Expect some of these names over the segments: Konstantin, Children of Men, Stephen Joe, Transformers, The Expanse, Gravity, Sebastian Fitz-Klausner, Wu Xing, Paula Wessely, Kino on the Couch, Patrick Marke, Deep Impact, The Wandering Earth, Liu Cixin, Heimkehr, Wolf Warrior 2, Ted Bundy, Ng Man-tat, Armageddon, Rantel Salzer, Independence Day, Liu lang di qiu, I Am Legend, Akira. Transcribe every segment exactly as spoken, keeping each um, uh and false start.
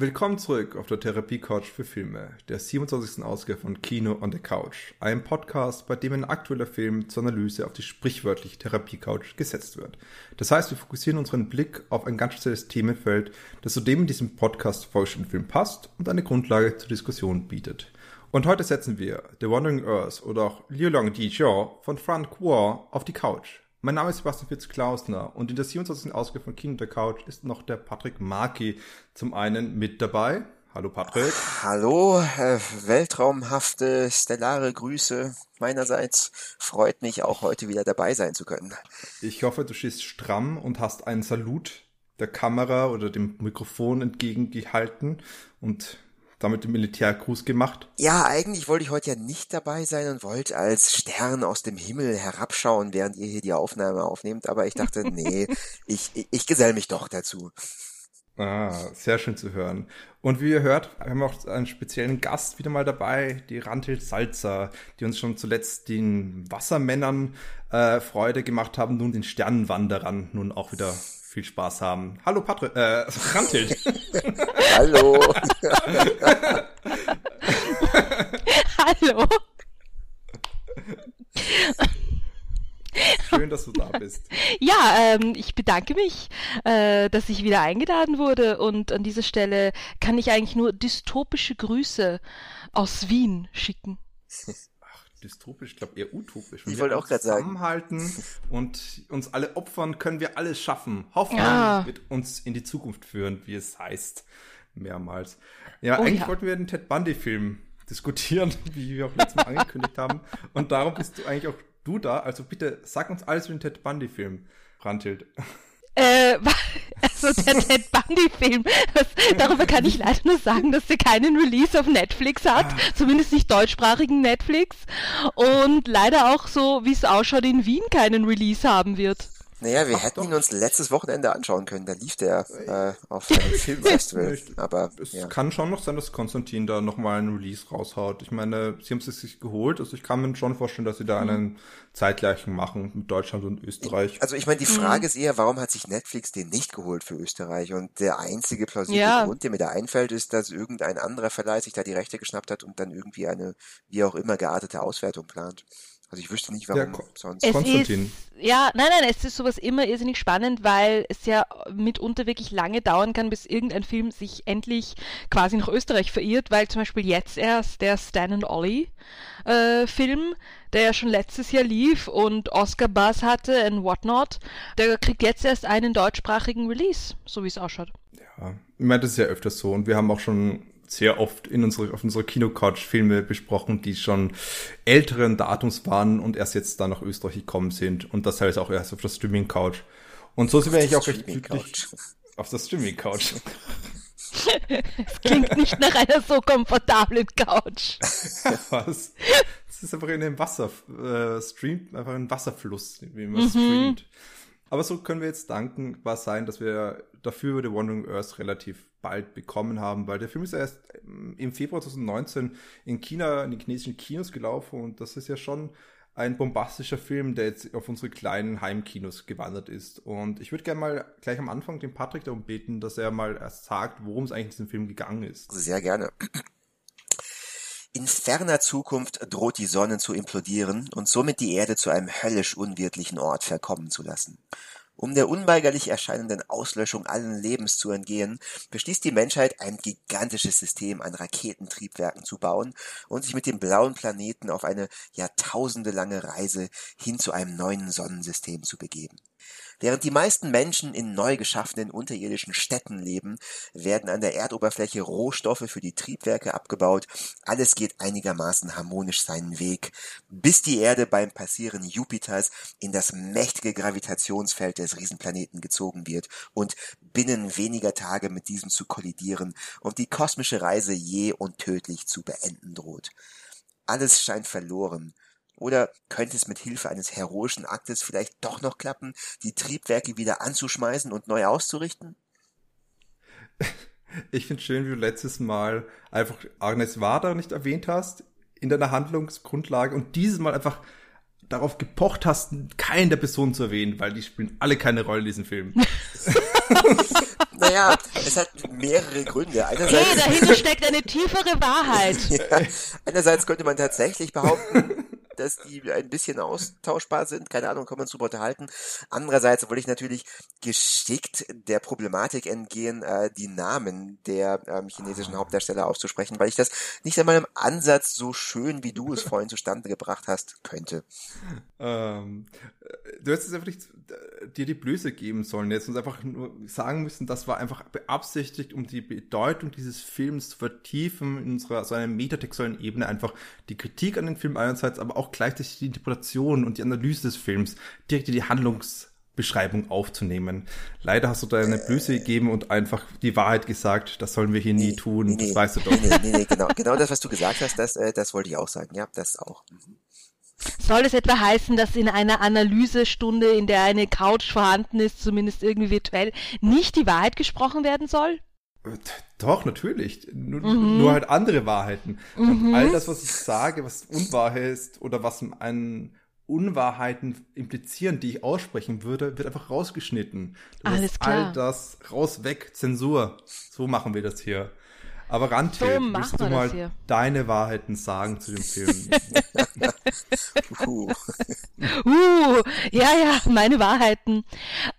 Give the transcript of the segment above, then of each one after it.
Willkommen zurück auf der Therapie-Couch für Filme, der siebenundzwanzigsten Ausgabe von Kino on the Couch, einem Podcast, bei dem ein aktueller Film zur Analyse auf die sprichwörtliche Therapie-Couch gesetzt wird. Das heißt, wir fokussieren unseren Blick auf ein ganz spezielles Themenfeld, das zudem in diesem Podcast vorgestellten Film passt und eine Grundlage zur Diskussion bietet. Und heute setzen wir The Wandering Earth oder auch Liu lang di qiu von Frank Gwo auf die Couch. Mein Name ist Sebastian Fitz-Klausner und in der siebenundzwanzigsten Ausgabe von Kino on the Couch ist noch der Patrick Marke zum einen mit dabei. Hallo Patrick. Hallo, äh, weltraumhafte, stellare Grüße meinerseits. Freut mich auch heute wieder dabei sein zu können. Ich hoffe, du schießt stramm und hast einen Salut der Kamera oder dem Mikrofon entgegengehalten und damit den Militärgruß gemacht? Ja, eigentlich wollte ich heute ja nicht dabei sein und wollte als Stern aus dem Himmel herabschauen, während ihr hier die Aufnahme aufnehmt, aber ich dachte, nee, ich, ich, ich geselle mich doch dazu. Ah, sehr schön zu hören. Und wie ihr hört, haben wir auch einen speziellen Gast wieder mal dabei, die Rantel Salzer, die uns schon zuletzt den Wassermännern äh, Freude gemacht haben, nun den Sternenwanderern nun auch wieder viel Spaß haben. Hallo Patrick, äh, Rantel. Hallo. Hallo. Schön, dass du da bist. Ja, ähm, ich bedanke mich, äh, dass ich wieder eingeladen wurde und an dieser Stelle kann ich eigentlich nur dystopische Grüße aus Wien schicken. Dystopisch, ich glaube eher utopisch. Wenn ich wollte auch gerade sagen. Zusammenhalten und uns alle opfern, können wir alles schaffen. Hoffnung ja. Wird uns in die Zukunft führen, wie es heißt. Mehrmals. Ja, oh, eigentlich ja. Wollten wir den Ted Bundy-Film diskutieren, wie wir auch letztes Mal angekündigt haben. Und darum bist du eigentlich auch du da. Also bitte sag uns alles über den Ted Bundy-Film, Rantild. Äh, also der Ted Bundy-Film, darüber kann ich leider nur sagen, dass der keinen Release auf Netflix hat, zumindest nicht deutschsprachigen Netflix und leider auch so, wie es ausschaut, in Wien keinen Release haben wird. Naja, wir Ach, hätten doch. ihn uns letztes Wochenende anschauen können, da lief der äh, auf dem Filmfestival. Aber es ja. kann schon noch sein, dass Konstantin da nochmal einen Release raushaut. Ich meine, sie haben es sich geholt, also ich kann mir schon vorstellen, dass sie da einen mhm. zeitgleichen machen mit Deutschland und Österreich. Ich, also ich meine, die Frage mhm. ist eher, warum hat sich Netflix den nicht geholt für Österreich? Und der einzige plausible ja. Grund, der mir da einfällt, ist, dass irgendein anderer Verleih sich da die Rechte geschnappt hat und dann irgendwie eine, wie auch immer, geartete Auswertung plant. Also ich wüsste nicht, warum Ko- sonst. Es Konstantin. Ist, ja, nein, nein, es ist sowas immer irrsinnig spannend, weil es ja mitunter wirklich lange dauern kann, bis irgendein Film sich endlich quasi nach Österreich verirrt, weil zum Beispiel jetzt erst der Stan and Ollie äh, Film, der ja schon letztes Jahr lief und Oscar-Buzz hatte and whatnot, der kriegt jetzt erst einen deutschsprachigen Release, so wie es ausschaut. Ja, ich meine, das ist ja öfters so und wir haben auch schon sehr oft in unsere, auf unserer Kino-Couch Filme besprochen, die schon älteren Datums waren und erst jetzt dann nach Österreich gekommen sind und das heißt auch erst auf der Streaming-Couch. Und so sind wir eigentlich auch recht glücklich auf der Streaming-Couch. Es klingt nicht nach einer so komfortablen Couch. Was? Es ist einfach in einem Wasser, äh, streamt, einfach ein Wasserfluss, wie man mhm. streamt. Aber so können wir jetzt dankbar sein, dass wir dafür The Wandering Earth relativ bald bekommen haben, weil der Film ist ja erst im Februar zwanzig neunzehn in China, in den chinesischen Kinos gelaufen und das ist ja schon ein bombastischer Film, der jetzt auf unsere kleinen Heimkinos gewandert ist. Und ich würde gerne mal gleich am Anfang den Patrick darum bitten, dass er mal erst sagt, worum es eigentlich in diesem Film gegangen ist. Sehr gerne. In ferner Zukunft droht die Sonne zu implodieren und somit die Erde zu einem höllisch unwirtlichen Ort verkommen zu lassen. Um der unweigerlich erscheinenden Auslöschung allen Lebens zu entgehen, beschließt die Menschheit, ein gigantisches System an Raketentriebwerken zu bauen und sich mit dem blauen Planeten auf eine jahrtausendelange Reise hin zu einem neuen Sonnensystem zu begeben. Während die meisten Menschen in neu geschaffenen unterirdischen Städten leben, werden an der Erdoberfläche Rohstoffe für die Triebwerke abgebaut. Alles geht einigermaßen harmonisch seinen Weg, bis die Erde beim Passieren Jupiters in das mächtige Gravitationsfeld des Riesenplaneten gezogen wird und binnen weniger Tage mit diesem zu kollidieren und die kosmische Reise jäh und tödlich zu beenden droht. Alles scheint verloren. Oder könnte es mit Hilfe eines heroischen Aktes vielleicht doch noch klappen, die Triebwerke wieder anzuschmeißen und neu auszurichten? Ich finde es schön, wie du letztes Mal einfach Agnes Varda nicht erwähnt hast in deiner Handlungsgrundlage und dieses Mal einfach darauf gepocht hast, keinen der Personen zu erwähnen, weil die spielen alle keine Rolle in diesem Film. Naja, es hat mehrere Gründe. Einerseits, hey, dahinter steckt eine tiefere Wahrheit. Ja, einerseits könnte man tatsächlich behaupten, dass die ein bisschen austauschbar sind. Keine Ahnung, kann man super unterhalten. Andererseits wollte ich natürlich geschickt der Problematik entgehen, äh, die Namen der ähm, chinesischen Hauptdarsteller auszusprechen, weil ich das nicht einmal im Ansatz so schön, wie du es vorhin zustande gebracht hast, könnte. Ähm, du hättest einfach nicht dir die Blöße geben sollen. Jetzt uns einfach nur sagen müssen, das war einfach beabsichtigt, um die Bedeutung dieses Films zu vertiefen, in unserer, so einer metatextuellen Ebene einfach die Kritik an den Film einerseits, aber auch gleichzeitig die Interpretation und die Analyse des Films direkt in die Handlungsbeschreibung aufzunehmen. Leider hast du da eine Blöße äh, gegeben und einfach die Wahrheit gesagt, das sollen wir hier nee, nie tun, nee, das weißt du doch. Nee, nee, nee, genau, genau das, was du gesagt hast, das, äh, das wollte ich auch sagen, ja, das auch. Mhm. Soll es etwa heißen, dass in einer Analysestunde, in der eine Couch vorhanden ist, zumindest irgendwie virtuell, nicht die Wahrheit gesprochen werden soll? Doch, natürlich. Nur, mhm. nur halt andere Wahrheiten. Mhm. All das, was ich sage, was unwahr ist oder was einen Unwahrheiten implizieren, die ich aussprechen würde, wird einfach rausgeschnitten. Das Alles klar. All das raus, weg, Zensur. So machen wir das hier. Aber Rantel, so willst du mal deine Wahrheiten sagen zu dem Film? uh. uh, ja, ja, meine Wahrheiten.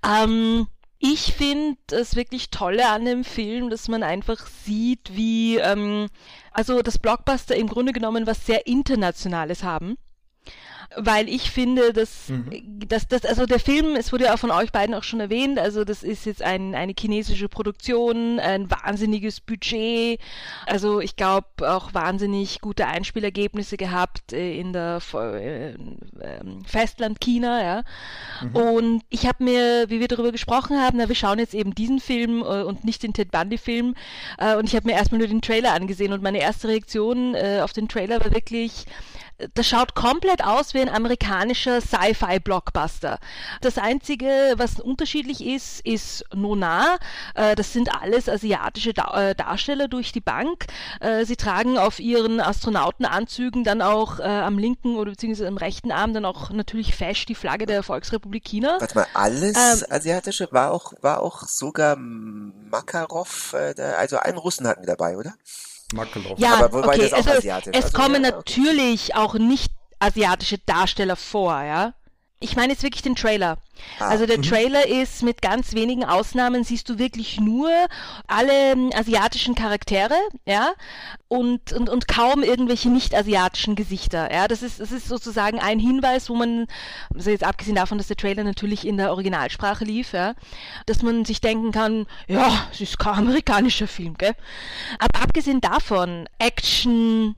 Ähm... Ich finde das wirklich Tolle an dem Film, dass man einfach sieht, wie, ähm, also das Blockbuster im Grunde genommen was sehr Internationales haben. Weil ich finde, dass, mhm. dass, dass, also der Film, es wurde ja auch von euch beiden auch schon erwähnt, also das ist jetzt ein, eine chinesische Produktion, ein wahnsinniges Budget, also ich glaube auch wahnsinnig gute Einspielergebnisse gehabt in der äh, Festland China, ja. Mhm. Und ich habe mir, wie wir darüber gesprochen haben, na, wir schauen jetzt eben diesen Film äh, und nicht den Ted Bundy Film äh, und ich habe mir erstmal nur den Trailer angesehen und meine erste Reaktion äh, auf den Trailer war wirklich, das schaut komplett aus wie ein amerikanischer Sci-Fi-Blockbuster. Das Einzige, was unterschiedlich ist, ist Nona. Das sind alles asiatische Darsteller durch die Bank. Sie tragen auf ihren Astronautenanzügen dann auch am linken oder beziehungsweise am rechten Arm dann auch natürlich fesch die Flagge der Volksrepublik China. Warte mal, alles ähm, Asiatische war auch, war auch sogar Makarov, also einen Russen hatten wir dabei, oder? Makelhoff. Ja, aber wobei okay, das auch also asiatisch. Es, es also, kommen ja, okay. natürlich auch nicht asiatische Darsteller vor, ja. Ich meine jetzt wirklich den Trailer. Ah. Also der mhm. Trailer ist mit ganz wenigen Ausnahmen, siehst du wirklich nur alle asiatischen Charaktere, ja, und, und, und kaum irgendwelche nicht-asiatischen Gesichter, ja. Das ist, das ist sozusagen ein Hinweis, wo man, also jetzt abgesehen davon, dass der Trailer natürlich in der Originalsprache lief, ja, dass man sich denken kann, ja, es ist kein amerikanischer Film, gell. Aber abgesehen davon, Action,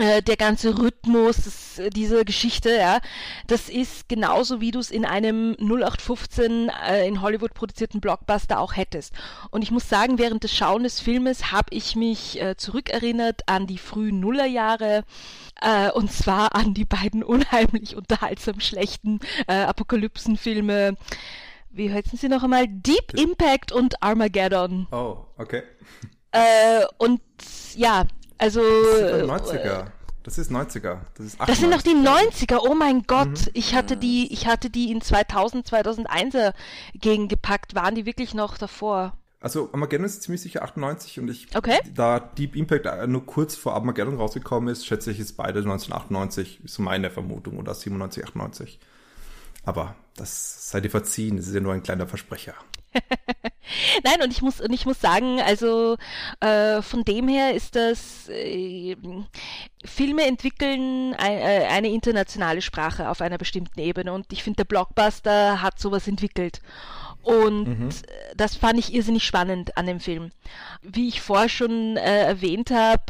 der ganze Rhythmus das, dieser Geschichte, ja, das ist genauso, wie du es in einem null acht fünfzehn äh, in Hollywood produzierten Blockbuster auch hättest. Und ich muss sagen, während des Schauen des Filmes habe ich mich äh, zurückerinnert an die frühen Nullerjahre äh, und zwar an die beiden unheimlich unterhaltsam schlechten äh, Apokalypsenfilme. Wie heißen sie noch einmal? Deep Impact und Armageddon. Oh, okay. Äh, und ja, also das sind neunziger. Das ist neunziger. Das ist achtundneunziger. Das sind noch die neunziger. Oh mein Gott, mhm. ich hatte die ich hatte die in zweitausend, zweitausendeins gegen gepackt. Waren die wirklich noch davor? Also Armageddon ist ziemlich sicher achtundneunzig und ich okay. da Deep Impact nur kurz vor Armageddon rausgekommen ist, schätze ich, ist beide neunzehnhundertachtundneunzig, ist meine Vermutung, oder siebenundneunzig, achtundneunzig. Aber das sei dir verziehen, das ist ja nur ein kleiner Versprecher. Nein, und ich muss und ich muss sagen, also äh, von dem her ist das, äh, Filme entwickeln ein, äh, eine internationale Sprache auf einer bestimmten Ebene und ich finde, der Blockbuster hat sowas entwickelt. Und mhm. das fand ich irrsinnig spannend an dem Film. Wie ich vorher schon äh, erwähnt habe,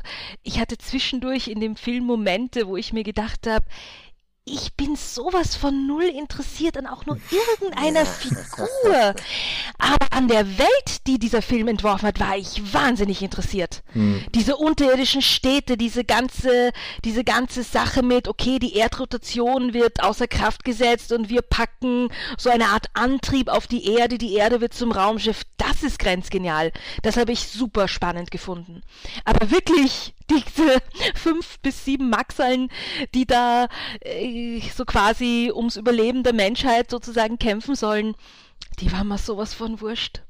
ich hatte zwischendurch in dem Film Momente, wo ich mir gedacht habe, ich bin sowas von null interessiert an auch nur irgendeiner Figur. Aber an der Welt, die dieser Film entworfen hat, war ich wahnsinnig interessiert. Hm. Diese unterirdischen Städte, diese ganze, diese ganze Sache mit, okay, die Erdrotation wird außer Kraft gesetzt und wir packen so eine Art Antrieb auf die Erde, die Erde wird zum Raumschiff. Das ist grenzgenial. Das habe ich super spannend gefunden. Aber wirklich diese fünf bis sieben Maxeln, die da äh, so quasi ums Überleben der Menschheit sozusagen kämpfen sollen, die waren mal sowas von wurscht.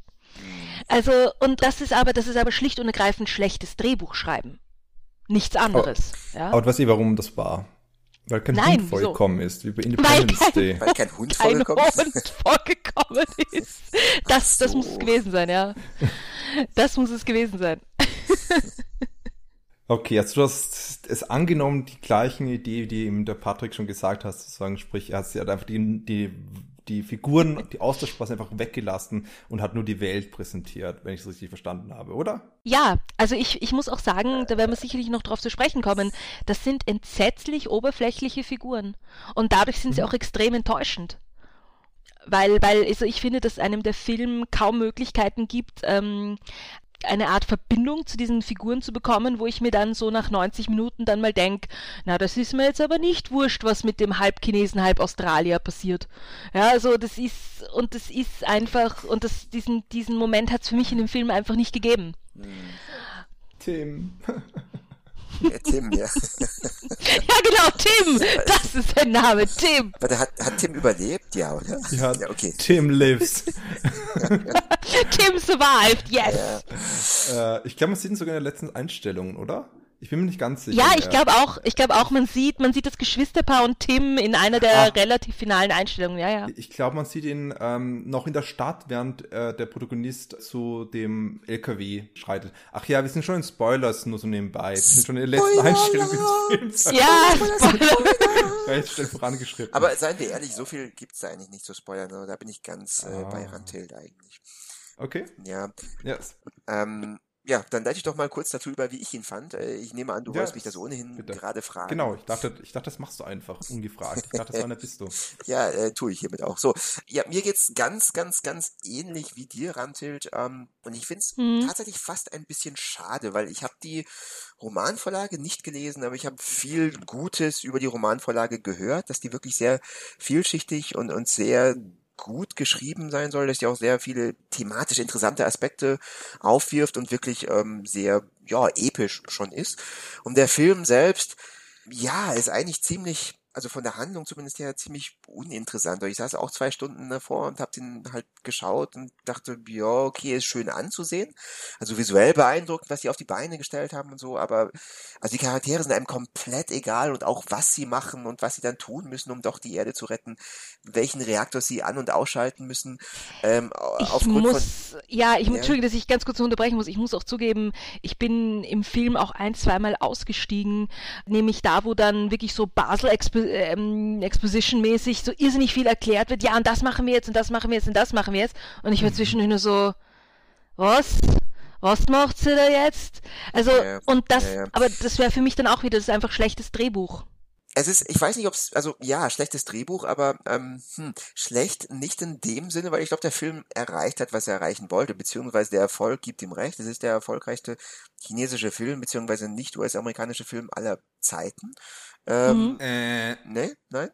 Also, und das ist aber, das ist aber schlicht und ergreifend schlechtes Drehbuchschreiben. Nichts anderes. Oh, ja? Aber was ich, warum das war? Weil kein Nein, Hund vorgekommen so. ist, wie bei Independence Nein, kein, Day. Weil kein Hund kein vorgekommen Hund ist. vorgekommen ist. Das, so. das muss es gewesen sein, ja. Das muss es gewesen sein. Okay, also du hast es angenommen, die gleichen Idee, die eben der Patrick schon gesagt hat, sozusagen, sprich, er hat einfach die, die, die Figuren, die Austauschspaß einfach weggelassen und hat nur die Welt präsentiert, wenn ich es richtig verstanden habe, oder? Ja, also ich, ich muss auch sagen, da werden wir sicherlich noch drauf zu sprechen kommen, das sind entsetzlich oberflächliche Figuren und dadurch sind sie mhm. auch extrem enttäuschend. Weil, weil also ich finde, dass einem der Film kaum Möglichkeiten gibt, ähm, eine Art Verbindung zu diesen Figuren zu bekommen, wo ich mir dann so nach neunzig Minuten dann mal denke, na, das ist mir jetzt aber nicht wurscht, was mit dem Halb-Chinesen, Halb-Australier passiert. Ja, also das ist, und das ist einfach, und das, diesen, diesen Moment hat es für mich in dem Film einfach nicht gegeben. Tim. Ja, Tim, ja. Ja, genau, Tim. Das ist sein Name, Tim. Warte, hat, hat Tim überlebt? Ja, oder? Ja, ja, okay. Tim lives. Tim survived, yes. Ja. Äh, ich glaube, man sieht ihn sogar in der letzten Einstellung, oder? Ich bin mir nicht ganz sicher. Ja, ich glaube auch, ich glaube auch, man sieht, man sieht das Geschwisterpaar und Tim in einer der Ach. relativ finalen Einstellungen, ja, ja. Ich glaube, man sieht ihn ähm, noch in der Stadt, während äh, der Protagonist zu dem L K W schreitet. Ach ja, wir sind schon in Spoilers, nur so nebenbei. Wir sind schon in der letzten Einstellung des Films. Ja, Spoiler. Vorangeschritten. Aber seien wir ehrlich, so viel gibt's da eigentlich nicht zu spoilern, oder? Da bin ich ganz äh, ah. bei Rantel eigentlich. Okay. Ja. Yes. Ähm, Ja, dann leite ich doch mal kurz dazu über, wie ich ihn fand. Ich nehme an, du ja, wolltest mich das ohnehin bitte. gerade fragen. Genau, ich dachte, ich dachte, das machst du einfach, ungefragt. Ich dachte, das war eine Pisto. Ja, äh, tue ich hiermit auch. So, ja, mir geht's ganz, ganz, ganz ähnlich wie dir, Rantild. Ähm, und ich find's mhm. tatsächlich fast ein bisschen schade, weil ich habe die Romanvorlage nicht gelesen, aber ich habe viel Gutes über die Romanvorlage gehört, dass die wirklich sehr vielschichtig und, und sehr gut geschrieben sein soll, dass die auch sehr viele thematisch interessante Aspekte aufwirft und wirklich ähm, sehr, ja, episch schon ist. Und der Film selbst, ja, ist eigentlich ziemlich, also von der Handlung zumindest her, ziemlich uninteressant. Ich saß auch zwei Stunden davor und habe den halt geschaut und dachte, ja, okay, ist schön anzusehen. Also visuell beeindruckend, was sie auf die Beine gestellt haben und so, aber also die Charaktere sind einem komplett egal und auch was sie machen und was sie dann tun müssen, um doch die Erde zu retten, welchen Reaktor sie an- und ausschalten müssen. Ähm, ich aufgrund muss, von, ja, ich, ja. Entschuldige, dass ich ganz kurz unterbrechen muss. Ich muss auch zugeben, ich bin im Film auch ein-, zweimal ausgestiegen, nämlich da, wo dann wirklich so Basel-Experiment Ähm, Exposition-mäßig so irrsinnig viel erklärt wird, ja, und das machen wir jetzt, und das machen wir jetzt, und das machen wir jetzt. Und ich war zwischendurch nur so, was? Was macht sie da jetzt? Also, ja, und das, ja, ja. aber das wäre für mich dann auch wieder, das ist einfach schlechtes Drehbuch. Es ist, ich weiß nicht, ob es, also ja, schlechtes Drehbuch, aber ähm, hm, schlecht nicht in dem Sinne, weil ich glaube, der Film erreicht hat, was er erreichen wollte, beziehungsweise der Erfolg gibt ihm recht. Es ist der erfolgreichste chinesische Film, beziehungsweise nicht U S-amerikanische Film aller Zeiten. Ähm, mhm. äh, nee, nein?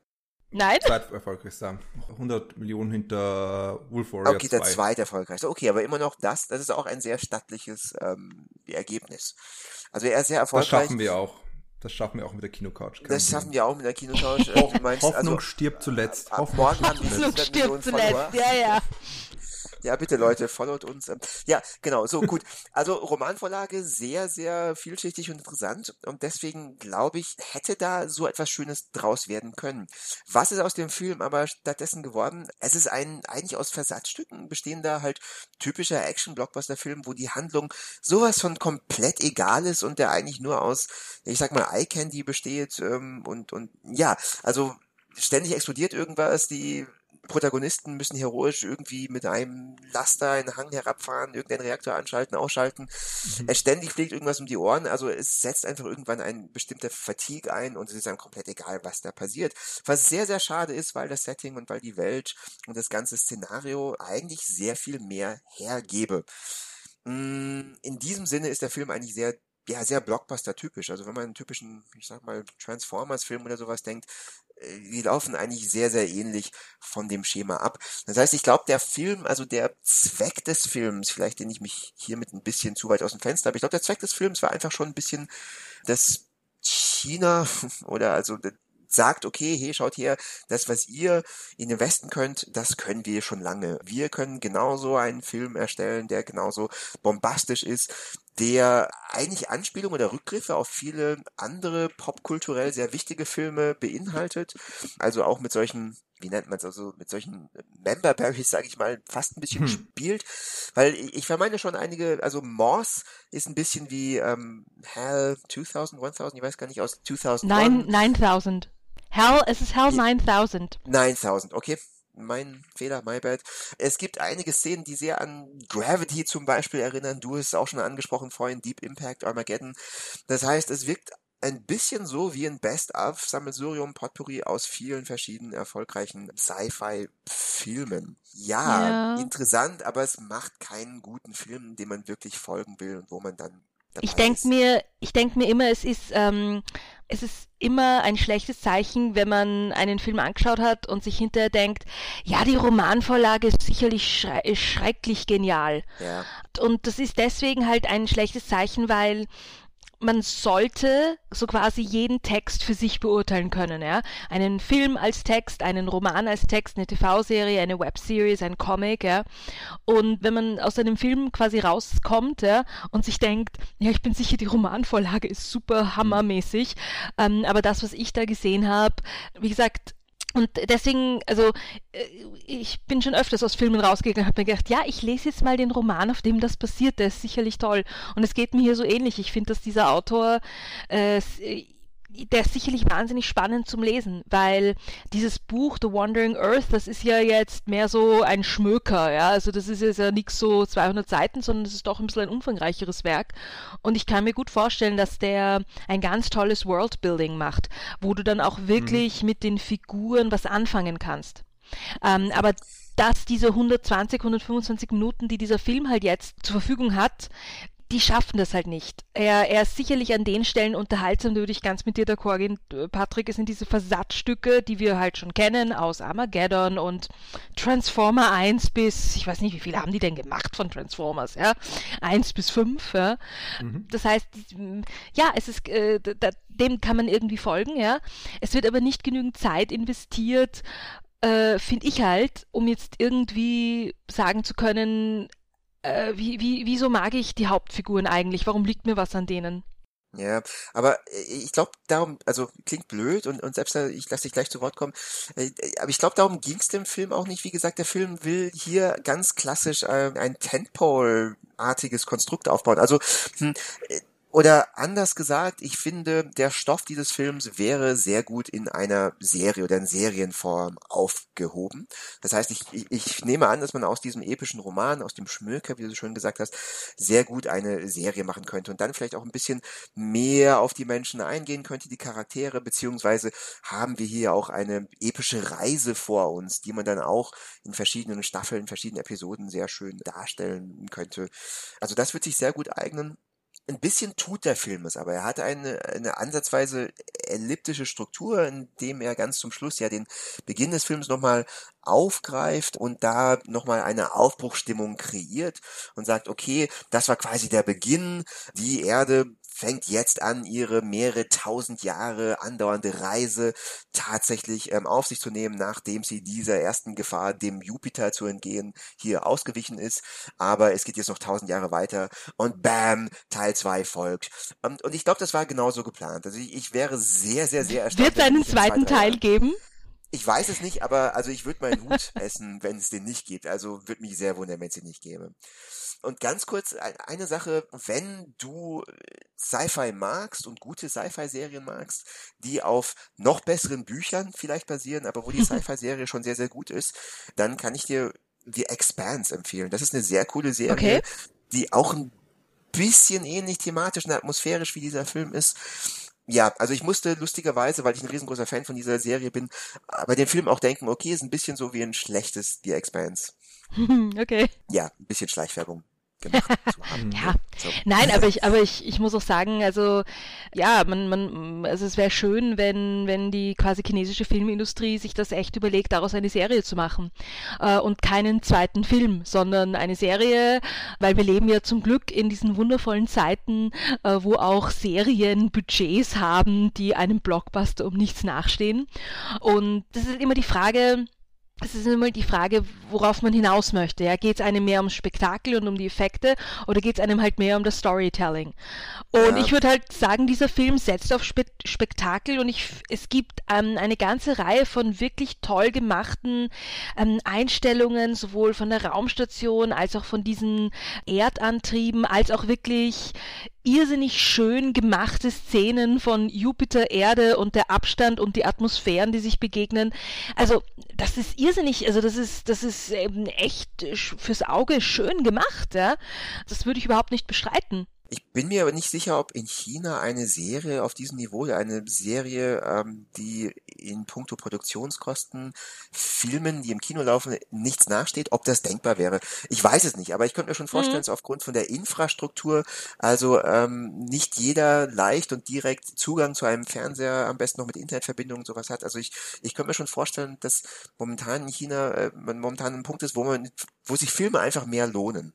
Nein? Zweit erfolgreichster. hundert Millionen hinter Wolf Warrior okay, zwei. Okay, der zweite erfolgreichste. Okay, aber immer noch das, das ist auch ein sehr stattliches ähm, Ergebnis. Also er ist sehr erfolgreich. Das schaffen wir auch. Das schaffen wir auch mit der Kinocouch. Das schaffen wir auch mit der Kinocouch. Ho- Hoffnung also, stirbt zuletzt. Ab, ab morgen haben wir hundert Millionen Follower. Ja, ja. Ja, bitte Leute, followt uns. Ja, genau, so gut. Also Romanvorlage sehr, sehr vielschichtig und interessant und deswegen glaube ich, hätte da so etwas Schönes draus werden können. Was ist aus dem Film aber stattdessen geworden? Es ist ein eigentlich aus Versatzstücken bestehender halt typischer Action-Blockbuster-Film, wo die Handlung sowas von komplett egal ist und der eigentlich nur aus, ich sag mal, Eye-Candy besteht ähm, und und ja, also ständig explodiert irgendwas, die Protagonisten müssen heroisch irgendwie mit einem Laster einen Hang herabfahren, irgendeinen Reaktor anschalten, ausschalten. Mhm. Er ständig fliegt irgendwas um die Ohren. Also es setzt einfach irgendwann ein bestimmter Fatigue ein und es ist einem komplett egal, was da passiert. Was sehr, sehr schade ist, weil das Setting und weil die Welt und das ganze Szenario eigentlich sehr viel mehr hergebe. In diesem Sinne ist der Film eigentlich sehr Ja, sehr Blockbuster-typisch. Also wenn man einen typischen, ich sag mal, Transformers-Film oder sowas denkt, die laufen eigentlich sehr, sehr ähnlich von dem Schema ab. Das heißt, ich glaube, der Film, also der Zweck des Films, vielleicht den ich mich hiermit ein bisschen zu weit aus dem Fenster habe, ich glaube, der Zweck des Films war einfach schon ein bisschen, dass China oder also sagt, okay, hey, schaut her, das, was ihr in den Westen könnt, das können wir schon lange. Wir können genauso einen Film erstellen, der genauso bombastisch ist, der eigentlich Anspielungen oder Rückgriffe auf viele andere popkulturell sehr wichtige Filme beinhaltet. Also auch mit solchen, wie nennt man es, also mit solchen Memberberries, sage ich mal, fast ein bisschen hm. spielt. Weil ich vermeine schon einige, also Morse ist ein bisschen wie ähm, HAL zweitausend, tausend, ich weiß gar nicht, aus zweitausendeins. neuntausend. Hell, es ist Hell neuntausend. neuntausend, okay. Mein Fehler, my bad. Es gibt einige Szenen, die sehr an Gravity zum Beispiel erinnern. Du hast es auch schon angesprochen vorhin, Deep Impact, Armageddon. Das heißt, es wirkt ein bisschen so wie ein Best-of-Sammelsurium-Potpourri aus vielen verschiedenen erfolgreichen Sci-Fi-Filmen. Ja, ja, interessant, aber es macht keinen guten Film, dem man wirklich folgen will und wo man dann Ich denke mir, ich denke mir immer, es ist, ähm, es ist immer ein schlechtes Zeichen, wenn man einen Film angeschaut hat und sich hinterher denkt, ja, die Romanvorlage ist sicherlich schrei- ist schrecklich genial. Ja. Und das ist deswegen halt ein schlechtes Zeichen, weil man sollte so quasi jeden Text für sich beurteilen können, ja. Einen Film als Text, einen Roman als Text, eine T V-Serie, eine Webseries, ein Comic, ja. Und wenn man aus einem Film quasi rauskommt, ja, und sich denkt, ja, ich bin sicher, die Romanvorlage ist super hammermäßig, ähm, aber das, was ich da gesehen habe, wie gesagt, und deswegen, also ich bin schon öfters aus Filmen rausgegangen und habe mir gedacht, ja, ich lese jetzt mal den Roman, auf dem das passiert, der ist sicherlich toll. Und es geht mir hier so ähnlich. Ich finde, dass dieser Autor, äh, der ist sicherlich wahnsinnig spannend zum Lesen, weil dieses Buch The Wandering Earth, das ist ja jetzt mehr so ein Schmöker, ja. Also das ist jetzt ja nichts so zweihundert Seiten, sondern es ist doch ein bisschen ein umfangreicheres Werk. Und ich kann mir gut vorstellen, dass der ein ganz tolles Worldbuilding macht, wo du dann auch wirklich mhm. mit den Figuren was anfangen kannst. Ähm, aber dass diese hundertzwanzig, hundertfünfundzwanzig Minuten, die dieser Film halt jetzt zur Verfügung hat, die schaffen das halt nicht. Er, er ist sicherlich an den Stellen unterhaltsam, da würde ich ganz mit dir d'accord gehen, Patrick. Es sind diese Versatzstücke, die wir halt schon kennen aus Armageddon und Transformer eins bis, ich weiß nicht, wie viele haben die denn gemacht von Transformers, ja? eins bis fünf, ja? Mhm. Das heißt, ja, es ist, äh, da, dem kann man irgendwie folgen, ja. Es wird aber nicht genügend Zeit investiert, äh, finde ich halt, um jetzt irgendwie sagen zu können, Wie, wie, wieso mag ich die Hauptfiguren eigentlich? Warum liegt mir was an denen? Ja, aber ich glaube, darum, also klingt blöd und, und selbst, ich lasse dich gleich zu Wort kommen, aber ich glaube, darum ging es dem Film auch nicht. Wie gesagt, der Film will hier ganz klassisch äh, ein Tentpole-artiges Konstrukt aufbauen. Also, hm, oder anders gesagt, ich finde, der Stoff dieses Films wäre sehr gut in einer Serie oder in Serienform aufgehoben. Das heißt, ich, ich, ich nehme an, dass man aus diesem epischen Roman, aus dem Schmöker, wie du so schön gesagt hast, sehr gut eine Serie machen könnte und dann vielleicht auch ein bisschen mehr auf die Menschen eingehen könnte, die Charaktere, beziehungsweise haben wir hier auch eine epische Reise vor uns, die man dann auch in verschiedenen Staffeln, in verschiedenen Episoden sehr schön darstellen könnte. Also das wird sich sehr gut eignen. Ein bisschen tut der Film es, aber er hat eine, eine ansatzweise elliptische Struktur, indem er ganz zum Schluss ja den Beginn des Films nochmal aufgreift und da nochmal eine Aufbruchstimmung kreiert und sagt, okay, das war quasi der Beginn, die Erde fängt jetzt an, ihre mehrere tausend Jahre andauernde Reise tatsächlich ähm, auf sich zu nehmen, nachdem sie dieser ersten Gefahr, dem Jupiter zu entgehen, hier ausgewichen ist. Aber es geht jetzt noch tausend Jahre weiter und bam, Teil zwei folgt. Und, und ich glaube, das war genauso geplant. Also ich, ich wäre sehr, sehr, sehr erstaunt. Wird es einen zweiten Teil geben? Ich weiß es nicht, aber also ich würde meinen Hut essen, wenn es den nicht gibt. Also würde mich sehr wundern, wenn es den nicht gäbe. Und ganz kurz eine Sache, wenn du Sci-Fi magst und gute Sci-Fi-Serien magst, die auf noch besseren Büchern vielleicht basieren, aber wo die Sci-Fi-Serie schon sehr, sehr gut ist, dann kann ich dir The Expanse empfehlen. Das ist eine sehr coole Serie, okay, die auch ein bisschen ähnlich thematisch und atmosphärisch wie dieser Film ist. Ja, also ich musste lustigerweise, weil ich ein riesengroßer Fan von dieser Serie bin, bei dem Film auch denken, okay, ist ein bisschen so wie ein schlechtes The Expanse. Okay. Ja, ein bisschen Schleichwerbung gemacht zu haben. Ja. So. Nein, aber ich, aber ich, ich muss auch sagen, also ja, man, man, also es wäre schön, wenn, wenn die quasi chinesische Filmindustrie sich das echt überlegt, daraus eine Serie zu machen äh, und keinen zweiten Film, sondern eine Serie, weil wir leben ja zum Glück in diesen wundervollen Zeiten, äh, wo auch Serien Budgets haben, die einem Blockbuster um nichts nachstehen. Und das ist immer die Frage. Es ist immer die Frage, worauf man hinaus möchte. Ja, geht es einem mehr ums Spektakel und um die Effekte oder geht es einem halt mehr um das Storytelling? Und ja, ich würde halt sagen, dieser Film setzt auf Spe- Spektakel und ich, es gibt ähm, eine ganze Reihe von wirklich toll gemachten ähm, Einstellungen, sowohl von der Raumstation als auch von diesen Erdantrieben, als auch wirklich irrsinnig schön gemachte Szenen von Jupiter, Erde und der Abstand und die Atmosphären, die sich begegnen. Also das ist irrsinnig, also das ist, das ist eben echt fürs Auge schön gemacht, ja. Das würde ich überhaupt nicht bestreiten. Ich bin mir aber nicht sicher, ob in China eine Serie auf diesem Niveau, eine Serie, ähm, die in puncto Produktionskosten Filmen, die im Kino laufen, nichts nachsteht, ob das denkbar wäre. Ich weiß es nicht, aber ich könnte mir schon vorstellen, mhm. dass aufgrund von der Infrastruktur, also ähm, nicht jeder leicht und direkt Zugang zu einem Fernseher, am besten noch mit Internetverbindung und sowas hat. Also ich ich könnte mir schon vorstellen, dass momentan in China äh, man momentan ein Punkt ist, wo man, wo sich Filme einfach mehr lohnen.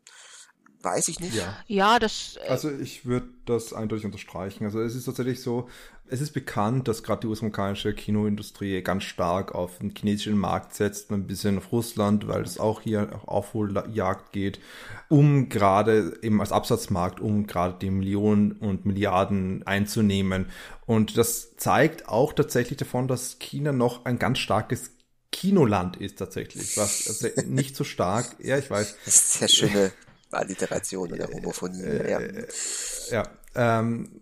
Weiß ich nicht. Ja, ja das... Äh also ich würde das eindeutig unterstreichen. Also es ist tatsächlich so, es ist bekannt, dass gerade die US-amerikanische Kinoindustrie ganz stark auf den chinesischen Markt setzt, ein bisschen auf Russland, weil es auch hier auf Aufholjagd geht, um gerade eben als Absatzmarkt, um gerade die Millionen und Milliarden einzunehmen. Und das zeigt auch tatsächlich davon, dass China noch ein ganz starkes Kinoland ist tatsächlich, was also nicht so stark... Ja, ich weiß. Das ist sehr schöne... Alliteration oder Homophonie. Äh, äh, ja, ja ähm,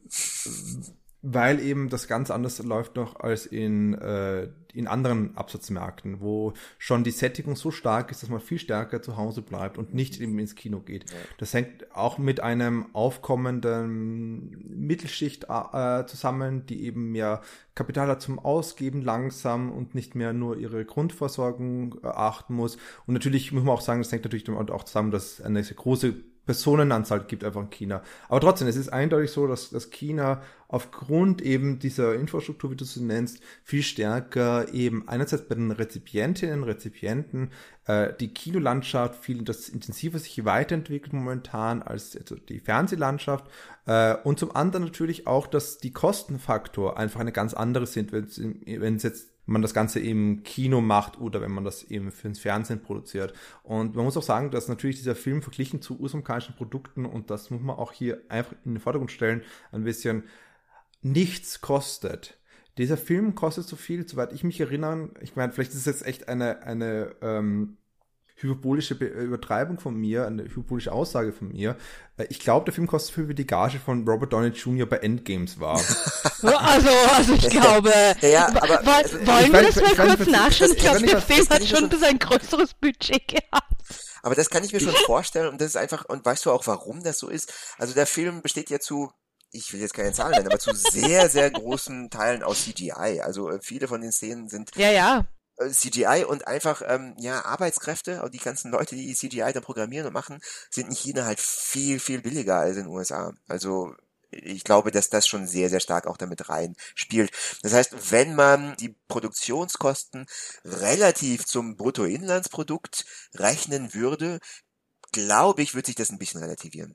weil eben das ganz anders läuft noch als in, äh, in anderen Absatzmärkten, wo schon die Sättigung so stark ist, dass man viel stärker zu Hause bleibt und nicht eben ins Kino geht. Ja. Das hängt auch mit einem aufkommenden Mittelschicht äh, zusammen, die eben mehr Kapital hat zum Ausgeben langsam und nicht mehr nur ihre Grundversorgung äh, achten muss. Und natürlich muss man auch sagen, das hängt natürlich damit auch zusammen, dass eine große Personenanzahl gibt einfach in China. Aber trotzdem, es ist eindeutig so, dass, dass China aufgrund eben dieser Infrastruktur, wie du sie nennst, viel stärker eben einerseits bei den Rezipientinnen und Rezipienten äh, die Kinolandschaft viel das intensiver sich weiterentwickelt momentan als also die Fernsehlandschaft äh, und zum anderen natürlich auch, dass die Kostenfaktor einfach eine ganz andere sind, wenn es jetzt man das Ganze im Kino macht oder wenn man das eben fürs Fernsehen produziert. Und man muss auch sagen, dass natürlich dieser Film verglichen zu US-amerikanischen Produkten, und das muss man auch hier einfach in den Vordergrund stellen, ein bisschen nichts kostet. Dieser Film kostet so viel, soweit ich mich erinnere, ich meine, vielleicht ist es jetzt echt eine, eine ähm, hyperbolische Be- Übertreibung von mir, eine hyperbolische Aussage von mir. Ich glaube, der Film kostet viel, wie die Gage von Robert Downey Junior bei Endgames war. Also, also ich glaube, ja, ja, aber, w- also, wollen wir das mal kurz nachschauen? Ich glaube, der Film hat schon ein größeres Budget gehabt. Aber das kann ich mir schon vorstellen und das ist einfach, und weißt du auch, warum das so ist? Also der Film besteht ja zu, ich will jetzt keine Zahlen nennen, aber zu sehr, sehr großen Teilen aus C G I. Also viele von den Szenen sind ja, ja. C G I und einfach, ähm, ja, Arbeitskräfte, auch die ganzen Leute, die C G I da programmieren und machen, sind in China halt viel, viel billiger als in den U S A. Also ich glaube, dass das schon sehr, sehr stark auch damit rein spielt. Das heißt, wenn man die Produktionskosten relativ zum Bruttoinlandsprodukt rechnen würde, glaube ich, würde sich das ein bisschen relativieren.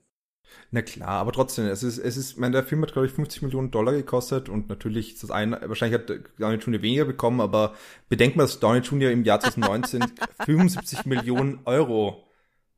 Na klar, aber trotzdem, es ist, es ist, ich meine, der Film hat, glaube ich, fünfzig Millionen Dollar gekostet und natürlich ist das eine, wahrscheinlich hat Downey Junior weniger bekommen, aber bedenkt mal, dass Downey Junior im Jahr zwanzig neunzehn fünfundsiebzig Millionen Euro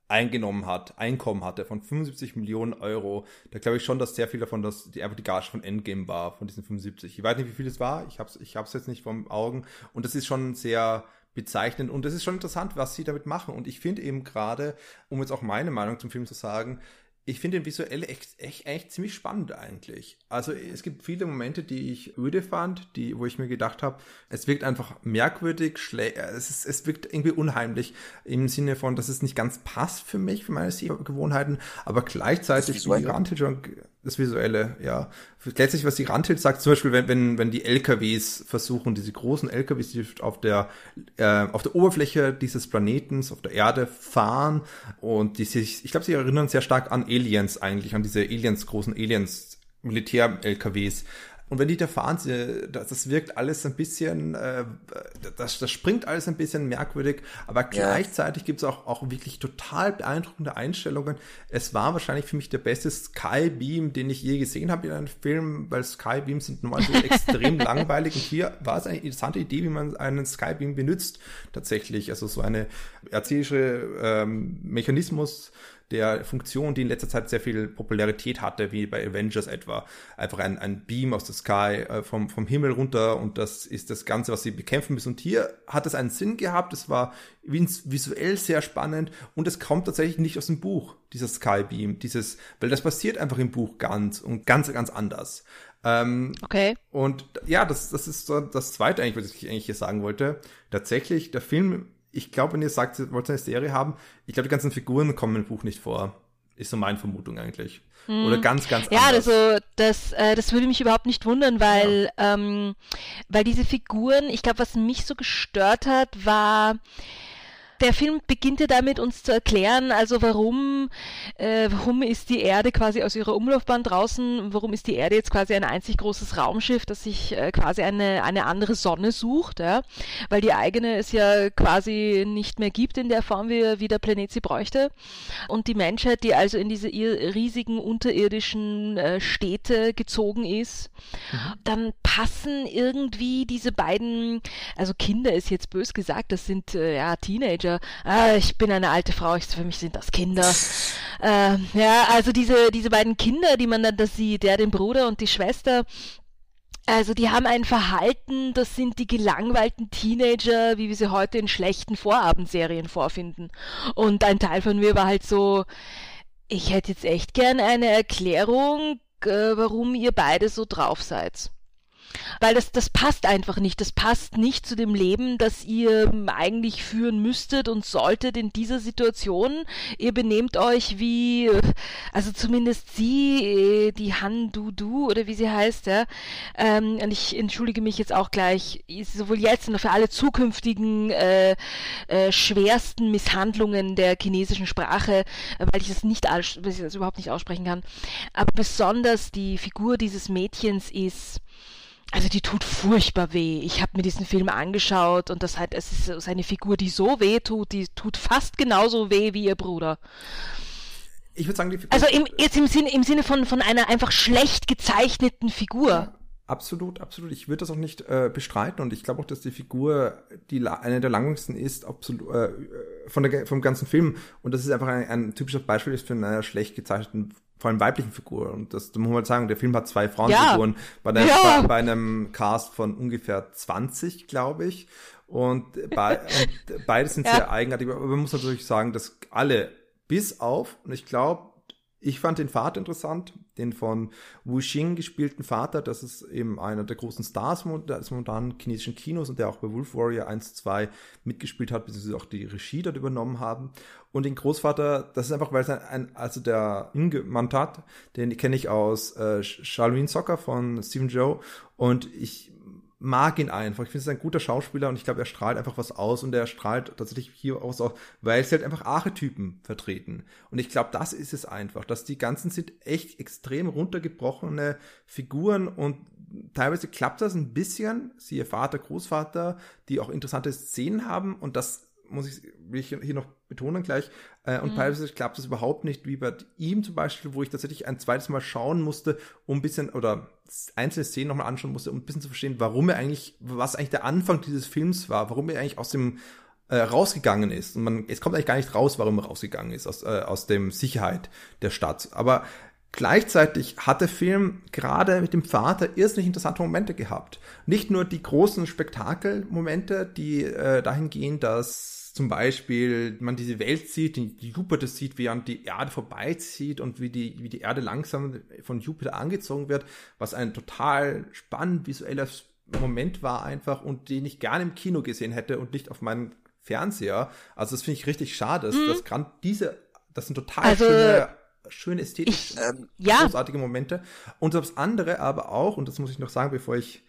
eingenommen hat, Einkommen hatte von fünfundsiebzig Millionen Euro. Da glaube ich schon, dass sehr viel davon, dass die einfach die Gage von Endgame war, von diesen fünfundsiebzig. Ich weiß nicht, wie viel es war, ich hab's, ich hab's jetzt nicht vom Augen und das ist schon sehr bezeichnen. Und es ist schon interessant, was sie damit machen. Und ich finde eben gerade, um jetzt auch meine Meinung zum Film zu sagen, ich finde den visuell echt, echt, echt ziemlich spannend eigentlich. Also es gibt viele Momente, die ich öde fand, die, wo ich mir gedacht habe, es wirkt einfach merkwürdig, schlä- es, ist, es wirkt irgendwie unheimlich im Sinne von, dass es nicht ganz passt für mich, für meine Sehgewohnheiten, aber gleichzeitig das Visuelle, das Visuelle ja. Letztlich, was die Rantel sagt, zum Beispiel, wenn, wenn, wenn die L K Ws versuchen, diese großen L K Ws, die auf der, äh, auf der Oberfläche dieses Planetens, auf der Erde fahren und die sich, ich glaube, sie erinnern sehr stark an Aliens eigentlich, an diese Aliens, großen Aliens, Militär-L K Ws. Und wenn die da fahren, das wirkt alles ein bisschen, äh, das, das springt alles ein bisschen merkwürdig, aber gleichzeitig gibt es auch, auch wirklich total beeindruckende Einstellungen. Es war wahrscheinlich für mich der beste Skybeam, den ich je gesehen habe in einem Film, weil Skybeams sind normal so extrem langweilig. Und hier war es eine interessante Idee, wie man einen Skybeam benutzt tatsächlich. Also so eine erzählische ähm, Mechanismus, der Funktion, die in letzter Zeit sehr viel Popularität hatte, wie bei Avengers etwa. Einfach ein, ein Beam aus der Sky, äh, vom, vom Himmel runter, und das ist das Ganze, was sie bekämpfen müssen. Und hier hat es einen Sinn gehabt, es war visuell sehr spannend und es kommt tatsächlich nicht aus dem Buch, dieser Skybeam, dieses, weil das passiert einfach im Buch ganz und ganz, ganz anders. Ähm, okay. Und ja, das, das ist so das Zweite eigentlich, was ich eigentlich hier sagen wollte. Tatsächlich, der Film, ich glaube, wenn ihr sagt, ihr wollt eine Serie haben, ich glaube, die ganzen Figuren kommen im Buch nicht vor. Ist so meine Vermutung eigentlich. Hm. Oder ganz, ganz anders. Ja, also das, äh, das würde mich überhaupt nicht wundern, weil, ja. ähm, weil diese Figuren, ich glaube, was mich so gestört hat, war... Der Film beginnt ja damit, uns zu erklären, also warum, äh, warum ist die Erde quasi aus ihrer Umlaufbahn draußen, warum ist die Erde jetzt quasi ein einzig großes Raumschiff, das sich äh, quasi eine, eine andere Sonne sucht, ja? Weil die eigene es ja quasi nicht mehr gibt in der Form, wie, wie der Planet sie bräuchte. Und die Menschheit, die also in diese riesigen unterirdischen äh, Städte gezogen ist, mhm. dann passen irgendwie diese beiden, also Kinder ist jetzt bös gesagt, das sind äh, ja Teenager, Ah, ich bin eine alte Frau, ich, für mich sind das Kinder. Äh, ja, also diese, diese beiden Kinder, die man dann da sieht, ja, den Bruder und die Schwester, also die haben ein Verhalten, das sind die gelangweilten Teenager, wie wir sie heute in schlechten Vorabendserien vorfinden. Und ein Teil von mir war halt so, ich hätte jetzt echt gern eine Erklärung, äh, warum ihr beide so drauf seid. Weil das, das passt einfach nicht. Das passt nicht zu dem Leben, das ihr eigentlich führen müsstet und solltet in dieser Situation. Ihr benehmt euch wie, also zumindest sie, die Han Du Du oder wie sie heißt, ja. Ähm, und ich entschuldige mich jetzt auch gleich, sowohl jetzt und auch für alle zukünftigen äh, äh, schwersten Misshandlungen der chinesischen Sprache, weil ich das nicht, weil ich das überhaupt nicht aussprechen kann. Aber besonders die Figur dieses Mädchens ist, also die tut furchtbar weh. Ich habe mir diesen Film angeschaut und das halt, es ist eine Figur, die so weh tut, die tut fast genauso weh wie ihr Bruder. Ich würde sagen, die Figur... Also im, jetzt im Sinne, im Sinne von, von einer einfach schlecht gezeichneten Figur. Absolut, absolut. Ich würde das auch nicht äh, bestreiten und ich glaube auch, dass die Figur die eine der langweiligsten ist, absolut, äh, von der, vom ganzen Film. Und das ist einfach ein, ein typisches Beispiel ist für eine schlecht gezeichneten Figur. Vor allem weiblichen Figuren. Und das muss man sagen, der Film hat zwei Frauenfiguren ja. bei, der, ja. bei, bei einem Cast von ungefähr zwanzig, glaube ich. Und, bei, und beide sind ja. sehr eigenartig. Aber man muss natürlich sagen, dass alle bis auf, und ich glaube, ich fand den Vater interessant, den von Wu Xing gespielten Vater, das ist eben einer der großen Stars des momentanen chinesischen Kinos und der auch bei Wolf Warrior eins, zwei mitgespielt hat, beziehungsweise auch die Regie dort übernommen haben. Und den Großvater, das ist einfach, weil es ein, ein also der Ng Man-tat, den kenne ich aus äh, Shaolin Soccer von Stephen Joe und ich mag ihn einfach. Ich finde, es ist ein guter Schauspieler und ich glaube, er strahlt einfach was aus und er strahlt tatsächlich hier auch so, weil es halt einfach Archetypen vertreten. Und ich glaube, das ist es einfach, dass die ganzen sind echt extrem runtergebrochene Figuren und teilweise klappt das ein bisschen, siehe Vater, Großvater, die auch interessante Szenen haben und das muss ich, will ich hier noch betonen gleich, äh, und mhm. teilweise klappt es überhaupt nicht, wie bei ihm zum Beispiel, wo ich tatsächlich ein zweites Mal schauen musste, um ein bisschen, oder einzelne Szenen nochmal anschauen musste, um ein bisschen zu verstehen, warum er eigentlich, was eigentlich der Anfang dieses Films war, warum er eigentlich aus dem äh, rausgegangen ist. Und man, es kommt eigentlich gar nicht raus, warum er rausgegangen ist, aus, äh, aus dem Sicherheit der Stadt. Aber Gleichzeitig hat der Film gerade mit dem Vater irrsinnig interessante Momente gehabt. Nicht nur die großen Spektakelmomente, die äh, dahin gehen, dass zum Beispiel man diese Welt sieht, die, die Jupiter sieht, wie an die Erde vorbeizieht und wie die, wie die Erde langsam von Jupiter angezogen wird, was ein total spannend visueller Moment war einfach und den ich gerne im Kino gesehen hätte und nicht auf meinem Fernseher. Also das finde ich richtig schade, mhm. dass gerade diese, das sind total also, schöne schöne ästhetisch ich, ähm, ja. großartige Momente. Und das andere aber auch, und das muss ich noch sagen, bevor ich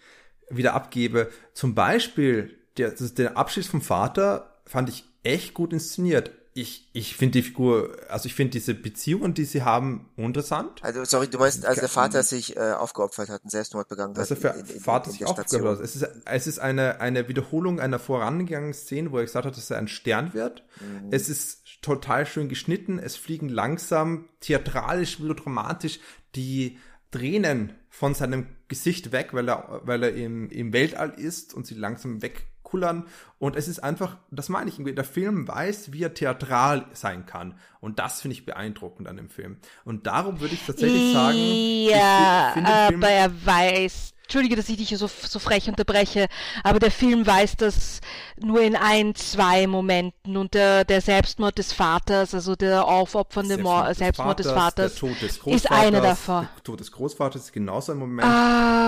wieder abgebe, zum Beispiel der, der Abschied vom Vater fand ich echt gut inszeniert. Ich, ich finde die Figur, also ich finde diese Beziehungen, die sie haben, interessant. Also sorry, du meinst, als der Vater sich äh, aufgeopfert hat, einen Selbstmord begangen also hat. Also der Vater sich aufgeopfert hat. Es ist, es ist eine, eine Wiederholung einer vorangegangenen Szene, wo er gesagt hat, dass er ein Stern wird. Mhm. Es ist total schön geschnitten, es fliegen langsam, theatralisch, melodramatisch die Tränen von seinem Gesicht weg, weil er, weil er im, im Weltall ist und sie langsam weg. Kullern. Und es ist einfach, das meine ich, der Film weiß, wie er theatral sein kann. Und das finde ich beeindruckend an dem Film. Und darum würde ich tatsächlich sagen, ja, ich, ich aber Film, er weiß, entschuldige, dass ich dich so, so frech unterbreche, aber der Film weiß das nur in ein, zwei Momenten. Und der, der Selbstmord des Vaters, also der aufopfernde Selbstmord, Mo- Selbstmord des Vaters, des Vaters der Tod des Großvaters, ist einer davon. Der Tod des Großvaters ist genauso ein Moment.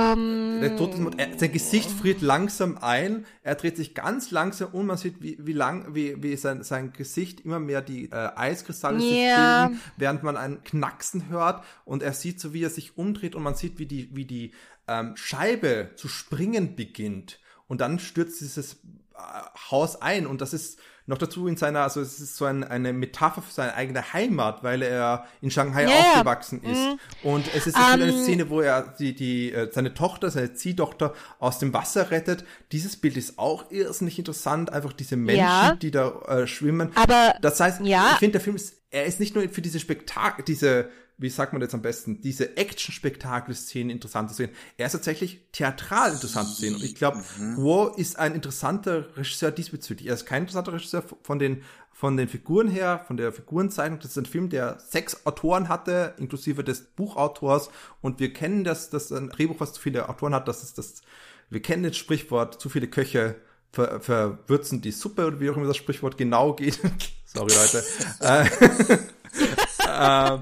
Um, der Tod des, er, sein Gesicht friert langsam ein, er dreht sich ganz langsam um, man sieht, wie, wie lang, wie, wie sein, sein Gesicht immer mehr die äh, Eiskristalle yeah. sich bilden, während man einen Knacksen hört und er sieht so, wie er sich umdreht und man sieht, wie die, wie die ähm, Scheibe zu springen beginnt und dann stürzt dieses äh, Haus ein und das ist noch dazu in seiner, also es ist so ein, eine Metapher für seine eigene Heimat, weil er in Shanghai yeah. aufgewachsen ist mm. und es ist um, eine Szene, wo er die, die, seine Tochter, seine Ziehtochter aus dem Wasser rettet. Dieses Bild ist auch irrsinnig interessant, einfach diese Menschen, ja. die da äh, schwimmen. Aber das heißt, ja. ich finde, der Film ist, er ist nicht nur für diese Spektakel, diese wie sagt man jetzt am besten, diese Action-Spektakel-Szenen interessant zu sehen. Er ist tatsächlich theatral interessant zu sehen. Und ich glaube, mhm. Gwo ist ein interessanter Regisseur diesbezüglich. Er ist kein interessanter Regisseur von den, von den Figuren her, von der Figurenzeichnung. Das ist ein Film, der sechs Autoren hatte, inklusive des Buchautors. Und wir kennen das, dass ein Drehbuch, was zu viele Autoren hat, das ist das, wir kennen das Sprichwort, zu viele Köche ver, verwürzen die Suppe, oder wie auch immer das Sprichwort genau geht. Sorry, Leute. ähm,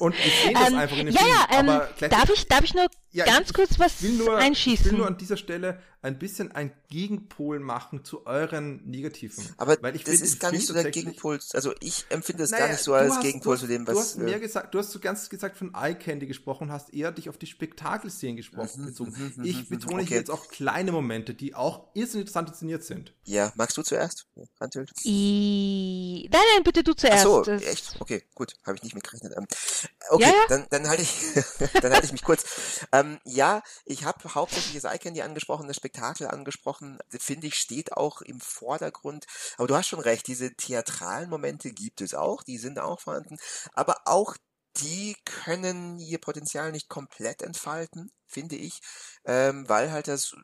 und ich sehe das ähm, einfach in dem ja, Film. Ja, ähm, aber darf, ich, darf ich nur ja, ganz ich, kurz was will nur, einschießen? Ich will nur an dieser Stelle ein bisschen einen Gegenpol machen zu euren Negativen. Aber weil ich das finde, ist gar nicht so der Gegenpol. Also ich empfinde es naja, gar nicht so als hast, Gegenpol du, zu dem, was... Du hast äh, mehr gesagt, du hast so ganz gesagt von Eye-Candy gesprochen, hast eher dich auf die Spektakelszenen gesprochen bezogen. Ich betone okay. jetzt auch kleine Momente, die auch irrsinnig interessant inszeniert sind. Ja, magst du zuerst? Rantel? I- nein, nein, bitte du zuerst. Ach so, echt? Okay, gut, habe ich nicht mitgerechnet. Okay, ja, ja. dann, dann halte ich, dann halte ich mich kurz. Ähm, ja, ich habe hauptsächlich das Eye-Candy angesprochen, das Spektakel angesprochen, finde ich, steht auch im Vordergrund. Aber du hast schon recht, diese theatralen Momente gibt es auch, die sind auch vorhanden, aber auch die können ihr Potenzial nicht komplett entfalten, finde ich, ähm, weil halt das...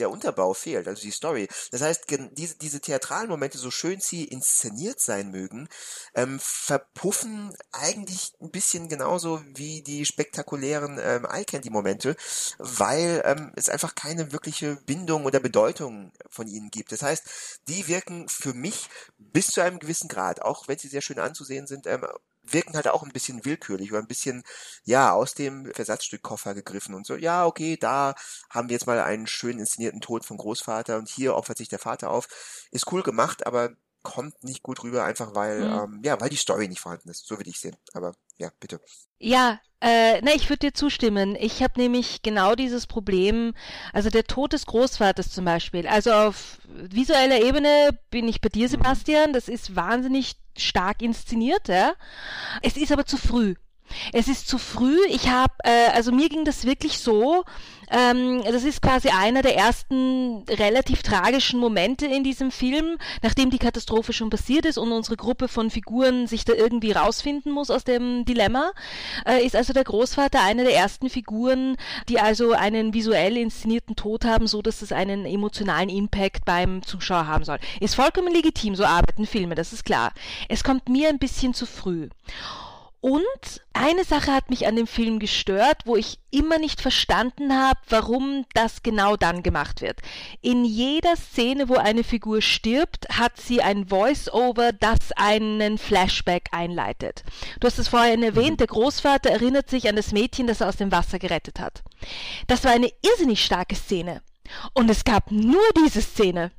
der Unterbau fehlt, also die Story. Das heißt, diese, diese theatralen Momente, so schön sie inszeniert sein mögen, ähm, verpuffen eigentlich ein bisschen genauso wie die spektakulären ähm, Eye-Candy-Momente, weil ähm, es einfach keine wirkliche Bindung oder Bedeutung von ihnen gibt. Das heißt, die wirken für mich bis zu einem gewissen Grad, auch wenn sie sehr schön anzusehen sind, ähm, wirken halt auch ein bisschen willkürlich oder ein bisschen, ja, aus dem Versatzstückkoffer gegriffen und so, ja, okay, da haben wir jetzt mal einen schön inszenierten Tod vom Großvater und hier opfert sich der Vater auf. Ist cool gemacht, aber kommt nicht gut rüber, einfach weil, mhm. ähm, ja, weil die Story nicht vorhanden ist. So würde ich sehen, aber ja, bitte. Ja, äh, na, ich würde dir zustimmen. Ich habe nämlich genau dieses Problem, also der Tod des Großvaters zum Beispiel. Also auf visueller Ebene bin ich bei dir, Sebastian, das ist wahnsinnig stark inszeniert, ja. Es ist aber zu früh. Es ist zu früh. Ich habe, äh, also mir ging das wirklich so. Ähm, das ist quasi einer der ersten relativ tragischen Momente in diesem Film, nachdem die Katastrophe schon passiert ist und unsere Gruppe von Figuren sich da irgendwie rausfinden muss aus dem Dilemma, äh, ist also der Großvater eine der ersten Figuren, die also einen visuell inszenierten Tod haben, so dass es einen emotionalen Impact beim Zuschauer haben soll. Ist vollkommen legitim, so arbeiten Filme, das ist klar. Es kommt mir ein bisschen zu früh. Und eine Sache hat mich an dem Film gestört, wo ich immer nicht verstanden habe, warum das genau dann gemacht wird. In jeder Szene, wo eine Figur stirbt, hat sie ein Voice-Over, das einen Flashback einleitet. Du hast es vorhin erwähnt, der Großvater erinnert sich an das Mädchen, das er aus dem Wasser gerettet hat. Das war eine irrsinnig starke Szene. Und es gab nur diese Szene,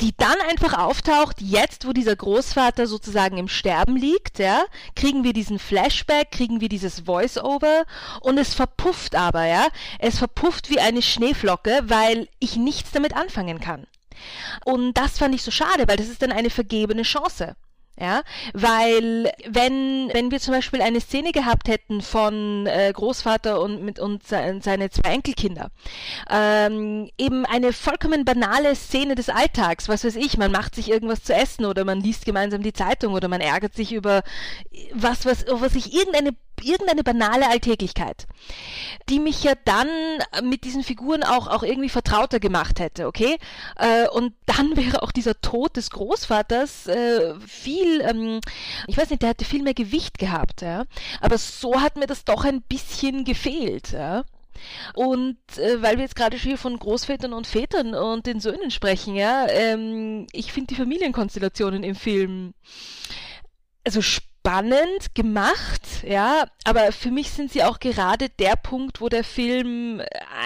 die dann einfach auftaucht, jetzt, wo dieser Großvater sozusagen im Sterben liegt, ja, kriegen wir diesen Flashback, kriegen wir dieses Voice-Over und es verpufft aber, ja, es verpufft wie eine Schneeflocke, weil ich nichts damit anfangen kann. Und das fand ich so schade, weil das ist dann eine vergebene Chance. Ja, weil wenn, wenn wir zum Beispiel eine Szene gehabt hätten von äh, Großvater und, mit, und seine zwei Enkelkinder, ähm, eben eine vollkommen banale Szene des Alltags, was weiß ich, man macht sich irgendwas zu essen oder man liest gemeinsam die Zeitung oder man ärgert sich über was, was, was ich, irgendeine, irgendeine banale Alltäglichkeit, die mich ja dann mit diesen Figuren auch, auch irgendwie vertrauter gemacht hätte, okay? Äh, und dann wäre auch dieser Tod des Großvaters äh, viel ich weiß nicht, der hatte viel mehr Gewicht gehabt, ja. Aber so hat mir das doch ein bisschen gefehlt, ja. Und äh, weil wir jetzt gerade hier von Großvätern und Vätern und den Söhnen sprechen, ja, ähm, ich finde die Familienkonstellationen im Film also spannend gemacht, ja, aber für mich sind sie auch gerade der Punkt, wo der Film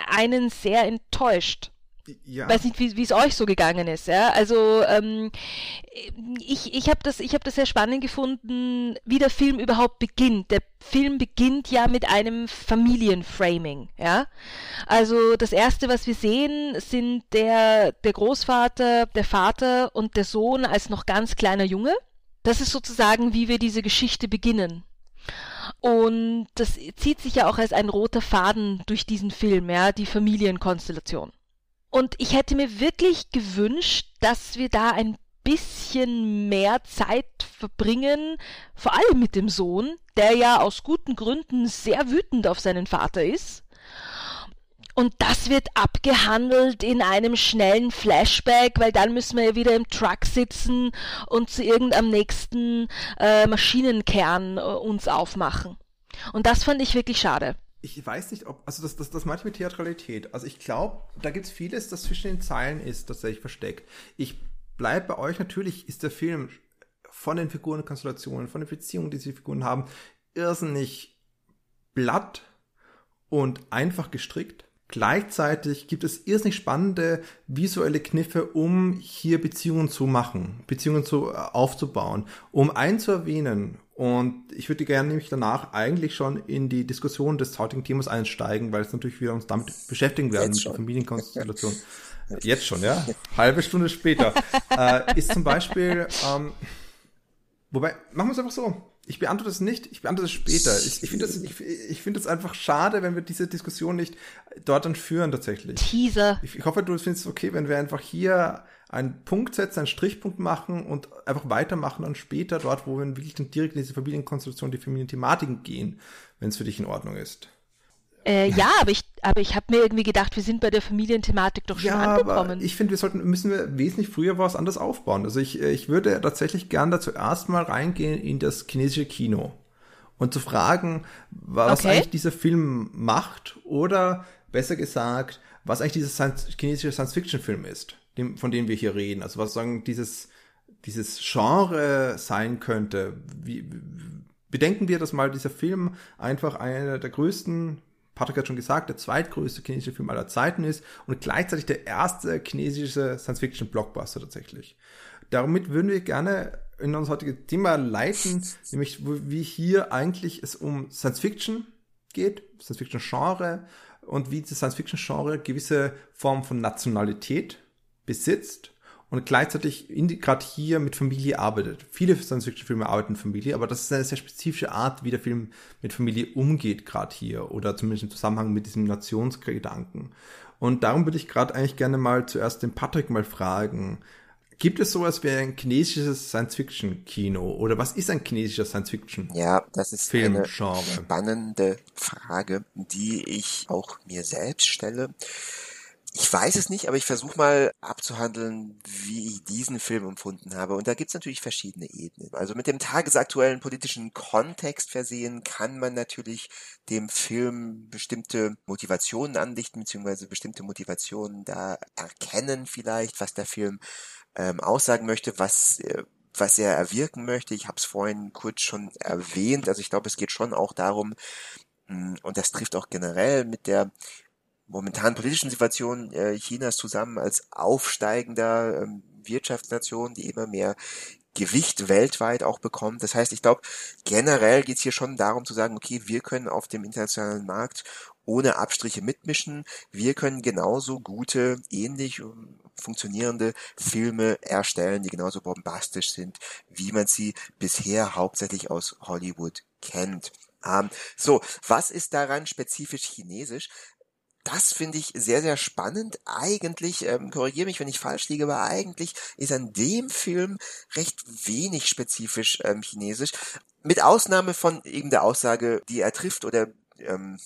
einen sehr enttäuscht. Ja. Weiß nicht, wie es euch so gegangen ist. Ja? Also ähm, ich, ich habe das, ich hab das sehr spannend gefunden, wie der Film überhaupt beginnt. Der Film beginnt ja mit einem Familienframing. Ja? Also das Erste, was wir sehen, sind der, der Großvater, der Vater und der Sohn als noch ganz kleiner Junge. Das ist sozusagen, wie wir diese Geschichte beginnen. Und das zieht sich ja auch als ein roter Faden durch diesen Film, ja? Die Familienkonstellation. Und ich hätte mir wirklich gewünscht, dass wir da ein bisschen mehr Zeit verbringen, vor allem mit dem Sohn, der ja aus guten Gründen sehr wütend auf seinen Vater ist. Und das wird abgehandelt in einem schnellen Flashback, weil dann müssen wir ja wieder im Truck sitzen und zu irgendeinem nächsten äh, Maschinenkern äh, uns aufmachen. Und das fand ich wirklich schade. Ich weiß nicht, ob, also das, das, das meine ich mit Theatralität. Also ich glaube, da gibt es vieles, das zwischen den Zeilen ist, tatsächlich versteckt. Ich bleibe bei euch, natürlich ist der Film von den Figurenkonstellationen, von den Beziehungen, die diese Figuren haben, irrsinnig platt und einfach gestrickt. Gleichzeitig gibt es irrsinnig spannende visuelle Kniffe, um hier Beziehungen zu machen, Beziehungen zu, äh, aufzubauen. Um einen zu erwähnen, und ich würde gerne nämlich danach eigentlich schon in die Diskussion des heutigen Themas einsteigen, weil es natürlich wieder uns damit beschäftigen werden, mit der Familienkonstellation. Jetzt schon, ja? Halbe Stunde später. äh, ist zum Beispiel, ähm, wobei, machen wir es einfach so. Ich beantworte es nicht, ich beantworte es später. Ich, ich finde es ich, ich find das einfach schade, wenn wir diese Diskussion nicht dort dann führen, tatsächlich. Teaser. Ich, ich hoffe, du findest es okay, wenn wir einfach hier einen Punkt setzen, einen Strichpunkt machen und einfach weitermachen und später dort, wo wir wirklich dann direkt in diese Familienkonstellation, die Familienthematiken gehen, wenn es für dich in Ordnung ist. Äh, ja, aber ich, aber ich habe mir irgendwie gedacht, wir sind bei der Familienthematik doch schon ja, angekommen. Aber ich finde, wir sollten, müssen wir wesentlich früher was anderes aufbauen. Also ich, ich würde tatsächlich gerne dazu erstmal reingehen in das chinesische Kino und zu fragen, was okay. eigentlich dieser Film macht oder besser gesagt, was eigentlich dieser Science, chinesische Science-Fiction-Film ist, dem, von dem wir hier reden. Also was sagen dieses, dieses Genre sein könnte. Wie, bedenken wir, dass mal dieser Film einfach einer der größten, Patrick hat schon gesagt, der zweitgrößte chinesische Film aller Zeiten ist und gleichzeitig der erste chinesische Science-Fiction-Blockbuster tatsächlich. Damit würden wir gerne in unser heutiges Thema leiten, nämlich wie hier eigentlich es um Science-Fiction geht, Science-Fiction-Genre und wie das Science-Fiction-Genre gewisse Formen von Nationalität besitzt und gleichzeitig gerade hier mit Familie arbeitet. Viele Science-Fiction-Filme arbeiten mit Familie, aber das ist eine sehr spezifische Art, wie der Film mit Familie umgeht gerade hier oder zumindest im Zusammenhang mit diesem Nationsgedanken. Und darum würde ich gerade eigentlich gerne mal zuerst den Patrick mal fragen, gibt es sowas wie ein chinesisches Science-Fiction-Kino oder was ist ein chinesischer Science-Fiction-Film? Ja, das ist eine spannende Frage, die ich auch mir selbst stelle. Ich weiß es nicht, aber ich versuche mal abzuhandeln, wie ich diesen Film empfunden habe. Und da gibt's natürlich verschiedene Ebenen. Also mit dem tagesaktuellen politischen Kontext versehen kann man natürlich dem Film bestimmte Motivationen andichten, beziehungsweise bestimmte Motivationen da erkennen vielleicht, was der Film ähm, aussagen möchte, was... Äh, was er erwirken möchte. Ich habe es vorhin kurz schon erwähnt. Also ich glaube, es geht schon auch darum, und das trifft auch generell mit der momentanen politischen Situation Chinas zusammen als aufsteigender Wirtschaftsnation, die immer mehr Gewicht weltweit auch bekommt. Das heißt, ich glaube, generell geht es hier schon darum zu sagen, okay, wir können auf dem internationalen Markt ohne Abstriche mitmischen. Wir können genauso gute, ähnlich funktionierende Filme erstellen, die genauso bombastisch sind, wie man sie bisher hauptsächlich aus Hollywood kennt. Ähm, so, was ist daran spezifisch chinesisch? Das finde ich sehr, sehr spannend. Eigentlich, ähm, korrigiere mich, wenn ich falsch liege, aber eigentlich ist an dem Film recht wenig spezifisch ähm, chinesisch. Mit Ausnahme von irgendeiner Aussage, die er trifft oder ähm,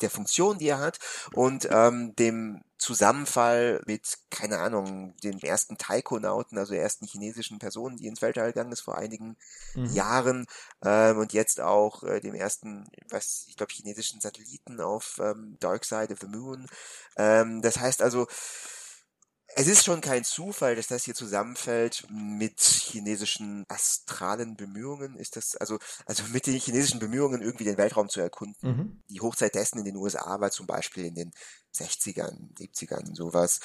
der Funktion, die er hat und ähm, dem Zusammenfall mit, keine Ahnung, den ersten Taikonauten, also ersten chinesischen Personen, die ins Weltall gegangen ist vor einigen mhm. Jahren ähm, und jetzt auch äh, dem ersten, was ich glaube, chinesischen Satelliten auf ähm, Dark Side of the Moon. Ähm, das heißt also, es ist schon kein Zufall, dass das hier zusammenfällt mit chinesischen astralen Bemühungen, ist das, also, also mit den chinesischen Bemühungen irgendwie den Weltraum zu erkunden. Mhm. Die Hochzeit dessen in den U S A war zum Beispiel in den sechzigern, siebzigern, sowas.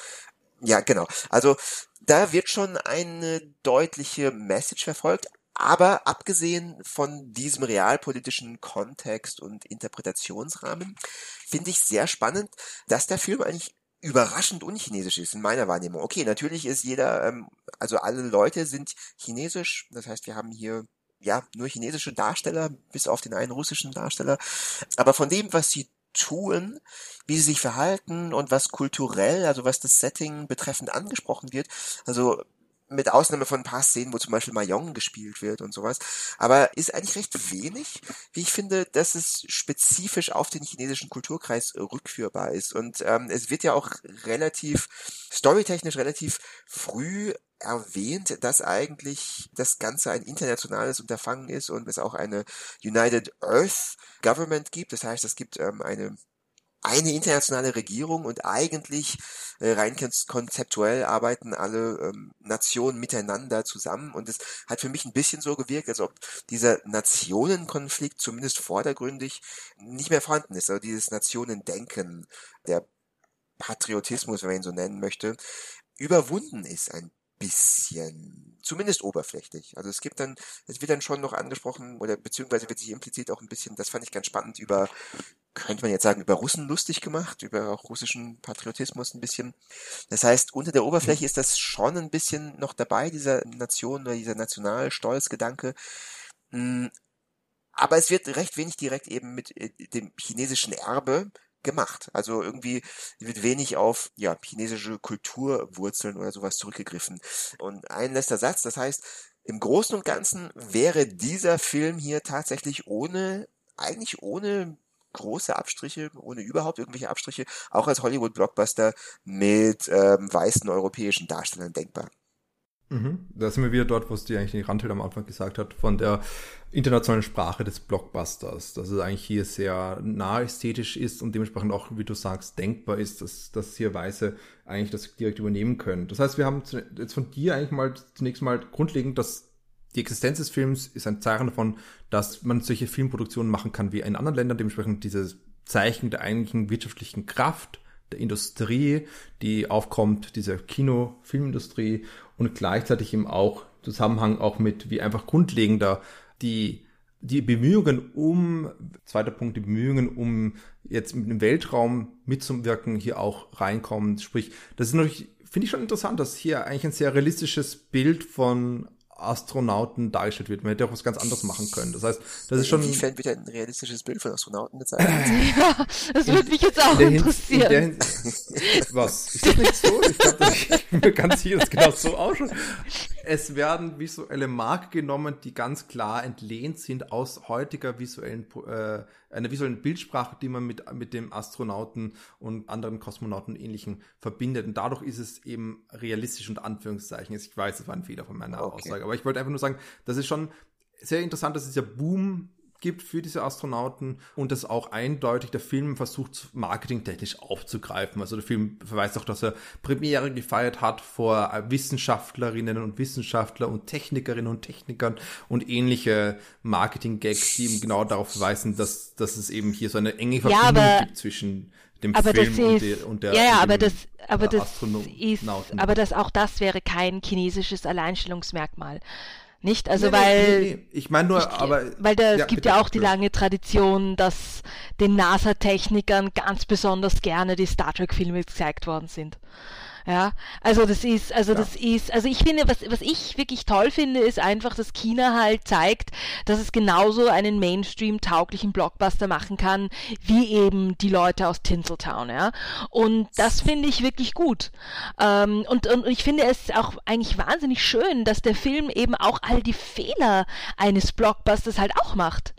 Ja, genau. Also, da wird schon eine deutliche Message verfolgt. Aber abgesehen von diesem realpolitischen Kontext und Interpretationsrahmen finde ich sehr spannend, dass der Film eigentlich überraschend unchinesisch ist, in meiner Wahrnehmung. Okay, natürlich ist jeder, ähm, also alle Leute sind chinesisch, das heißt, wir haben hier ja nur chinesische Darsteller, bis auf den einen russischen Darsteller, aber von dem, was sie tun, wie sie sich verhalten und was kulturell, also was das Setting betreffend angesprochen wird, also mit Ausnahme von ein paar Szenen, wo zum Beispiel Mahjong gespielt wird und sowas, aber ist eigentlich recht wenig, wie ich finde, dass es spezifisch auf den chinesischen Kulturkreis rückführbar ist. Und ähm, es wird ja auch relativ, storytechnisch relativ früh erwähnt, dass eigentlich das Ganze ein internationales Unterfangen ist und es auch eine United Earth Government gibt. Das heißt, es gibt ähm, eine eine internationale Regierung und eigentlich äh, rein konzeptuell arbeiten alle ähm, Nationen miteinander zusammen und es hat für mich ein bisschen so gewirkt, als ob dieser Nationenkonflikt zumindest vordergründig nicht mehr vorhanden ist, also dieses Nationendenken, der Patriotismus, wenn man ihn so nennen möchte, überwunden ist ein bisschen, zumindest oberflächlich. Also es gibt dann, es wird dann schon noch angesprochen oder beziehungsweise wird sich implizit auch ein bisschen, das fand ich ganz spannend, über, könnte man jetzt sagen, über Russen lustig gemacht, über auch russischen Patriotismus ein bisschen. Das heißt, unter der Oberfläche ist das schon ein bisschen noch dabei, dieser Nation oder dieser Nationalstolzgedanke. Aber es wird recht wenig direkt eben mit dem chinesischen Erbe gemacht. Also irgendwie wird wenig auf ja chinesische Kulturwurzeln oder sowas zurückgegriffen. Und ein letzter Satz, das heißt, im Großen und Ganzen wäre dieser Film hier tatsächlich ohne, eigentlich ohne große Abstriche, ohne überhaupt irgendwelche Abstriche, auch als Hollywood-Blockbuster mit ähm, weißen europäischen Darstellern denkbar. Mhm. Da sind wir wieder dort, was die eigentlich Rantel am Anfang gesagt hat, von der internationalen Sprache des Blockbusters, dass es eigentlich hier sehr nah ästhetisch ist und dementsprechend auch, wie du sagst, denkbar ist, dass, dass hier Weiße eigentlich das direkt übernehmen können. Das heißt, wir haben jetzt von dir eigentlich mal zunächst mal grundlegend das die Existenz des Films ist ein Zeichen davon, dass man solche Filmproduktionen machen kann wie in anderen Ländern, dementsprechend dieses Zeichen der eigentlichen wirtschaftlichen Kraft, der Industrie, die aufkommt, dieser Kino-Filmindustrie und gleichzeitig eben auch Zusammenhang auch mit, wie einfach grundlegender, die die Bemühungen um, zweiter Punkt, die Bemühungen um jetzt mit dem Weltraum mitzuwirken, hier auch reinkommen. Sprich, das ist natürlich, finde ich schon interessant, dass hier eigentlich ein sehr realistisches Bild von Astronauten dargestellt wird. Man hätte auch was ganz anderes machen können. Das heißt, das ist schon... Inwiefern wird ein realistisches Bild von Astronauten gezeichnet? Ja, das würde mich jetzt auch in interessieren. In was? Ist das nicht so? Ich glaube, ich bin mir ganz sicher, dass genau so ausschaut. Es werden visuelle Marken genommen, die ganz klar entlehnt sind aus heutiger visuellen, äh, einer visuellen Bildsprache, die man mit, mit dem Astronauten und anderen Kosmonauten und Ähnlichem verbindet. Und dadurch ist es eben realistisch und Anführungszeichen. Ich weiß, das war ein Fehler von meiner okay. Aussage. Aber ich wollte einfach nur sagen, das ist schon sehr interessant, dass dieser Boom gibt für diese Astronauten und das auch eindeutig der Film versucht, marketingtechnisch aufzugreifen. Also der Film verweist auch, dass er Premiere gefeiert hat vor Wissenschaftlerinnen und Wissenschaftler und Technikerinnen und Technikern und ähnliche Marketing-Gags, die eben genau darauf verweisen, dass, dass es eben hier so eine enge Verbindung ja, gibt zwischen dem aber Film das ist, und der, und der ja, ja, aber das, aber das ist, aber das auch das wäre kein chinesisches Alleinstellungsmerkmal. Nicht, also nee, weil nee, nee. ich meine nur, ich, aber weil da, ja, es gibt bitte, ja auch die lange Tradition, dass den NASA-Technikern ganz besonders gerne die Star Trek-Filme gezeigt worden sind. Ja, also das ist, also ja. das ist, also ich finde, was was ich wirklich toll finde, ist einfach, dass China halt zeigt, dass es genauso einen Mainstream-tauglichen Blockbuster machen kann, wie eben die Leute aus Tinseltown, ja. Und das finde ich wirklich gut. Ähm, und, und ich finde es auch eigentlich wahnsinnig schön, dass der Film eben auch all die Fehler eines Blockbusters halt auch macht.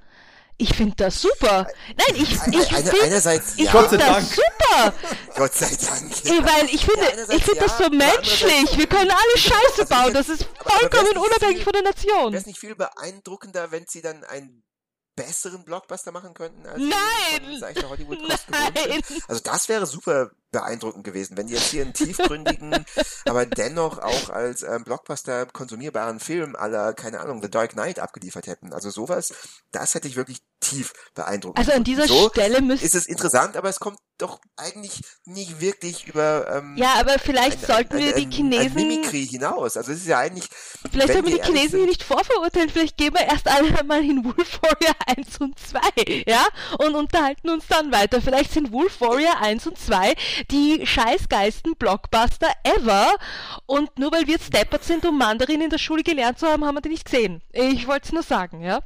Ich finde das super. Nein, ich, ich finde einerseits, ich ja. find das Dank. super. Gott sei Dank. Ja. Ey, weil ich finde, ja, ich finde ja, das so menschlich. Wir können alle Scheiße bauen. Das ist vollkommen unabhängig viel, von der Nation. Wäre es nicht viel beeindruckender, wenn sie dann einen besseren Blockbuster machen könnten? Als Nein! Von Hollywood Nein! Also das wäre super beeindruckend gewesen, wenn die jetzt hier einen tiefgründigen, aber dennoch auch als ähm, Blockbuster konsumierbaren Film à la, keine Ahnung, The Dark Knight abgeliefert hätten. Also sowas, das hätte ich wirklich tief beeindruckend. Also an dieser so Stelle müsste... ist es interessant, aber es kommt doch eigentlich nicht wirklich über... Ähm, ja, aber vielleicht ein, sollten ein, ein, wir die Chinesen... Ein Mimikry hinaus. Also es ist ja eigentlich... Vielleicht sollten wir die Chinesen sind, hier nicht vorverurteilen. Vielleicht gehen wir erst einmal in Wolf Warrior eins und zwei, ja? Und unterhalten uns dann weiter. Vielleicht sind Wolf Warrior eins und zwei die scheißgeilsten Blockbuster ever. Und nur weil wir steppert sind, um Mandarin in der Schule gelernt zu haben, haben wir die nicht gesehen. Ich wollte es nur sagen, ja?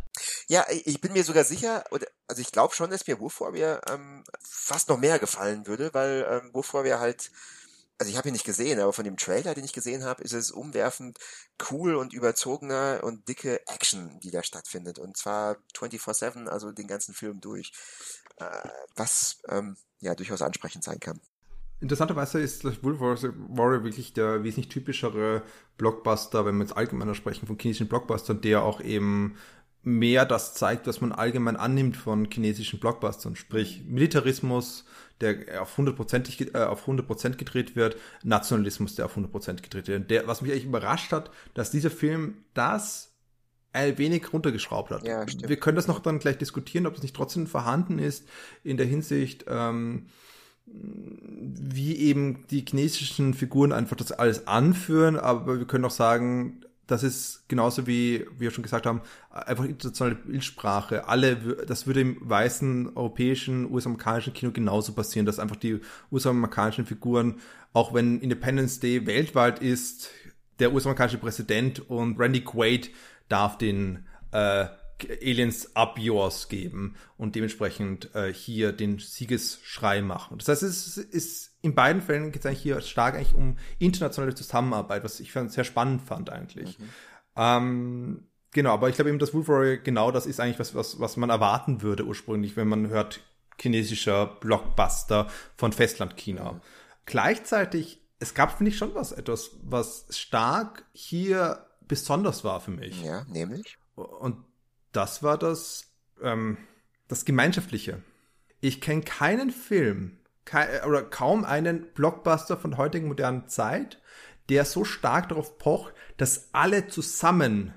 Ja, ich bin mir sogar sicher, oder, also ich glaube schon, dass mir Wolf Warrior ähm, fast noch mehr gefallen würde, weil ähm, Wolf Warrior halt, also ich habe ihn nicht gesehen, aber von dem Trailer, den ich gesehen habe, ist es umwerfend cool und überzogener und dicke Action, die da stattfindet. Und zwar vierundzwanzig sieben, also den ganzen Film durch, äh, was ähm, ja durchaus ansprechend sein kann. Interessanterweise ist das Wolf Warrior wirklich der wesentlich typischere Blockbuster, wenn wir jetzt allgemeiner sprechen, von chinesischen Blockbustern, der auch eben mehr das zeigt, was man allgemein annimmt von chinesischen Blockbustern, sprich Militarismus, der auf hundertprozentig äh, auf hundert Prozent gedreht wird, Nationalismus, der auf hundert Prozent gedreht wird. Der, was mich eigentlich überrascht hat, dass dieser Film das ein wenig runtergeschraubt hat. Ja, wir können das noch dann gleich diskutieren, ob es nicht trotzdem vorhanden ist in der Hinsicht, ähm, wie eben die chinesischen Figuren einfach das alles anführen, aber wir können auch sagen, das ist genauso wie wir schon gesagt haben, einfach internationale Bildsprache. Alle, das würde im weißen, europäischen, U S-amerikanischen Kino genauso passieren, dass einfach die U S-amerikanischen Figuren, auch wenn Independence Day weltweit ist, der U S-amerikanische Präsident und Randy Quaid darf den äh, Aliens Up Yours geben und dementsprechend äh, hier den Siegesschrei machen. Das heißt, es ist in beiden Fällen geht es eigentlich hier stark eigentlich um internationale Zusammenarbeit, was ich sehr spannend fand eigentlich. Mhm. Ähm, genau, aber ich glaube eben, dass Wolf Warrior genau das ist eigentlich, was, was, was man erwarten würde ursprünglich, wenn man hört, chinesischer Blockbuster von Festlandchina. Mhm. Gleichzeitig, es gab, finde ich, schon was etwas, was stark hier besonders war für mich. Ja, nämlich? Und das war das, ähm, das Gemeinschaftliche. Ich kenne keinen Film, oder kaum einen Blockbuster von heutigen modernen Zeit, der so stark darauf pocht, dass alle zusammen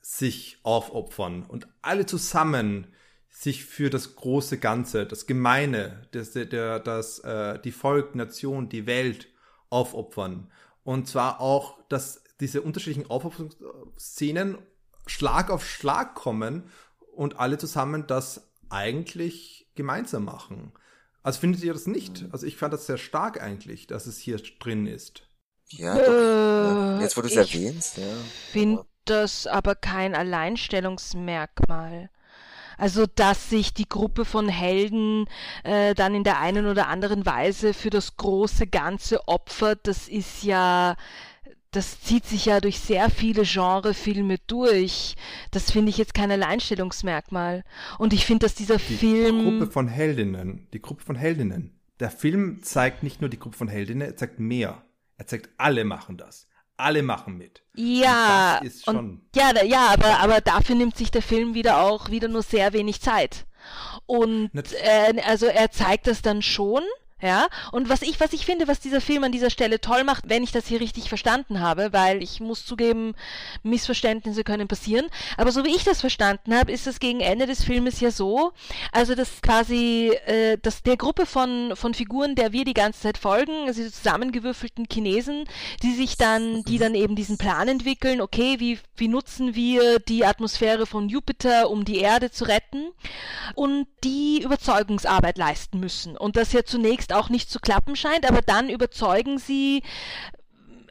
sich aufopfern und alle zusammen sich für das große Ganze, das Gemeine, das, der, das, äh, die Volk, Nation, die Welt aufopfern. Und zwar auch, dass diese unterschiedlichen Aufopferungsszenen Schlag auf Schlag kommen und alle zusammen das eigentlich gemeinsam machen. Also findet ihr das nicht? Also ich fand das sehr stark eigentlich, dass es hier drin ist. Ja, doch. Ja. Jetzt wo du es erwähnst. Ich ja. finde das aber kein Alleinstellungsmerkmal. Also dass sich die Gruppe von Helden äh, dann in der einen oder anderen Weise für das große Ganze opfert, das ist ja... das zieht sich ja durch sehr viele Genrefilme durch. Das finde ich jetzt kein Alleinstellungsmerkmal. Und ich finde, dass dieser die Film... Die Gruppe von Heldinnen, die Gruppe von Heldinnen. Der Film zeigt nicht nur die Gruppe von Heldinnen, er zeigt mehr. Er zeigt, alle machen das. Alle machen mit. Ja, und das ist schon und, ja, da, ja aber, aber dafür nimmt sich der Film wieder auch wieder nur sehr wenig Zeit. Und äh, also er zeigt das dann schon. Ja, und was ich, was ich finde, was dieser Film an dieser Stelle toll macht, wenn ich das hier richtig verstanden habe, weil ich muss zugeben, Missverständnisse können passieren, aber so wie ich das verstanden habe, ist das gegen Ende des Filmes ja so, also dass quasi, äh, dass der Gruppe von, von Figuren, der wir die ganze Zeit folgen, also die zusammengewürfelten Chinesen, die sich dann, die dann eben diesen Plan entwickeln, okay, wie, wie nutzen wir die Atmosphäre von Jupiter, um die Erde zu retten, und die Überzeugungsarbeit leisten müssen, und das ja zunächst auch nicht zu klappen scheint, aber dann überzeugen sie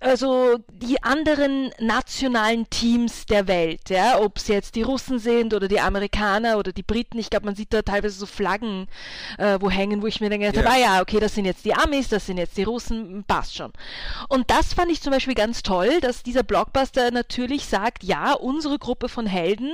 also die anderen nationalen Teams der Welt, ja, ob es jetzt die Russen sind oder die Amerikaner oder die Briten, ich glaube, man sieht da teilweise so Flaggen, äh, wo hängen, wo ich mir denke, yeah. ah ja, okay, das sind jetzt die Amis, das sind jetzt die Russen, passt schon. Und das fand ich zum Beispiel ganz toll, dass dieser Blockbuster natürlich sagt, ja, unsere Gruppe von Helden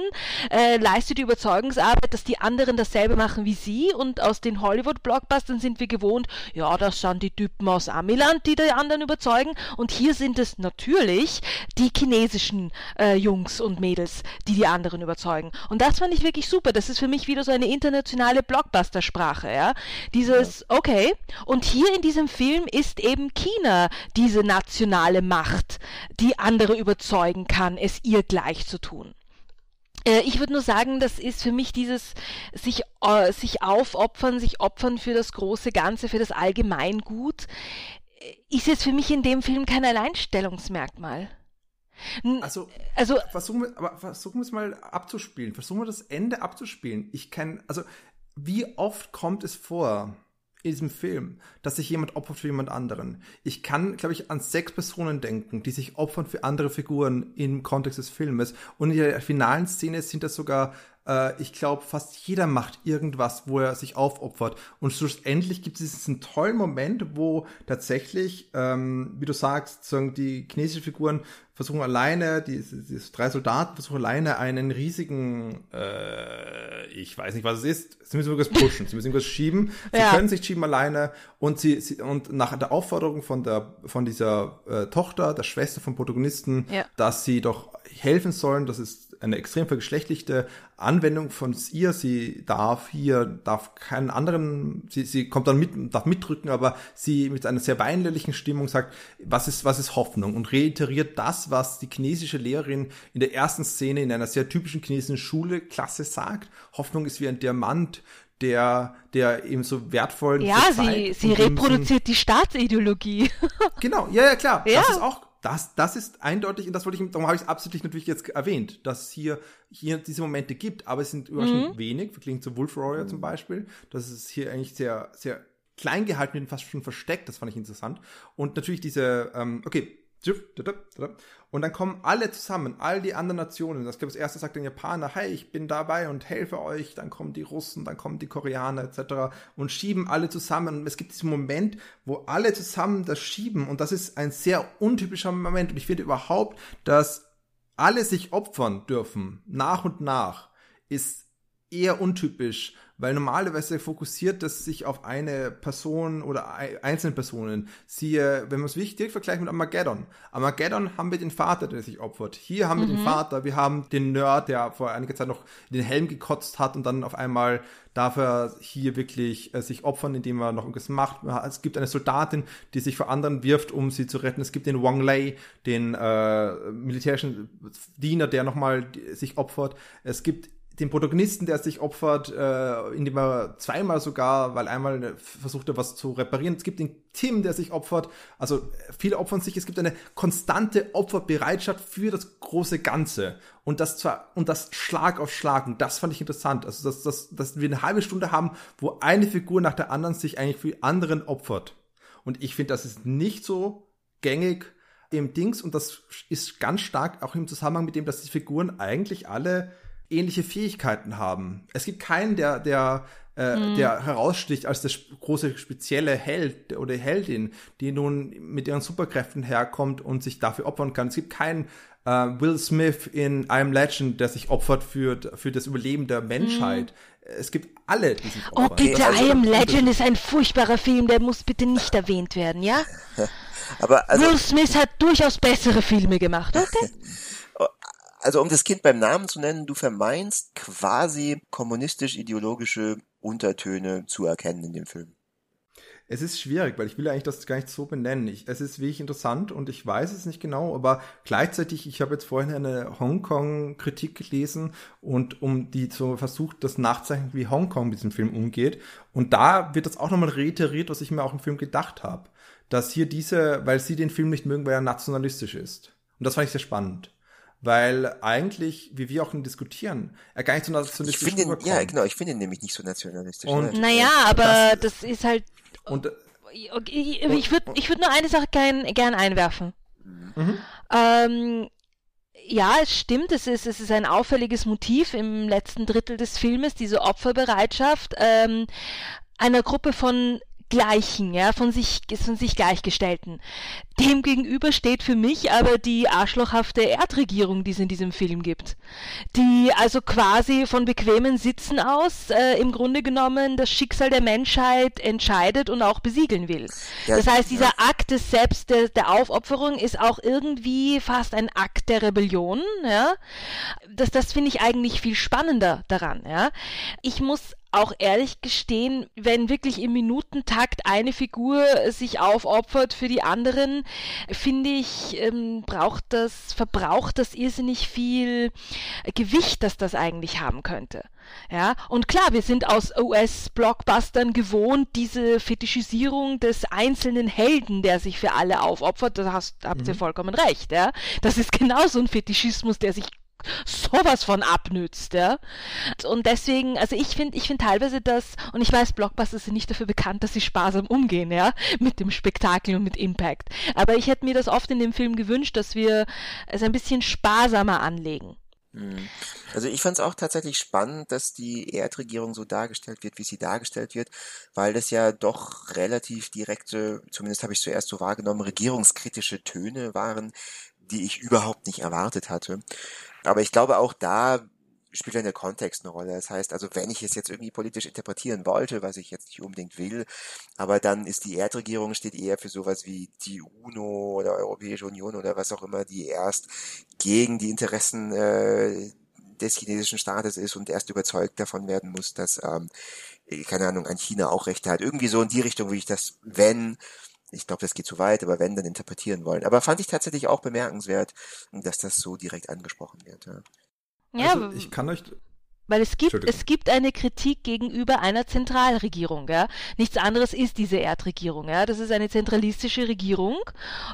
äh, leistet die Überzeugungsarbeit, dass die anderen dasselbe machen wie sie, und aus den Hollywood-Blockbustern sind wir gewohnt, ja, das sind die Typen aus Amiland, die die anderen überzeugen, und hier sind es natürlich die chinesischen äh, Jungs und Mädels, die die anderen überzeugen. Und das fand ich wirklich super. Das ist für mich wieder so eine internationale Blockbuster-Sprache. Ja? Dieses, ja. okay, und hier in diesem Film ist eben China diese nationale Macht, die andere überzeugen kann, es ihr gleich zu tun. Ich würde nur sagen, das ist für mich dieses sich, äh, sich aufopfern, sich opfern für das große Ganze, für das Allgemeingut, ist jetzt für mich in dem Film kein Alleinstellungsmerkmal. N- also, also versuchen wir, aber versuchen wir es mal abzuspielen. Versuchen wir das Ende abzuspielen. Ich kann, also wie oft kommt es vor in diesem Film, dass sich jemand opfert für jemand anderen? Ich kann, glaube ich, an sechs Personen denken, die sich opfern für andere Figuren im Kontext des Filmes. Und in der finalen Szene sind das sogar, äh, ich glaube, fast jeder macht irgendwas, wo er sich aufopfert. Und schlussendlich gibt es diesen tollen Moment, wo tatsächlich, ähm, wie du sagst, sagen die chinesischen Figuren versuchen alleine, die, die drei Soldaten versuchen alleine einen riesigen, äh, ich weiß nicht, was es ist. Sie müssen irgendwas pushen, sie müssen irgendwas schieben. Sie ja. können sich schieben alleine. Und sie, sie und nach der Aufforderung von der, von dieser äh, Tochter, der Schwester vom Protagonisten, ja. dass sie doch helfen sollen, das ist eine extrem vergeschlechtlichte Anwendung von ihr. Sie darf hier, darf keinen anderen, sie, sie kommt dann mit, darf mitdrücken, aber sie mit einer sehr weinländischen Stimmung sagt, was ist, was ist Hoffnung? Und reiteriert das, was die chinesische Lehrerin in der ersten Szene in einer sehr typischen chinesischen Schule, Klasse sagt. Hoffnung ist wie ein Diamant, der, der eben so wertvollen. Ja, sie, sie reproduziert die Staatsideologie. Genau, ja, ja, klar. Ja. Das ist auch, Das, das ist eindeutig, und das wollte ich, darum habe ich es absichtlich natürlich jetzt erwähnt, dass es hier, hier diese Momente gibt, aber es sind überraschend mhm. wenig, verglichen zu Wolf Warrior mhm. zum Beispiel. Das ist hier eigentlich sehr, sehr klein gehalten und fast schon versteckt, das fand ich interessant. Und natürlich diese, ähm, okay, und dann kommen alle zusammen, all die anderen Nationen. Das, glaube ich, das erste sagt ein Japaner, hey, ich bin dabei und helfe euch. Dann kommen die Russen, dann kommen die Koreaner et cetera und schieben alle zusammen. Und es gibt diesen Moment, wo alle zusammen das schieben. Und das ist ein sehr untypischer Moment. Und ich finde überhaupt, dass alle sich opfern dürfen, nach und nach, ist eher untypisch. Weil normalerweise fokussiert das sich auf eine Person oder einzelne Personen. Siehe, wenn man es wirklich direkt vergleicht mit Armageddon. Armageddon haben wir den Vater, der sich opfert. Hier haben wir mhm. den Vater, wir haben den Nerd, der vor einiger Zeit noch den Helm gekotzt hat und dann auf einmal darf er hier wirklich äh, sich opfern, indem er noch irgendwas macht. Es gibt eine Soldatin, die sich vor anderen wirft, um sie zu retten. Es gibt den Wang Lei, den äh, militärischen Diener, der nochmal sich opfert. Es gibt den Protagonisten, der sich opfert, äh, indem er zweimal sogar, weil einmal versucht er was zu reparieren. Es gibt den Tim, der sich opfert. Also viele opfern sich. Es gibt eine konstante Opferbereitschaft für das große Ganze. Und das zwar, und das Schlag auf Schlag. Und das fand ich interessant. Also, dass, dass, dass wir eine halbe Stunde haben, wo eine Figur nach der anderen sich eigentlich für die anderen opfert. Und ich finde, das ist nicht so gängig im Dings. Und das ist ganz stark auch im Zusammenhang mit dem, dass die Figuren eigentlich alle ähnliche Fähigkeiten haben. Es gibt keinen, der, der, äh, hm. der heraussticht als der große spezielle Held oder Heldin, die nun mit ihren Superkräften herkommt und sich dafür opfern kann. Es gibt keinen äh, Will Smith in I Am Legend, der sich opfert für, für das Überleben der Menschheit. Hm. Es gibt alle, die sich opfern. Oh bitte, also, I Am Legend ist ein furchtbarer Film, der muss bitte nicht erwähnt werden, ja? Aber also, Will Smith hat durchaus bessere Filme gemacht, okay? Also um das Kind beim Namen zu nennen, du vermeinst quasi kommunistisch-ideologische Untertöne zu erkennen in dem Film. Es ist schwierig, weil ich will eigentlich das gar nicht so benennen. Ich, es ist wirklich interessant und ich weiß es nicht genau, aber gleichzeitig, ich habe jetzt vorhin eine Hongkong-Kritik gelesen und um die so versucht, das nachzuzeichnen, wie Hongkong mit diesem Film umgeht. Und da wird das auch nochmal reiteriert, was ich mir auch im Film gedacht habe. Dass hier diese, weil sie den Film nicht mögen, weil er nationalistisch ist. Und das fand ich sehr spannend. Weil eigentlich, wie wir auch ihn diskutieren, er gar nicht so nationalistisch ist. Ja, genau, ich finde ihn nämlich nicht so nationalistisch. Und, ne? Naja, aber das, das ist halt... Und, okay, und, ich würde ich würd nur eine Sache gern, gern einwerfen. Mhm. Ähm, ja, es stimmt, es ist, es ist ein auffälliges Motiv im letzten Drittel des Filmes, diese Opferbereitschaft ähm, einer Gruppe von Gleichen, ja, von sich, von sich Gleichgestellten. Dem gegenüber steht für mich aber die arschlochhafte Erdregierung, die es in diesem Film gibt. Die also quasi von bequemen Sitzen aus äh, im Grunde genommen das Schicksal der Menschheit entscheidet und auch besiegeln will. Ja, das heißt, dieser ja. Akt des Selbst, der, der Aufopferung ist auch irgendwie fast ein Akt der Rebellion, ja. Das, das finde ich eigentlich viel spannender daran, ja. Ich muss auch ehrlich gestehen, wenn wirklich im Minutentakt eine Figur sich aufopfert für die anderen, finde ich, ähm, braucht das, verbraucht das irrsinnig viel Gewicht, das das eigentlich haben könnte. Ja, und klar, wir sind aus U S-Blockbustern gewohnt, diese Fetischisierung des einzelnen Helden, der sich für alle aufopfert, da hast, habt ihr mhm. vollkommen recht. Ja? Das ist genau so ein Fetischismus, der sich sowas von abnützt, ja. Und deswegen, also ich finde, ich finde teilweise das, und ich weiß, Blockbuster sind nicht dafür bekannt, dass sie sparsam umgehen, ja, mit dem Spektakel und mit Impact. Aber ich hätte mir das oft in dem Film gewünscht, dass wir es ein bisschen sparsamer anlegen. Also ich fand es auch tatsächlich spannend, dass die Erdregierung so dargestellt wird, wie sie dargestellt wird, weil das ja doch relativ direkte, zumindest habe ich zuerst so wahrgenommen, regierungskritische Töne waren, die ich überhaupt nicht erwartet hatte. Aber ich glaube, auch da spielt dann der Kontext eine Rolle. Das heißt, also wenn ich es jetzt irgendwie politisch interpretieren wollte, was ich jetzt nicht unbedingt will, aber dann ist die Erdregierung, steht eher für sowas wie die UNO oder Europäische Union oder was auch immer, die erst gegen die Interessen äh, des chinesischen Staates ist und erst überzeugt davon werden muss, dass, ähm, keine Ahnung, an China auch Rechte hat. Irgendwie so in die Richtung würde ich das, wenn... Ich glaube, das geht zu weit, aber wenn, dann interpretieren wollen. Aber fand ich tatsächlich auch bemerkenswert, dass das so direkt angesprochen wird. Ja, ja also, ich kann euch... Weil es gibt, es gibt eine Kritik gegenüber einer Zentralregierung. Ja? Nichts anderes ist diese Erdregierung. Ja? Das ist eine zentralistische Regierung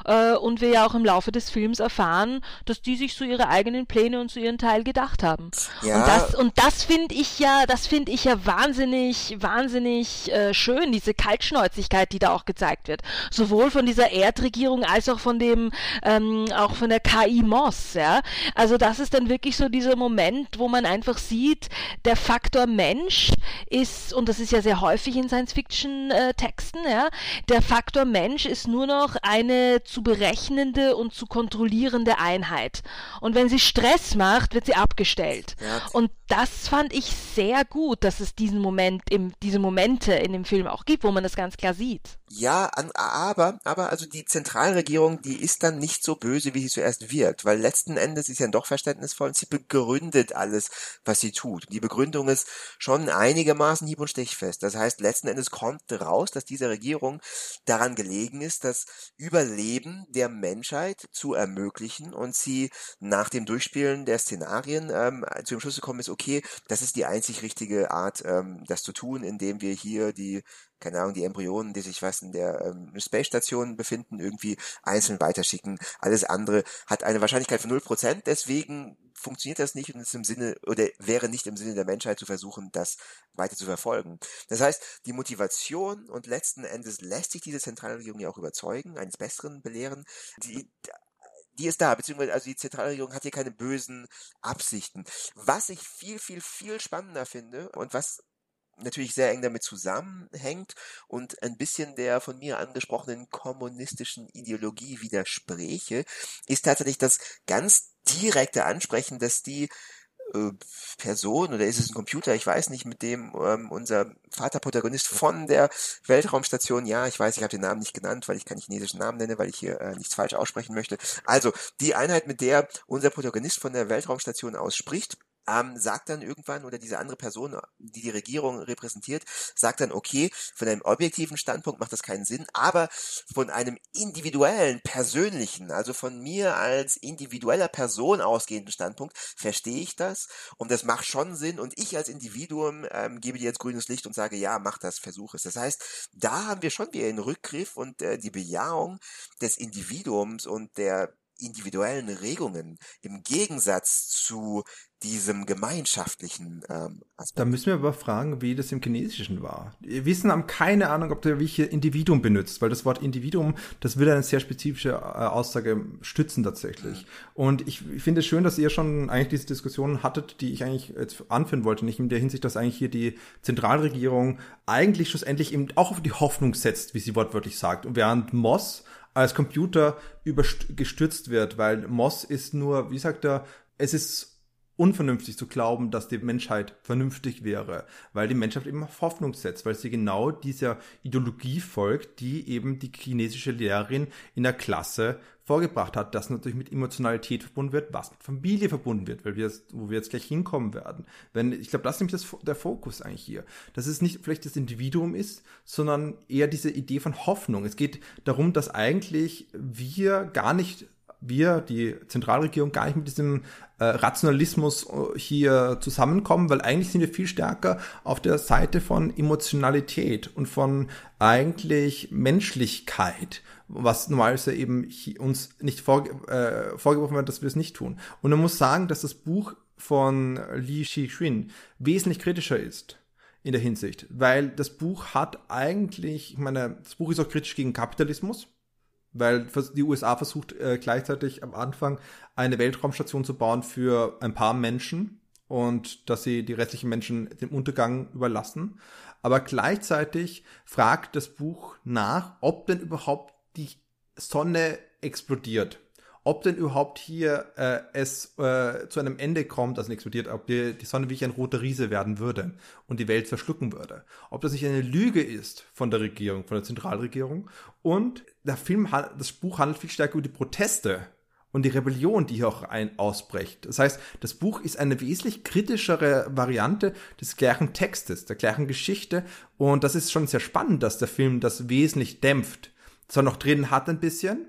äh, und wir ja auch im Laufe des Films erfahren, dass die sich so ihre eigenen Pläne und so ihren Teil gedacht haben. Ja. Und das, und das finde ich ja, das finde ich ja wahnsinnig, wahnsinnig äh, schön, diese Kaltschnäuzigkeit, die da auch gezeigt wird. Sowohl von dieser Erdregierung als auch von dem, ähm, auch von der K I Mos. Ja? Also das ist dann wirklich so dieser Moment, wo man einfach sieht, der Faktor Mensch ist, und das ist ja sehr häufig in Science-Fiction-Texten, ja, der Faktor Mensch ist nur noch eine zu berechnende und zu kontrollierende Einheit. Und wenn sie Stress macht, wird sie abgestellt. Ja. Und das fand ich sehr gut, dass es diesen Moment, im, diese Momente in dem Film auch gibt, wo man das ganz klar sieht. Ja, an, aber, aber also die Zentralregierung, die ist dann nicht so böse, wie sie zuerst wirkt, weil letzten Endes ist sie dann doch verständnisvoll und sie begründet alles, was sie tut. Die Begründung ist schon einigermaßen hieb- und stichfest. Das heißt, letzten Endes kommt raus, dass dieser Regierung daran gelegen ist, das Überleben der Menschheit zu ermöglichen und sie nach dem Durchspielen der Szenarien ähm, zu dem Schluss gekommen ist, okay, das ist die einzig richtige Art, ähm, das zu tun, indem wir hier die keine Ahnung, die Embryonen, die sich was in der ähm, Space-Station befinden, irgendwie einzeln weiterschicken. Alles andere hat eine Wahrscheinlichkeit von null Prozent, deswegen funktioniert das nicht und ist im Sinne, oder wäre nicht im Sinne der Menschheit zu versuchen, das weiter zu verfolgen. Das heißt, die Motivation und letzten Endes lässt sich diese Zentralregierung ja auch überzeugen, eines Besseren belehren, die die ist da, beziehungsweise also die Zentralregierung hat hier keine bösen Absichten. Was ich viel, viel, viel spannender finde und was natürlich sehr eng damit zusammenhängt und ein bisschen der von mir angesprochenen kommunistischen Ideologie widerspräche, ist tatsächlich das ganz direkte Ansprechen, dass die äh, Person, oder ist es ein Computer, ich weiß nicht, mit dem ähm, unser Vaterprotagonist von der Weltraumstation, ja, ich weiß, ich habe den Namen nicht genannt, weil ich keinen chinesischen Namen nenne, weil ich hier äh, nichts falsch aussprechen möchte. Also, die Einheit, mit der unser Protagonist von der Weltraumstation aus spricht, Ähm, sagt dann irgendwann, oder diese andere Person, die die Regierung repräsentiert, sagt dann, okay, von einem objektiven Standpunkt macht das keinen Sinn, aber von einem individuellen, persönlichen, also von mir als individueller Person ausgehenden Standpunkt, verstehe ich das und das macht schon Sinn und ich als Individuum ähm, gebe dir jetzt grünes Licht und sage, ja, mach das, versuch es. Das heißt, da haben wir schon wieder den Rückgriff und äh, die Bejahung des Individuums und der individuellen Regungen im Gegensatz zu diesem gemeinschaftlichen ähm, Aspekt. Da müssen wir aber fragen, wie das im Chinesischen war. Wir wissen, haben keine Ahnung, ob der welche Individuum benutzt, weil das Wort Individuum, das will eine sehr spezifische Aussage stützen tatsächlich. Und ich, ich finde es schön, dass ihr schon eigentlich diese Diskussion hattet, die ich eigentlich jetzt anführen wollte, nicht in der Hinsicht, dass eigentlich hier die Zentralregierung eigentlich schlussendlich eben auch auf die Hoffnung setzt, wie sie wortwörtlich sagt. Und während Moss als Computer übergestürzt wird, weil Moss ist nur, wie sagt er, es ist unvernünftig zu glauben, dass die Menschheit vernünftig wäre, weil die Menschheit eben auf Hoffnung setzt, weil sie genau dieser Ideologie folgt, die eben die chinesische Lehrerin in der Klasse vorgebracht hat, dass natürlich mit Emotionalität verbunden wird, was mit Familie verbunden wird, weil wir jetzt, wo wir jetzt gleich hinkommen werden. Wenn, ich glaube, das ist nämlich das, der Fokus eigentlich hier, dass es nicht vielleicht das Individuum ist, sondern eher diese Idee von Hoffnung. Es geht darum, dass eigentlich wir gar nicht, wir, die Zentralregierung, gar nicht mit diesem äh, Rationalismus hier zusammenkommen, weil eigentlich sind wir viel stärker auf der Seite von Emotionalität und von eigentlich Menschlichkeit, was normalerweise eben uns nicht vorge- äh, vorgeworfen wird, dass wir es nicht tun. Und man muss sagen, dass das Buch von Liu Cixin wesentlich kritischer ist in der Hinsicht, weil das Buch hat eigentlich, ich meine, das Buch ist auch kritisch gegen Kapitalismus, weil die U S A versucht äh, gleichzeitig am Anfang eine Weltraumstation zu bauen für ein paar Menschen und dass sie die restlichen Menschen dem Untergang überlassen. Aber gleichzeitig fragt das Buch nach, ob denn überhaupt die Sonne explodiert, ob denn überhaupt hier äh, es äh, zu einem Ende kommt, also explodiert, ob die, die Sonne wirklich ein roter Riese werden würde und die Welt verschlucken würde. Ob das nicht eine Lüge ist von der Regierung, von der Zentralregierung. Und der Film, das Buch handelt viel stärker über die Proteste und die Rebellion, die hier auch ein, ausbricht. Das heißt, das Buch ist eine wesentlich kritischere Variante des gleichen Textes, der gleichen Geschichte. Und das ist schon sehr spannend, dass der Film das wesentlich dämpft. Zwar noch drin hat ein bisschen,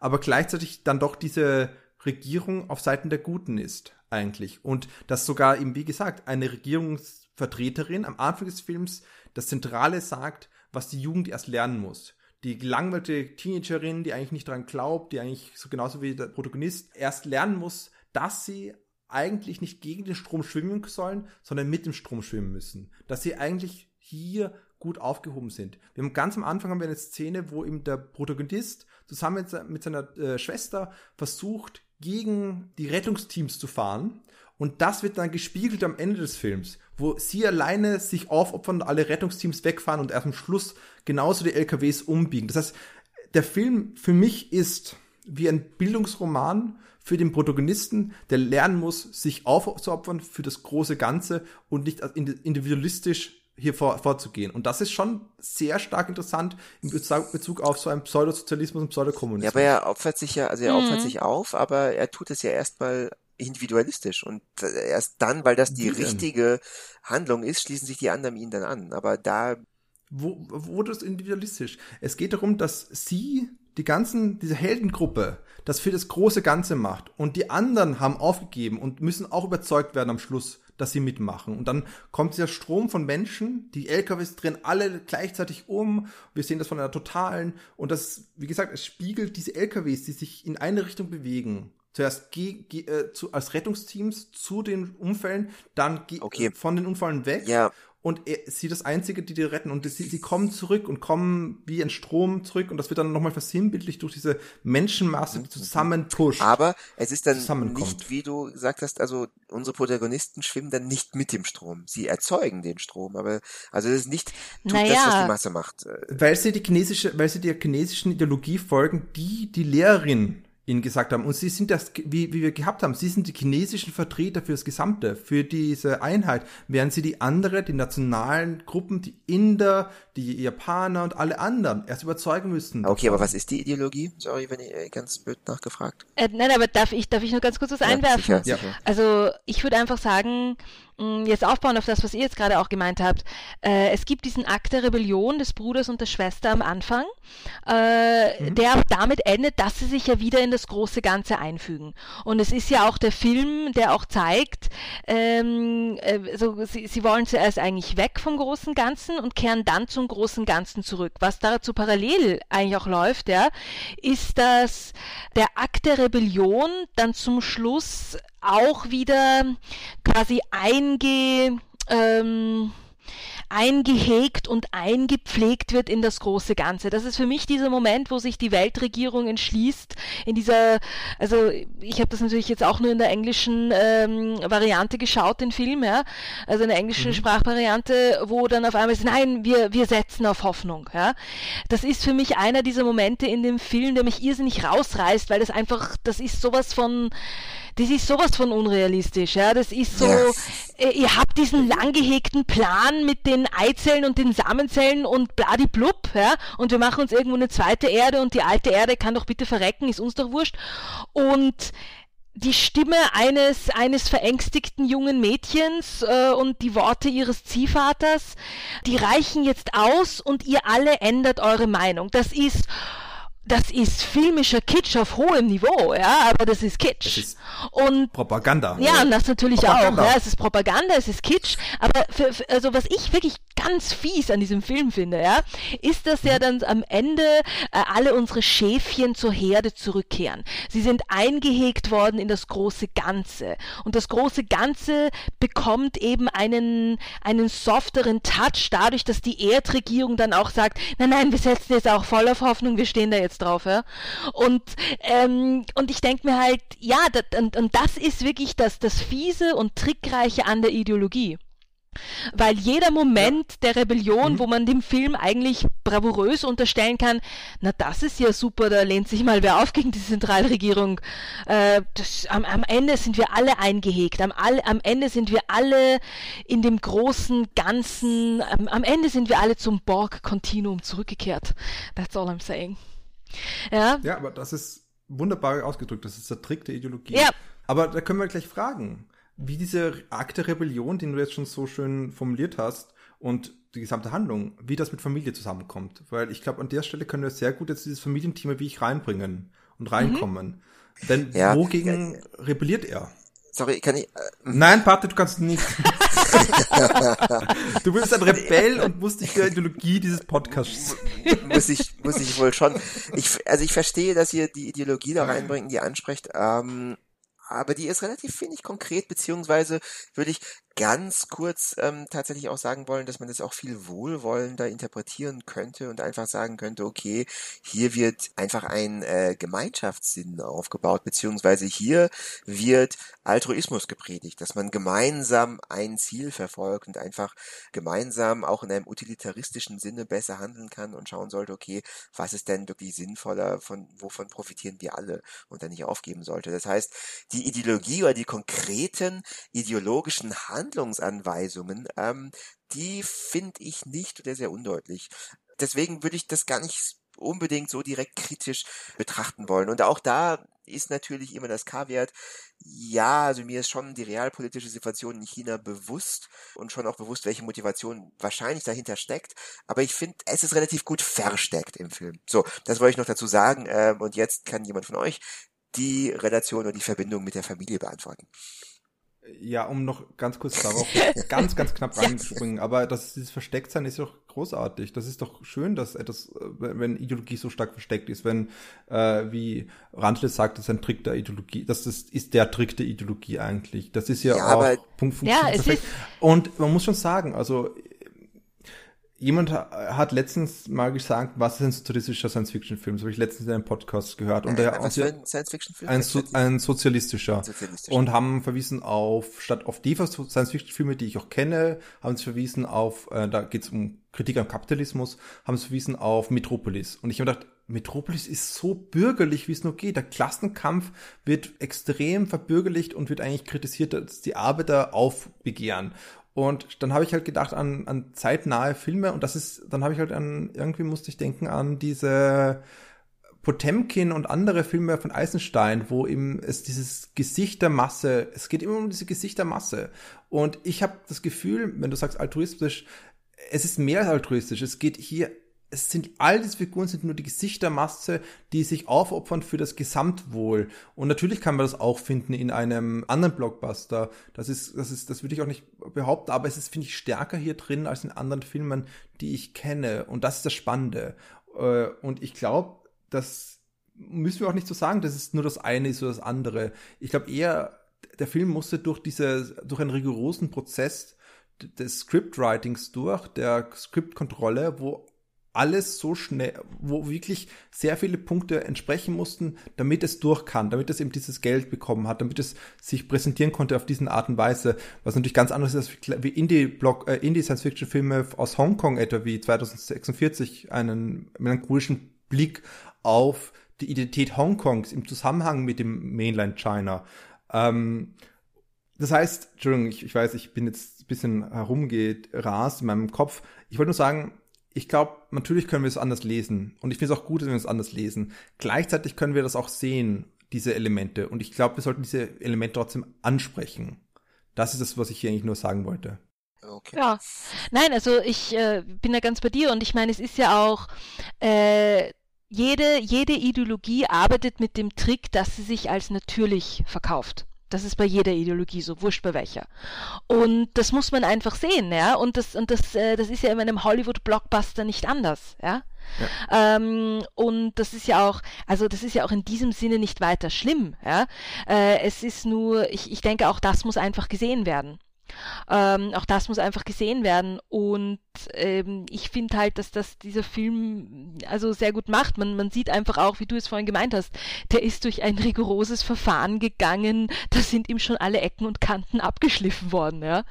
aber gleichzeitig dann doch diese Regierung auf Seiten der Guten ist eigentlich. Und dass sogar eben, wie gesagt, eine Regierungsvertreterin am Anfang des Films das Zentrale sagt, was die Jugend erst lernen muss. Die gelangweilte Teenagerin, die eigentlich nicht dran glaubt, die eigentlich so genauso wie der Protagonist erst lernen muss, dass sie eigentlich nicht gegen den Strom schwimmen sollen, sondern mit dem Strom schwimmen müssen. Dass sie eigentlich hier gut aufgehoben sind. Wir haben ganz am Anfang haben wir eine Szene, wo eben der Protagonist zusammen mit seiner äh, Schwester versucht, gegen die Rettungsteams zu fahren. Und das wird dann gespiegelt am Ende des Films, wo sie alleine sich aufopfern und alle Rettungsteams wegfahren und erst am Schluss genauso die L K Ws umbiegen. Das heißt, der Film für mich ist wie ein Bildungsroman für den Protagonisten, der lernen muss, sich aufzuopfern für das große Ganze und nicht individualistisch hier vor, vorzugehen. Und das ist schon sehr stark interessant in Bezug auf so einen Pseudosozialismus und Pseudokommunismus. Ja, aber er opfert sich ja, also er opfert mhm. sich auf, aber er tut es ja erstmal individualistisch und erst dann, weil das die mhm. richtige Handlung ist, schließen sich die anderen ihn dann an. Aber da... Wo, wo das individualistisch? Es geht darum, dass sie, die ganzen, diese Heldengruppe, das für das große Ganze macht und die anderen haben aufgegeben und müssen auch überzeugt werden am Schluss, dass sie mitmachen. Und dann kommt dieser Strom von Menschen, die L K Ws drehen alle gleichzeitig um. Wir sehen das von einer Totalen. Und das, wie gesagt, es spiegelt diese L K Ws, die sich in eine Richtung bewegen. Zuerst ge- ge- äh, zu, als Rettungsteams zu den Unfällen, dann ge- okay. äh, von den Unfällen weg. Ja. und er, sie das Einzige, die die retten. Und sie, sie kommen zurück und kommen wie ein Strom zurück. Und das wird dann nochmal versinnbildlich durch diese Menschenmasse mhm. zusammenpusht. Aber es ist dann nicht, wie du gesagt hast, also unsere Protagonisten schwimmen dann nicht mit dem Strom. Sie erzeugen den Strom, aber also es ist nicht tut naja. das, was die Masse macht. Weil sie, die chinesische, weil sie der chinesischen Ideologie folgen, die die Lehrerin ihnen gesagt haben. Und sie sind das, wie, wie wir gehabt haben, sie sind die chinesischen Vertreter für das Gesamte, für diese Einheit, während sie die andere, die nationalen Gruppen, die Inder, die Japaner und alle anderen erst überzeugen müssen. Okay, aber was ist die Ideologie? Sorry, wenn ich ganz blöd nachgefragt. Äh, nein, aber darf ich, darf ich nur ganz kurz was ja, einwerfen? Sicher, sicher. Ja. Also ich würde einfach sagen, jetzt aufbauen auf das, was ihr jetzt gerade auch gemeint habt. Äh, es gibt diesen Akt der Rebellion des Bruders und der Schwester am Anfang, äh, mhm. der damit endet, dass sie sich ja wieder in das große Ganze einfügen. Und es ist ja auch der Film, der auch zeigt, ähm, also sie, sie wollen zuerst eigentlich weg vom großen Ganzen und kehren dann zum großen Ganzen zurück. Was dazu parallel eigentlich auch läuft, ja, ist, dass der Akt der Rebellion dann zum Schluss auch wieder quasi einge, ähm, eingehegt und eingepflegt wird in das große Ganze. Das ist für mich dieser Moment, wo sich die Weltregierung entschließt, in dieser, also ich habe das natürlich jetzt auch nur in der englischen ähm, Variante geschaut, den Film, ja, also in der englischen mhm. Sprachvariante, wo dann auf einmal ist, nein, wir, wir setzen auf Hoffnung. Ja. Das ist für mich einer dieser Momente in dem Film, der mich irrsinnig rausreißt, weil das einfach, das ist sowas von Das ist sowas von unrealistisch, ja. Das ist so, yes. äh, ihr habt diesen lang gehegten Plan mit den Eizellen und den Samenzellen und bladiblub, ja. Und wir machen uns irgendwo eine zweite Erde und die alte Erde kann doch bitte verrecken, ist uns doch wurscht. Und die Stimme eines, eines verängstigten jungen Mädchens äh, und die Worte ihres Ziehvaters, die reichen jetzt aus und ihr alle ändert eure Meinung. Das ist... Das ist filmischer Kitsch auf hohem Niveau, ja, aber das ist Kitsch. Das ist und Propaganda. Ja, oder? Und das natürlich Propaganda. auch. Ja, es ist Propaganda, es ist Kitsch. Aber für, für, also was ich wirklich ganz fies an diesem Film finde, ja, ist, dass ja dann am Ende äh, alle unsere Schäfchen zur Herde zurückkehren. Sie sind eingehegt worden in das große Ganze. Und das große Ganze bekommt eben einen, einen softeren Touch dadurch, dass die Erdregierung dann auch sagt, nein, nein, wir setzen jetzt auch voll auf Hoffnung, wir stehen da jetzt drauf, ja. Und, ähm, und ich denke mir halt, ja, das, und, und das ist wirklich das, das Fiese und Trickreiche an der Ideologie. Weil jeder Moment ja. der Rebellion, mhm. wo man dem Film eigentlich bravourös unterstellen kann, na das ist ja super, da lehnt sich mal wer auf gegen die Zentralregierung. Äh, das, am, am Ende sind wir alle eingehegt, am, all, am Ende sind wir alle in dem großen Ganzen, am, am Ende sind wir alle zum Borg-Kontinuum zurückgekehrt. That's all I'm saying. Ja. ja, aber das ist wunderbar ausgedrückt. Das ist der Trick der Ideologie. Ja. Aber da können wir gleich fragen, wie dieser Akt der Rebellion, den du jetzt schon so schön formuliert hast, und die gesamte Handlung, wie das mit Familie zusammenkommt. Weil ich glaube, an der Stelle können wir sehr gut jetzt dieses Familienthema wie ich reinbringen und reinkommen. Mhm. Denn ja. wogegen rebelliert er? Sorry, kann ich... Äh, Nein, Pate, du kannst nicht. Du bist ein Rebell und musst dich der Ideologie dieses Podcasts... Muss ich, muss ich wohl schon. Ich, also ich verstehe, dass ihr die Ideologie da reinbringt, die ihr ansprecht, ähm, aber die ist relativ wenig konkret, beziehungsweise würde ich ganz kurz ähm, tatsächlich auch sagen wollen, dass man das auch viel wohlwollender interpretieren könnte und einfach sagen könnte, okay, hier wird einfach ein äh, Gemeinschaftssinn aufgebaut, beziehungsweise hier wird Altruismus gepredigt, dass man gemeinsam ein Ziel verfolgt und einfach gemeinsam auch in einem utilitaristischen Sinne besser handeln kann und schauen sollte, okay, was ist denn wirklich sinnvoller, von wovon profitieren wir alle und dann nicht aufgeben sollte. Das heißt, die Ideologie oder die konkreten ideologischen Handlungen Handlungsanweisungen, ähm, die finde ich nicht oder sehr undeutlich. Deswegen würde ich das gar nicht unbedingt so direkt kritisch betrachten wollen. Und auch da ist natürlich immer das K-Wert. Ja, also mir ist schon die realpolitische Situation in China bewusst und schon auch bewusst, welche Motivation wahrscheinlich dahinter steckt. Aber ich finde, es ist relativ gut versteckt im Film. So, das wollte ich noch dazu sagen. Ähm, und jetzt kann jemand von euch die Relation und die Verbindung mit der Familie beantworten. Ja, um noch ganz kurz darauf ganz, ganz knapp reinzuspringen, aber das, dieses Verstecktsein ist doch großartig. Das ist doch schön, dass etwas, wenn Ideologie so stark versteckt ist, wenn, äh, wie Rantel sagt, das ist ein Trick der Ideologie, das ist, ist der Trick der Ideologie eigentlich. Das ist ja, ja auch Punkt, Punkt, ja, Punkt, perfekt. Und man muss schon sagen, also Jemand hat letztens mal gesagt, was ist ein sozialistischer Science-Fiction-Film? Das habe ich letztens in einem Podcast gehört. Und äh, der was für ein Science-Fiction-Film? Ein, so, ein sozialistischer. sozialistischer. Und haben verwiesen auf, statt auf die Science-Fiction-Filme, die ich auch kenne, haben sie verwiesen auf, äh, da geht es um Kritik am Kapitalismus, haben sie verwiesen auf Metropolis. Und ich habe gedacht, Metropolis ist so bürgerlich, wie es nur geht. Der Klassenkampf wird extrem verbürgerlicht und wird eigentlich kritisiert, dass die Arbeiter aufbegehren. Und dann habe ich halt gedacht an, an zeitnahe Filme und das ist, dann habe ich halt an, irgendwie musste ich denken an diese Potemkin und andere Filme von Eisenstein, wo eben es dieses Gesicht der Masse, es geht immer um diese Gesicht der Masse. Und ich habe das Gefühl, wenn du sagst altruistisch, es ist mehr als altruistisch, es geht hier Es sind, all diese Figuren sind nur die Gesichtermasse, die sich aufopfern für das Gesamtwohl. Und natürlich kann man das auch finden in einem anderen Blockbuster. Das ist, das ist, das würde ich auch nicht behaupten, aber es ist, finde ich, stärker hier drin als in anderen Filmen, die ich kenne. Und das ist das Spannende. Und ich glaube, das müssen wir auch nicht so sagen, dass es nur das eine ist oder das andere. Ich glaube eher, der Film musste durch diese, durch einen rigorosen Prozess des Scriptwritings durch, der Scriptkontrolle, wo alles so schnell, wo wirklich sehr viele Punkte entsprechen mussten, damit es durch kann, damit es eben dieses Geld bekommen hat, damit es sich präsentieren konnte auf diesen Art und Weise, was natürlich ganz anders ist als wie Indie-Block, äh, Indie-Science-Fiction-Filme aus Hongkong etwa, wie zweitausendsechsundvierzig, einen melancholischen Blick auf die Identität Hongkongs im Zusammenhang mit dem Mainland China. Ähm, das heißt, Entschuldigung, ich, ich weiß, ich bin jetzt ein bisschen herumgerast in meinem Kopf. Ich wollte nur sagen, ich glaube, natürlich können wir es anders lesen. Und ich finde es auch gut, wenn wir es anders lesen. Gleichzeitig können wir das auch sehen, diese Elemente. Und ich glaube, wir sollten diese Elemente trotzdem ansprechen. Das ist das, was ich hier eigentlich nur sagen wollte. Okay. Ja, nein, also ich äh, bin da ganz bei dir. Und ich meine, es ist ja auch... Äh, jede, jede Ideologie arbeitet mit dem Trick, dass sie sich als natürlich verkauft. Das ist bei jeder Ideologie so, wurscht bei welcher. Und das muss man einfach sehen, ja. Und das, und das, äh, das ist ja in einem Hollywood-Blockbuster nicht anders, ja. Ja. Ähm, und das ist ja auch, also das ist ja auch in diesem Sinne nicht weiter schlimm, ja. Äh, es ist nur, ich, ich denke, auch das muss einfach gesehen werden. Ähm, auch das muss einfach gesehen werden und ähm, ich finde halt, dass das dieser Film also sehr gut macht. Man, man sieht einfach auch, wie du es vorhin gemeint hast, der ist durch ein rigoroses Verfahren gegangen, da sind ihm schon alle Ecken und Kanten abgeschliffen worden, ja,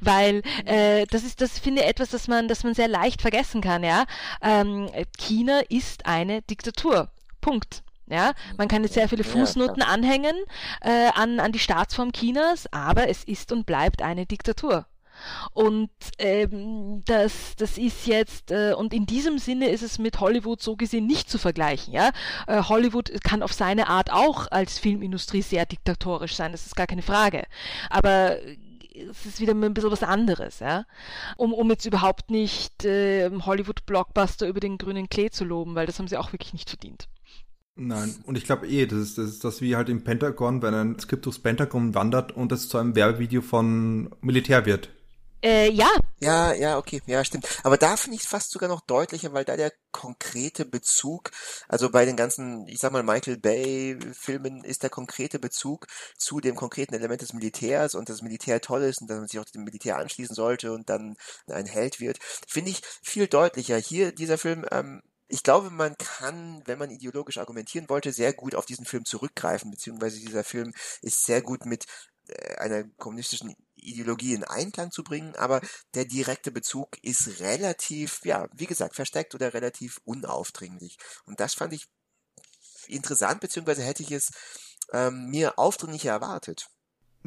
weil äh, das ist, das finde ich etwas, das man, das man sehr leicht vergessen kann, ja. Ähm, China ist eine Diktatur, Punkt. Ja, man kann jetzt sehr viele Fußnoten anhängen äh, an, an die Staatsform Chinas, aber es ist und bleibt eine Diktatur. Und ähm, das, das ist jetzt, äh, und in diesem Sinne ist es mit Hollywood so gesehen nicht zu vergleichen. Ja? Äh, Hollywood kann auf seine Art auch als Filmindustrie sehr diktatorisch sein, das ist gar keine Frage. Aber es ist wieder ein bisschen was anderes, ja. Um, um jetzt überhaupt nicht äh, Hollywood-Blockbuster über den grünen Klee zu loben, weil das haben sie auch wirklich nicht verdient. Nein, und ich glaube eh, das ist, das ist das, wie halt im Pentagon, wenn ein Skript durchs Pentagon wandert und es zu einem Werbevideo von Militär wird. Äh, ja. Ja, ja, okay, ja, stimmt. Aber da finde ich es fast sogar noch deutlicher, weil da der konkrete Bezug, also bei den ganzen, ich sag mal, Michael Bay-Filmen ist der konkrete Bezug zu dem konkreten Element des Militärs und das Militär toll ist und dass man sich auch dem Militär anschließen sollte und dann ein Held wird, finde ich viel deutlicher. Hier, dieser Film, ähm, ich glaube, man kann, wenn man ideologisch argumentieren wollte, sehr gut auf diesen Film zurückgreifen, beziehungsweise dieser Film ist sehr gut mit äh, einer kommunistischen Ideologie in Einklang zu bringen, aber der direkte Bezug ist relativ, ja, wie gesagt, versteckt oder relativ unaufdringlich. Und das fand ich interessant, beziehungsweise hätte ich es ähm, mir aufdringlicher erwartet.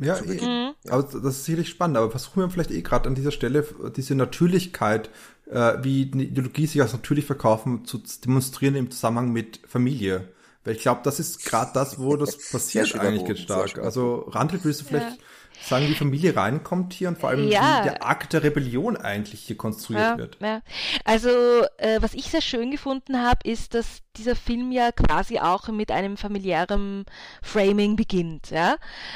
Ja, eh. mhm. Aber das ist sicherlich spannend, aber versuchen wir vielleicht eh gerade an dieser Stelle diese Natürlichkeit, äh, wie eine Ideologie sich als natürlich verkaufen, zu demonstrieren im Zusammenhang mit Familie. Weil ich glaube, das ist gerade das, wo das passiert eigentlich ganz stark. Also Rantel, willst du vielleicht ja. sagen, wie Familie reinkommt hier und vor allem ja. wie der Akt der Rebellion eigentlich hier konstruiert ja, wird. Ja. Also äh, was ich sehr schön gefunden habe, ist, dass dieser Film ja quasi auch mit einem familiären Framing beginnt. Ja?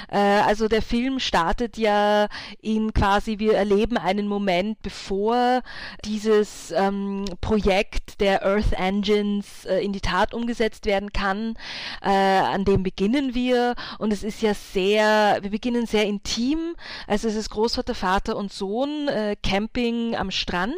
Äh, also der Film startet ja in quasi, wir erleben einen Moment, bevor dieses ähm, Projekt der Earth Engines äh, in die Tat umgesetzt werden kann. Äh, an dem beginnen wir, und es ist ja sehr, wir beginnen sehr intim. Also es ist Großvater, Vater und Sohn, äh, Camping am Strand,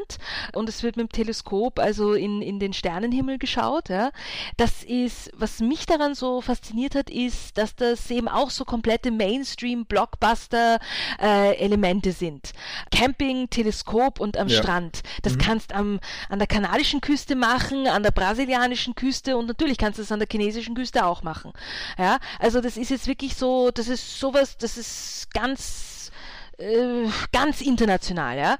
und es wird mit dem Teleskop also in, in den Sternenhimmel geschaut. Ja? Das ist, was mich daran so fasziniert hat, ist, dass das eben auch so komplette Mainstream-Blockbuster-Elemente äh, sind. Camping, Teleskop und am ja. Strand. Das mhm. kannst am, an der kanadischen Küste machen, an der brasilianischen Küste, und natürlich kannst du es an der chinesischen Küste auch machen. Ja? Also das ist jetzt wirklich so, das ist sowas, das ist ganz ganz international, ja.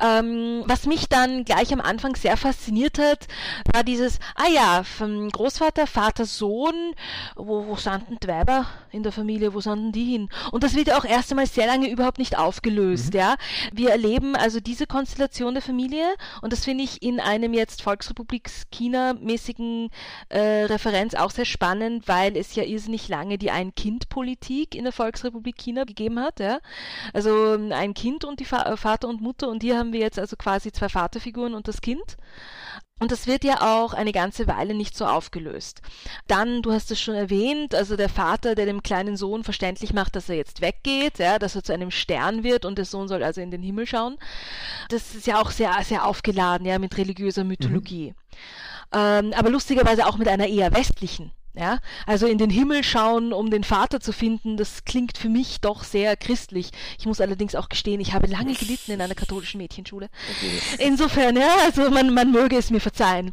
Ähm, was mich dann gleich am Anfang sehr fasziniert hat, war dieses, ah ja, vom Großvater, Vater, Sohn, wo, wo sind denn die Weiber in der Familie, wo sind denn die hin? Und das wird ja auch erst einmal sehr lange überhaupt nicht aufgelöst, mhm. ja. Wir erleben also diese Konstellation der Familie, und das finde ich in einem jetzt Volksrepublik-China-mäßigen äh, Referenz auch sehr spannend, weil es ja irrsinnig lange die Ein-Kind-Politik in der Volksrepublik China gegeben hat, ja. Also Also ein Kind und die Fa- Vater und Mutter, und hier haben wir jetzt also quasi zwei Vaterfiguren und das Kind. Und das wird ja auch eine ganze Weile nicht so aufgelöst. Dann, du hast es schon erwähnt, also der Vater, der dem kleinen Sohn verständlich macht, dass er jetzt weggeht, ja, dass er zu einem Stern wird, und der Sohn soll also in den Himmel schauen. Das ist ja auch sehr, sehr aufgeladen, ja, mit religiöser Mythologie. Mhm. Ähm, aber lustigerweise auch mit einer eher westlichen. Ja, also in den Himmel schauen, um den Vater zu finden, das klingt für mich doch sehr christlich. Ich muss allerdings auch gestehen, ich habe lange gelitten in einer katholischen Mädchenschule. Okay. Insofern, ja, also man, man möge es mir verzeihen.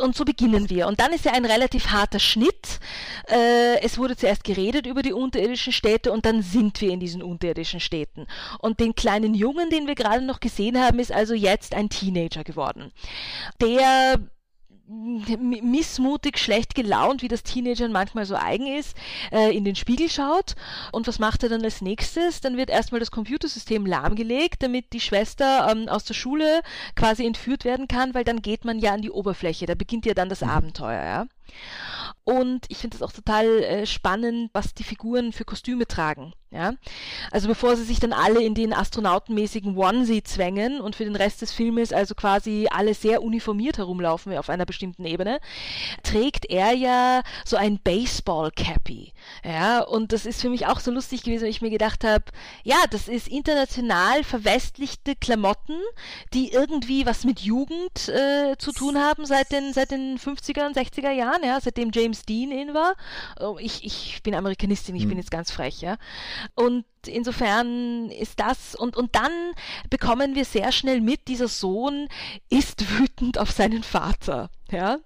Und so beginnen wir. Und dann ist ja ein relativ harter Schnitt. Äh, es wurde zuerst geredet über die unterirdischen Städte, und dann sind wir in diesen unterirdischen Städten. Und den kleinen Jungen, den wir gerade noch gesehen haben, ist also jetzt ein Teenager geworden. Der missmutig, schlecht gelaunt, wie das Teenagern manchmal so eigen ist, äh, in den Spiegel schaut. Und was macht er dann als nächstes? Dann wird erstmal das Computersystem lahmgelegt, damit die Schwester ähm, aus der Schule quasi entführt werden kann, weil dann geht man ja an die Oberfläche. Da beginnt ja dann das Abenteuer, ja. Und ich finde es auch total äh, spannend, was die Figuren für Kostüme tragen. Ja? Also bevor sie sich dann alle in den astronautenmäßigen Onesie zwängen und für den Rest des Filmes also quasi alle sehr uniformiert herumlaufen auf einer bestimmten Ebene, trägt er ja so ein Baseball-Cappy. Ja? Und das ist für mich auch so lustig gewesen, weil ich mir gedacht habe, ja, das ist international verwestlichte Klamotten, die irgendwie was mit Jugend äh, zu tun haben seit den, seit den fünfziger und sechziger Jahren. Ja, seitdem James Dean in war. Ich, ich bin Amerikanistin, ich mhm. bin jetzt ganz frech, ja. Und insofern ist das, und, und dann bekommen wir sehr schnell mit, dieser Sohn ist wütend auf seinen Vater, ja.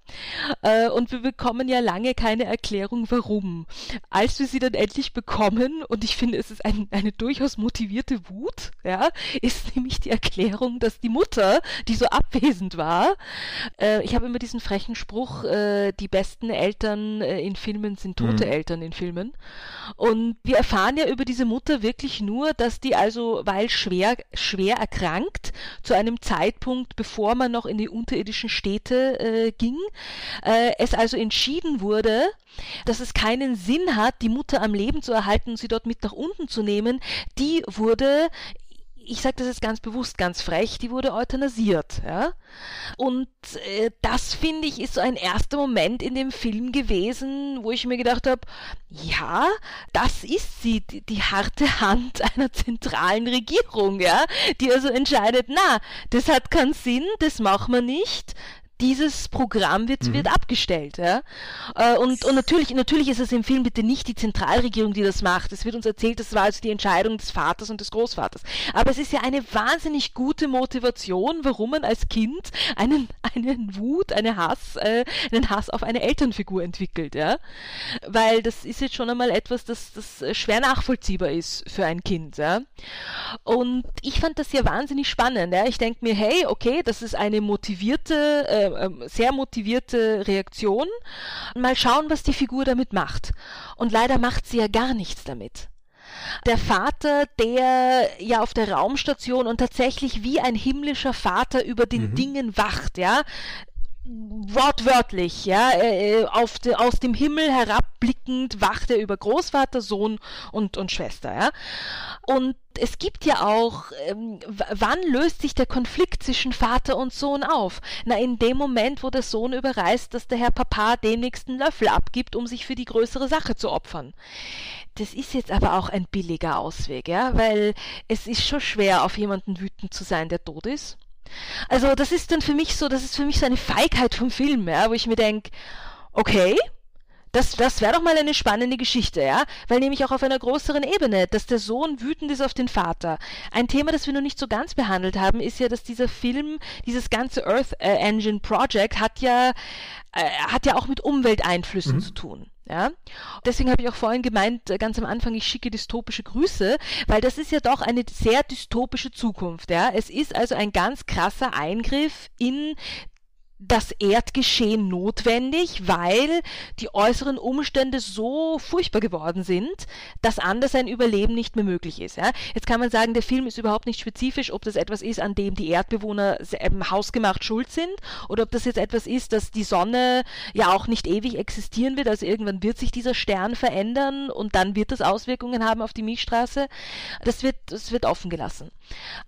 Und wir bekommen ja lange keine Erklärung, warum. Als wir sie dann endlich bekommen, und ich finde, es ist ein, eine durchaus motivierte Wut, ja, ist nämlich die Erklärung, dass die Mutter, die so abwesend war, äh, ich habe immer diesen frechen Spruch, äh, die besten Eltern in Filmen sind tote mhm. Eltern in Filmen. Und wir erfahren ja über diese Mutter wirklich nur, dass die also, weil schwer, schwer erkrankt, zu einem Zeitpunkt, bevor man noch in die unterirdischen Städte äh, ging, äh, es also entschieden wurde, dass es keinen Sinn hat, die Mutter am Leben zu erhalten und sie dort mit nach unten zu nehmen. Die wurde, ich sage das jetzt ganz bewusst, ganz frech, die wurde euthanasiert. Ja? Und äh, das, finde ich, ist so ein erster Moment in dem Film gewesen, wo ich mir gedacht habe, ja, das ist sie, die, die harte Hand einer zentralen Regierung, ja, die also entscheidet, na, das hat keinen Sinn, das machen wir nicht. Dieses Programm wird, mhm. wird abgestellt. Ja? Und, und natürlich, natürlich ist es im Film bitte nicht die Zentralregierung, die das macht. Es wird uns erzählt, das war also die Entscheidung des Vaters und des Großvaters. Aber es ist ja eine wahnsinnig gute Motivation, warum man als Kind einen, einen Wut, einen Hass, äh, einen Hass auf eine Elternfigur entwickelt. Ja? Weil das ist jetzt schon einmal etwas, das, das schwer nachvollziehbar ist für ein Kind. Ja? Und ich fand das ja wahnsinnig spannend. Ja? Ich denke mir, hey, okay, das ist eine motivierte äh, sehr motivierte Reaktion. Mal schauen, was die Figur damit macht. Und leider macht sie ja gar nichts damit. Der Vater, der ja auf der Raumstation und tatsächlich wie ein himmlischer Vater über den mhm. Dingen wacht, ja, wortwörtlich, ja, äh, auf de, aus dem Himmel herabblickend wacht er über Großvater, Sohn und, und Schwester, ja. Und es gibt ja auch, ähm, wann löst sich der Konflikt zwischen Vater und Sohn auf? Na, in dem Moment, wo der Sohn überreißt, dass der Herr Papa den nächsten Löffel abgibt, um sich für die größere Sache zu opfern. Das ist jetzt aber auch ein billiger Ausweg, ja, weil es ist schon schwer, auf jemanden wütend zu sein, der tot ist. Also das ist dann für mich so, das ist für mich so eine Feigheit vom Film, ja, wo ich mir denke, okay, das, das wäre doch mal eine spannende Geschichte, ja, weil nämlich auch auf einer größeren Ebene, dass der Sohn wütend ist auf den Vater. Ein Thema, das wir noch nicht so ganz behandelt haben, ist ja, dass dieser Film, dieses ganze Earth äh, Engine Project hat ja, äh, hat ja auch mit Umwelteinflüssen mhm. zu tun. Ja, deswegen habe ich auch vorhin gemeint, ganz am Anfang, ich schicke dystopische Grüße, weil das ist ja doch eine sehr dystopische Zukunft. Ja, es ist also ein ganz krasser Eingriff in das Erdgeschehen notwendig, weil die äußeren Umstände so furchtbar geworden sind, dass anders ein Überleben nicht mehr möglich ist. Ja? Jetzt kann man sagen, der Film ist überhaupt nicht spezifisch, ob das etwas ist, an dem die Erdbewohner hausgemacht schuld sind oder ob das jetzt etwas ist, dass die Sonne ja auch nicht ewig existieren wird, also irgendwann wird sich dieser Stern verändern und dann wird das Auswirkungen haben auf die Milchstraße. Das wird, das wird offen gelassen.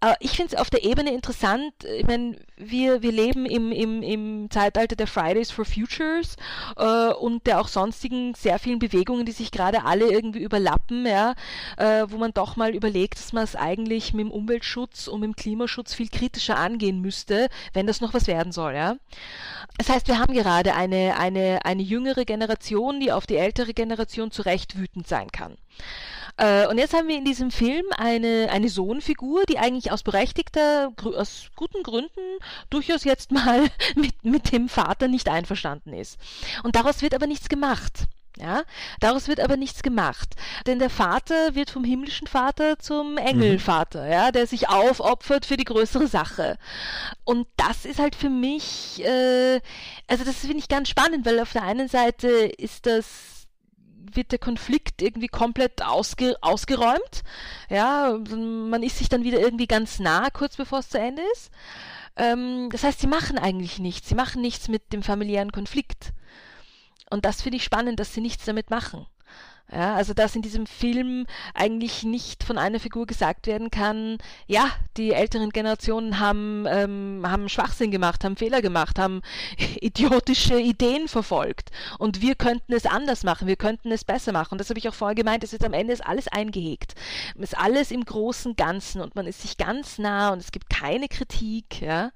Aber ich finde es auf der Ebene interessant, ich meine, wir, wir leben im, im, im im Zeitalter der Fridays for Futures äh, und der auch sonstigen sehr vielen Bewegungen, die sich gerade alle irgendwie überlappen, ja, äh, wo man doch mal überlegt, dass man es eigentlich mit dem Umweltschutz und mit dem Klimaschutz viel kritischer angehen müsste, wenn das noch was werden soll. Ja. Das heißt, wir haben gerade eine, eine, eine jüngere Generation, die auf die ältere Generation zu Recht wütend sein kann. Und jetzt haben wir in diesem Film eine, eine Sohnfigur, die eigentlich aus berechtigter, aus guten Gründen durchaus jetzt mal mit, mit dem Vater nicht einverstanden ist. Und daraus wird aber nichts gemacht. Ja, daraus wird aber nichts gemacht, denn der Vater wird vom himmlischen Vater zum Engelvater, ja, der sich aufopfert für die größere Sache. Und das ist halt für mich, äh, also das finde ich ganz spannend, weil auf der einen Seite ist das wird der Konflikt irgendwie komplett ausge, ausgeräumt. Ja, man ist sich dann wieder irgendwie ganz nah, kurz bevor es zu Ende ist. Ähm, das heißt, sie machen eigentlich nichts. Sie machen nichts mit dem familiären Konflikt. Und das finde ich spannend, dass sie nichts damit machen. Ja, also dass in diesem Film eigentlich nicht von einer Figur gesagt werden kann, ja, die älteren Generationen haben, ähm, haben Schwachsinn gemacht, haben Fehler gemacht, haben idiotische Ideen verfolgt und wir könnten es anders machen, wir könnten es besser machen. Und das habe ich auch vorher gemeint, es wird am Ende ist alles eingehegt, ist alles im großen Ganzen und man ist sich ganz nah und es gibt keine Kritik. Ja?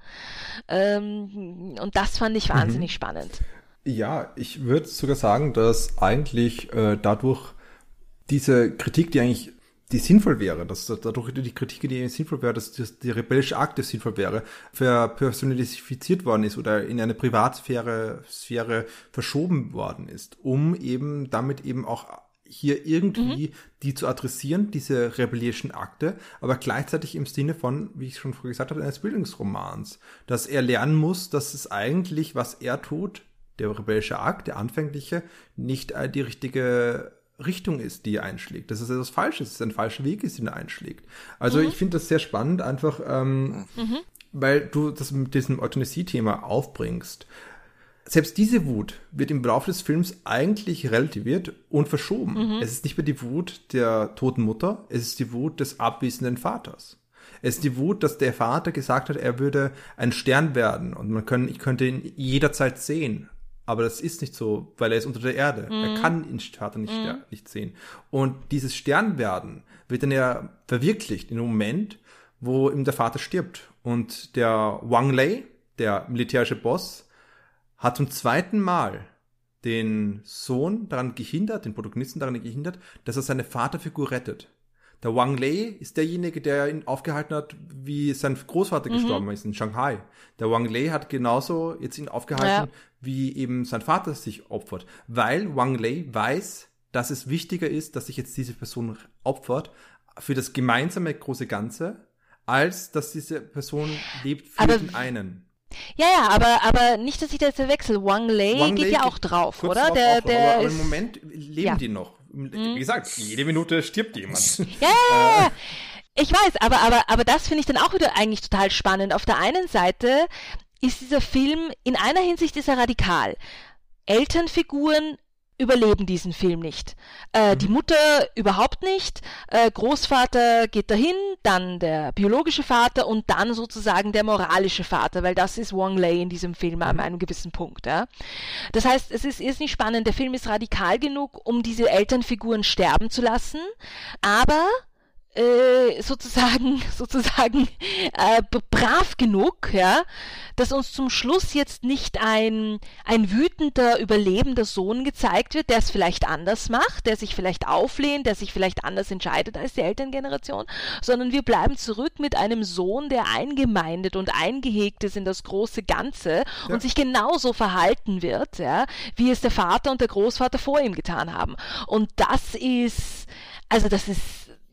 Ähm, und das fand ich wahnsinnig mhm. spannend. Ja, ich würde sogar sagen, dass eigentlich äh, dadurch diese Kritik, die eigentlich die sinnvoll wäre, dass dadurch die Kritik, die sinnvoll wäre, dass, dass die rebellische Akte sinnvoll wäre, verpersonifiziert worden ist oder in eine Privatsphäre Sphäre verschoben worden ist, um eben damit eben auch hier irgendwie mhm. die zu adressieren, diese rebellischen Akte, aber gleichzeitig im Sinne von, wie ich schon früher gesagt habe, eines Bildungsromans, dass er lernen muss, dass es eigentlich, was er tut, der rebellische Akt, der anfängliche, nicht die richtige Richtung ist, die er einschlägt. Das ist etwas Falsches, es ist ein falscher Weg, ist, den er einschlägt. Also mhm. ich finde das sehr spannend, einfach ähm, mhm. weil du das mit diesem Euthanasie-Thema aufbringst. Selbst diese Wut wird im Laufe des Films eigentlich relativiert und verschoben. Mhm. Es ist nicht mehr die Wut der toten Mutter, es ist die Wut des abwesenden Vaters. Es ist die Wut, dass der Vater gesagt hat, er würde ein Stern werden und man können, ich könnte ihn jederzeit sehen. Aber das ist nicht so, weil er ist unter der Erde. Mm. Er kann den Vater nicht, mm. nicht sehen. Und dieses Sternwerden wird dann ja verwirklicht in dem Moment, wo ihm der Vater stirbt. Und der Wang Lei, der militärische Boss, hat zum zweiten Mal den Sohn daran gehindert, den Protagonisten daran gehindert, dass er seine Vaterfigur rettet. Der Wang Lei ist derjenige, der ihn aufgehalten hat, wie sein Großvater mhm. gestorben ist in Shanghai. Der Wang Lei hat genauso jetzt ihn aufgehalten, ja. wie eben sein Vater sich opfert. Weil Wang Lei weiß, dass es wichtiger ist, dass sich jetzt diese Person opfert für das gemeinsame große Ganze, als dass diese Person lebt für Aber den einen. Ja, ja, aber, aber nicht, dass ich das verwechsel. Wang Lei Wang geht Lei ja auch drauf, oder? Der, der aber ist... im Moment leben ja. die noch. Wie gesagt, jede Minute stirbt jemand. Ja, ja, ja. Ich weiß, aber, aber, aber das finde ich dann auch wieder eigentlich total spannend. Auf der einen Seite ist dieser Film, in einer Hinsicht ist er radikal. Elternfiguren überleben diesen Film nicht. Äh, mhm. Die Mutter überhaupt nicht, äh, Großvater geht dahin, dann der biologische Vater und dann sozusagen der moralische Vater, weil das ist Wong Lei in diesem Film an einem gewissen Punkt. Ja. Das heißt, es ist irrsinnig spannend, der Film ist radikal genug, um diese Elternfiguren sterben zu lassen, aber äh, sozusagen, sozusagen äh, brav genug, ja, dass uns zum Schluss jetzt nicht ein, ein wütender, überlebender Sohn gezeigt wird, der es vielleicht anders macht, der sich vielleicht auflehnt, der sich vielleicht anders entscheidet als die Elterngeneration, sondern wir bleiben zurück mit einem Sohn, der eingemeindet und eingehegt ist in das große Ganze ja. und sich genauso verhalten wird, ja, wie es der Vater und der Großvater vor ihm getan haben. Und das ist, also das ist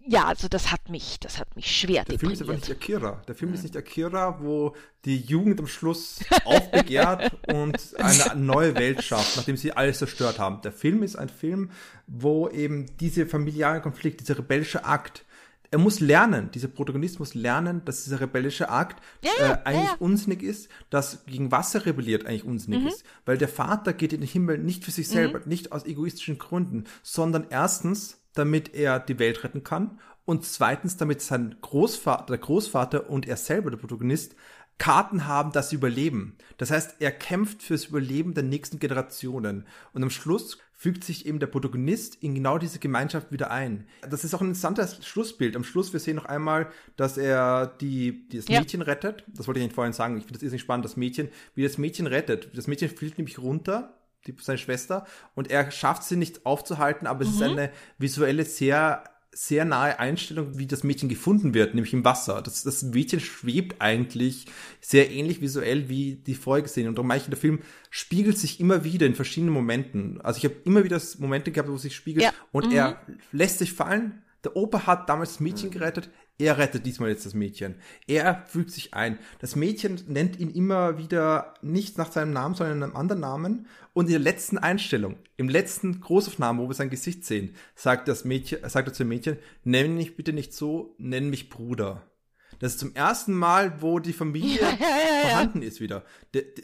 Ja, also das hat mich, das hat mich schwer deprimiert. Der Film ist aber nicht Akira. Der Film ist nicht Akira, wo die Jugend am Schluss aufbegehrt und eine neue Welt schafft, nachdem sie alles zerstört haben. Der Film ist ein Film, wo eben diese familiären Konflikte, dieser rebellische Akt, er muss lernen, dieser Protagonist muss lernen, dass dieser rebellische Akt ja, äh, eigentlich ja. unsinnig ist, dass gegen was er rebelliert eigentlich unsinnig mhm. ist. Weil der Vater geht in den Himmel nicht für sich selber, mhm. nicht aus egoistischen Gründen, sondern erstens, damit er die Welt retten kann und zweitens, damit sein Großvater, der Großvater und er selber, der Protagonist, Karten haben, dass sie überleben. Das heißt, er kämpft fürs Überleben der nächsten Generationen und am Schluss fügt sich eben der Protagonist in genau diese Gemeinschaft wieder ein. Das ist auch ein interessantes Schlussbild. Am Schluss, wir sehen noch einmal, dass er die, die das ja. Mädchen rettet. Das wollte ich nicht vorhin sagen. Ich finde das irrsinnig spannend, das Mädchen, wie das Mädchen rettet. Das Mädchen fliegt nämlich runter, Die, seine Schwester, und er schafft sie nicht aufzuhalten, aber mhm. es ist eine visuelle, sehr, sehr nahe Einstellung, wie das Mädchen gefunden wird, nämlich im Wasser. Das, das Mädchen schwebt eigentlich sehr ähnlich visuell wie die Folge-Szene. Und darum meine ich, der Film spiegelt sich immer wieder in verschiedenen Momenten. Also ich habe immer wieder Momente gehabt, wo es sich spiegelt ja. und mhm. er lässt sich fallen. Der Opa hat damals das Mädchen gerettet, er rettet diesmal jetzt das Mädchen. Er fügt sich ein. Das Mädchen nennt ihn immer wieder nicht nach seinem Namen, sondern einem anderen Namen. Und in der letzten Einstellung, im letzten Großaufnahme, wo wir sein Gesicht sehen, sagt das Mädchen, sagt er zu dem Mädchen, nenn mich bitte nicht so, nenn mich Bruder. Das ist zum ersten Mal, wo die Familie ja, ja, ja, vorhanden ja. ist wieder.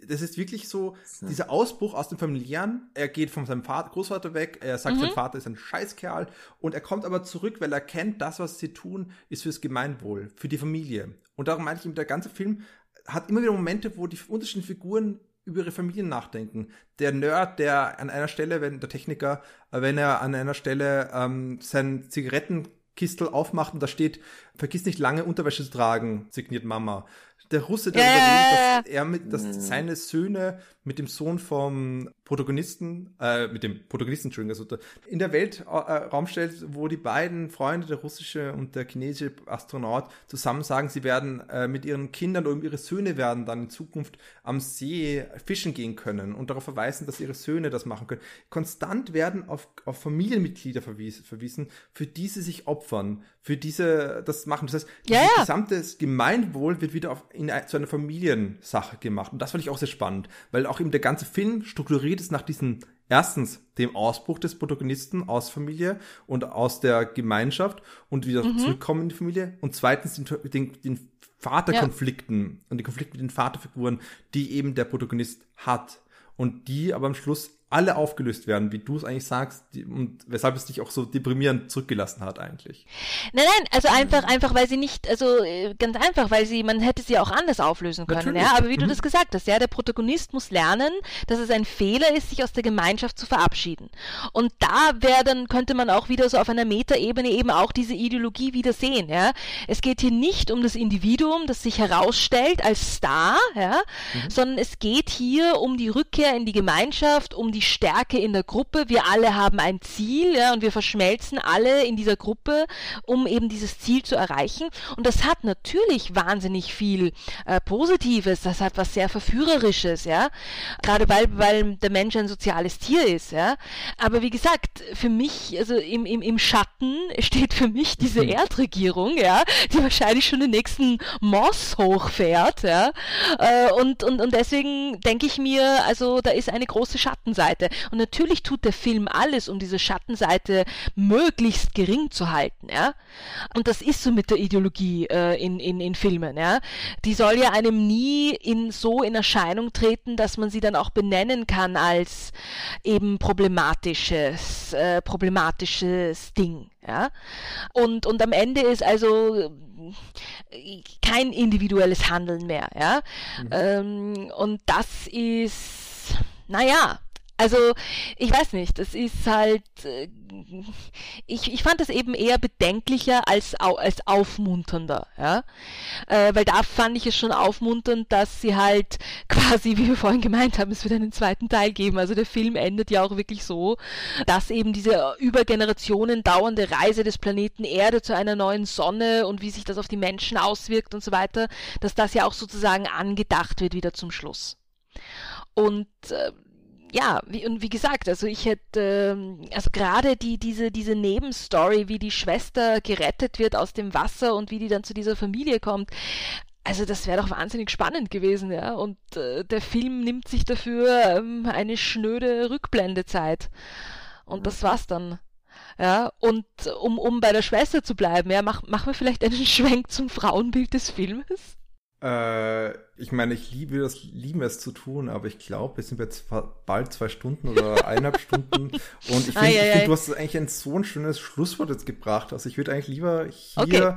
Das ist wirklich so, dieser Ausbruch aus dem Familiären. Er geht von seinem Vater, Großvater weg, er sagt, mhm. sein Vater ist ein Scheißkerl und er kommt aber zurück, weil er kennt, das, was sie tun, ist fürs Gemeinwohl, für die Familie. Und darum meine ich, der ganze Film hat immer wieder Momente, wo die unterschiedlichen Figuren über ihre Familien nachdenken. Der Nerd, der an einer Stelle, wenn der Techniker, wenn er an einer Stelle ähm, seinen Zigaretten Kistel aufmacht und da steht, vergiss nicht lange Unterwäsche zu tragen, signiert Mama. Der Russe, der yeah. überlegt, dass er mit, dass mm. seine Söhne mit dem Sohn vom Protagonisten, äh, mit dem Protagonisten, Entschuldigung, also in der Welt äh, Raum stellt, wo die beiden Freunde, der russische und der chinesische Astronaut, zusammen sagen, sie werden äh, mit ihren Kindern oder ihre Söhne werden dann in Zukunft am See fischen gehen können und darauf verweisen, dass ihre Söhne das machen können. Konstant werden auf, auf Familienmitglieder verwies, verwiesen, für die sie sich opfern, für diese das machen. Das heißt, yeah. das gesamte Gemeinwohl wird wieder auf, in, zu einer Familiensache gemacht. Und das fand ich auch sehr spannend, weil auch eben der ganze Film strukturiert ist nach diesem, erstens, dem Ausbruch des Protagonisten aus Familie und aus der Gemeinschaft und wieder mhm. zurückkommen in die Familie und zweitens den, den, den Vaterkonflikten ja. und den Konflikt mit den Vaterfiguren, die eben der Protagonist hat und die aber am Schluss alle aufgelöst werden, wie du es eigentlich sagst, die, und weshalb es dich auch so deprimierend zurückgelassen hat eigentlich. Nein, nein, also einfach, einfach, weil sie nicht, also ganz einfach, weil sie, man hätte sie auch anders auflösen können, ja, aber wie mhm. du das gesagt hast, ja, der Protagonist muss lernen, dass es ein Fehler ist, sich aus der Gemeinschaft zu verabschieden. Und da wäre dann, könnte man auch wieder so auf einer Metaebene eben auch diese Ideologie wieder sehen, ja. Es geht hier nicht um das Individuum, das sich herausstellt als Star, ja, mhm. sondern es geht hier um die Rückkehr in die Gemeinschaft, um die Stärke in der Gruppe, wir alle haben ein Ziel, ja, und wir verschmelzen alle in dieser Gruppe, um eben dieses Ziel zu erreichen, und das hat natürlich wahnsinnig viel äh, Positives, das hat was sehr Verführerisches, ja, gerade weil, weil der Mensch ein soziales Tier ist, ja, aber wie gesagt, für mich, also im, im, im Schatten steht für mich diese mhm. Erdregierung, ja, die wahrscheinlich schon den nächsten Mars hochfährt, ja, äh, und, und, und deswegen denke ich mir, also da ist eine große Schattenseite Schattenseite. Und natürlich tut der Film alles, um diese Schattenseite möglichst gering zu halten, ja. Und das ist so mit der Ideologie äh, in, in, in Filmen, ja. Die soll ja einem nie in so in Erscheinung treten, dass man sie dann auch benennen kann als eben problematisches, äh, problematisches Ding, ja. Und, und am Ende ist also kein individuelles Handeln mehr, ja. Mhm. Ähm, und das ist, naja, also ich weiß nicht, das ist halt, ich, ich fand das eben eher bedenklicher als, als aufmunternder, ja, äh, weil da fand ich es schon aufmunternd, dass sie halt quasi, wie wir vorhin gemeint haben, es wird einen zweiten Teil geben, also der Film endet ja auch wirklich so, dass eben diese über Generationen dauernde Reise des Planeten Erde zu einer neuen Sonne und wie sich das auf die Menschen auswirkt und so weiter, dass das ja auch sozusagen angedacht wird wieder zum Schluss. Und äh, ja, wie, und wie gesagt, also ich hätte, also gerade die, diese, diese Nebenstory, wie die Schwester gerettet wird aus dem Wasser und wie die dann zu dieser Familie kommt, also das wäre doch wahnsinnig spannend gewesen, ja. Und äh, der Film nimmt sich dafür ähm, eine schnöde Rückblendezeit. Und das war's dann. Ja, und um, um bei der Schwester zu bleiben, ja, mach, machen wir vielleicht einen Schwenk zum Frauenbild des Filmes. Ich meine, ich liebe das, lieben es zu tun, aber ich glaube, wir sind jetzt bald zwei Stunden oder eineinhalb Stunden und ich finde, find, du hast eigentlich ein so ein schönes Schlusswort jetzt gebracht. Also ich würde eigentlich lieber hier okay.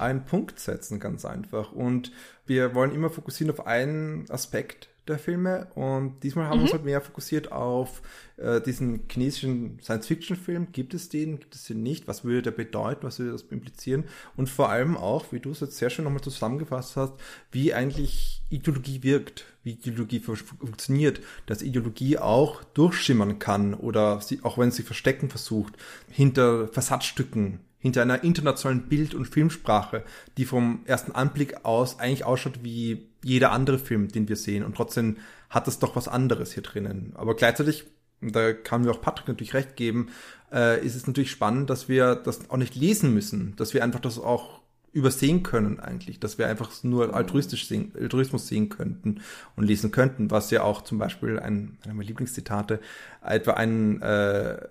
einen Punkt setzen, ganz einfach. Und wir wollen immer fokussieren auf einen Aspekt der Filme und diesmal haben mhm. wir uns halt mehr fokussiert auf äh, diesen chinesischen Science-Fiction-Film. Gibt es den? Gibt es den nicht? Was würde der bedeuten? Was würde das implizieren? Und vor allem auch, wie du es jetzt sehr schön nochmal zusammengefasst hast, wie eigentlich Ideologie wirkt, wie Ideologie funktioniert, dass Ideologie auch durchschimmern kann oder sie, auch wenn sie verstecken versucht, hinter Versatzstücken, hinter einer internationalen Bild- und Filmsprache, die vom ersten Anblick aus eigentlich ausschaut wie jeder andere Film, den wir sehen. Und trotzdem hat es doch was anderes hier drinnen. Aber gleichzeitig, da kann mir auch Patrick natürlich recht geben, äh, ist es natürlich spannend, dass wir das auch nicht lesen müssen, dass wir einfach das auch übersehen können eigentlich, dass wir einfach nur altruistisch sehen, Altruismus sehen könnten und lesen könnten, was ja auch zum Beispiel, ein, einer meiner Lieblingszitate, etwa ein äh,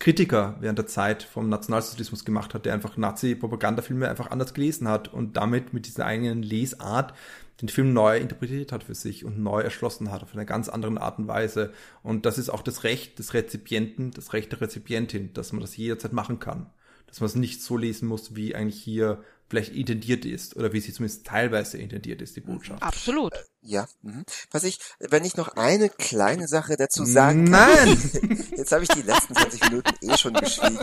Kritiker während der Zeit vom Nationalsozialismus gemacht hat, der einfach Nazi-Propagandafilme einfach anders gelesen hat und damit mit dieser eigenen Lesart den Film neu interpretiert hat für sich und neu erschlossen hat, auf einer ganz anderen Art und Weise. Und das ist auch das Recht des Rezipienten, das Recht der Rezipientin, dass man das jederzeit machen kann. Dass man es nicht so lesen muss, wie eigentlich hier vielleicht intendiert ist oder wie sie zumindest teilweise intendiert ist, die Botschaft. Absolut. Ja, mhm. Was ich, wenn ich noch eine kleine Sache dazu sagen Nein. kann. Jetzt habe ich die letzten zwanzig Minuten eh schon geschwiegen.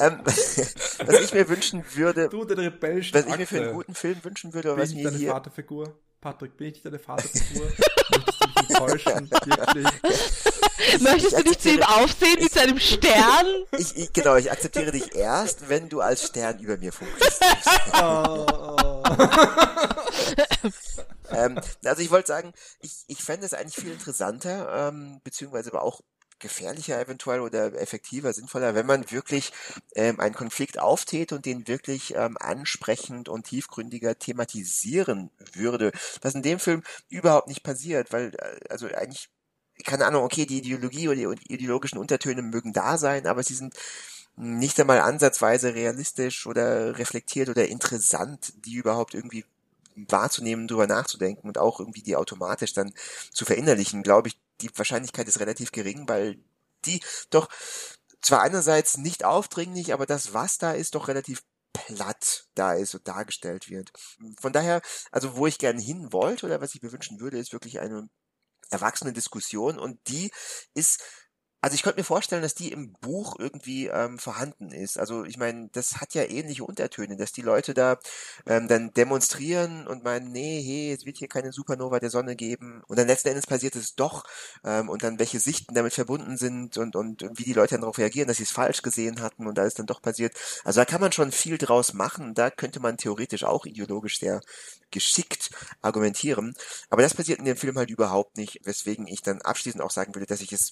ähm, was ich mir wünschen würde, du, der Rebell, was ich mir für einen guten Film wünschen würde, oder was mir hier... Vaterfigur? Patrick, bin ich nicht deine Vaterfigur? Möchtest du mich enttäuschen? Wirklich? Möchtest du nicht zu ihm aufsehen wie zu einem Stern? Ich, ich, genau, ich akzeptiere dich erst, wenn du als Stern über mir funkelst. Oh. ähm, also ich wollte sagen, ich, ich fände es eigentlich viel interessanter, ähm, beziehungsweise aber auch gefährlicher eventuell oder effektiver, sinnvoller, wenn man wirklich ähm, einen Konflikt auftät und den wirklich ähm, ansprechend und tiefgründiger thematisieren würde, was in dem Film überhaupt nicht passiert, weil also eigentlich, keine Ahnung, okay, die Ideologie oder die ideologischen Untertöne mögen da sein, aber sie sind nicht einmal ansatzweise realistisch oder reflektiert oder interessant, die überhaupt irgendwie wahrzunehmen, drüber nachzudenken und auch irgendwie die automatisch dann zu verinnerlichen, glaube ich. Die Wahrscheinlichkeit ist relativ gering, weil die doch zwar einerseits nicht aufdringlich, aber das, was da ist, doch relativ platt da ist und dargestellt wird. Von daher, also wo ich gerne hin wollte oder was ich mir wünschen würde, ist wirklich eine erwachsene Diskussion und die ist, also ich könnte mir vorstellen, dass die im Buch irgendwie ähm, vorhanden ist. Also ich meine, das hat ja ähnliche Untertöne, dass die Leute da ähm, dann demonstrieren und meinen, nee, hey, es wird hier keine Supernova der Sonne geben. Und dann letzten Endes passiert es doch. Ähm, und dann welche Sichten damit verbunden sind und, und wie die Leute dann darauf reagieren, dass sie es falsch gesehen hatten und da ist dann doch passiert. Also da kann man schon viel draus machen. Da könnte man theoretisch auch ideologisch sehr geschickt argumentieren. Aber das passiert in dem Film halt überhaupt nicht, weswegen ich dann abschließend auch sagen würde, dass ich es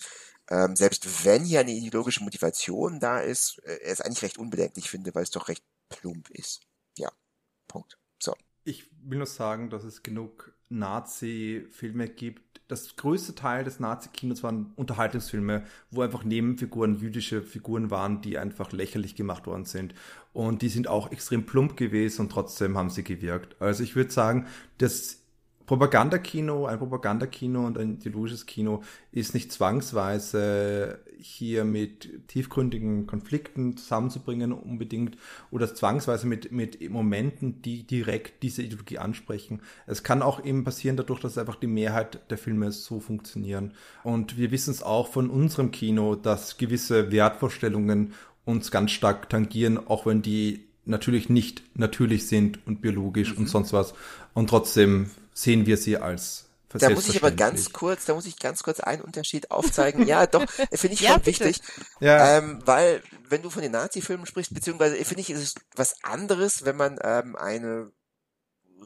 Ähm, selbst wenn hier eine ideologische Motivation da ist, äh, es eigentlich recht unbedenklich finde, weil es doch recht plump ist. Ja, Punkt. So. Ich will nur sagen, dass es genug Nazi-Filme gibt. Das größte Teil des Nazi-Kinos waren Unterhaltungsfilme, wo einfach Nebenfiguren, jüdische Figuren waren, die einfach lächerlich gemacht worden sind. Und die sind auch extrem plump gewesen und trotzdem haben sie gewirkt. Also ich würde sagen, das Propagandakino, ein Propagandakino und ein ideologisches Kino ist nicht zwangsweise hier mit tiefgründigen Konflikten zusammenzubringen unbedingt oder zwangsweise mit, mit Momenten, die direkt diese Ideologie ansprechen. Es kann auch eben passieren dadurch, dass einfach die Mehrheit der Filme so funktionieren. Und wir wissen es auch von unserem Kino, dass gewisse Wertvorstellungen uns ganz stark tangieren, auch wenn die natürlich nicht natürlich sind und biologisch mhm. und sonst was. Und trotzdem sehen wir sie als da muss ich aber ganz kurz, da muss ich ganz kurz einen Unterschied aufzeigen. Ja, doch, finde ich ja, schon bitte. wichtig. Ja. Ähm, weil, wenn du von den Nazi-Filmen sprichst, beziehungsweise, finde ich, ist es was anderes, wenn man ähm, eine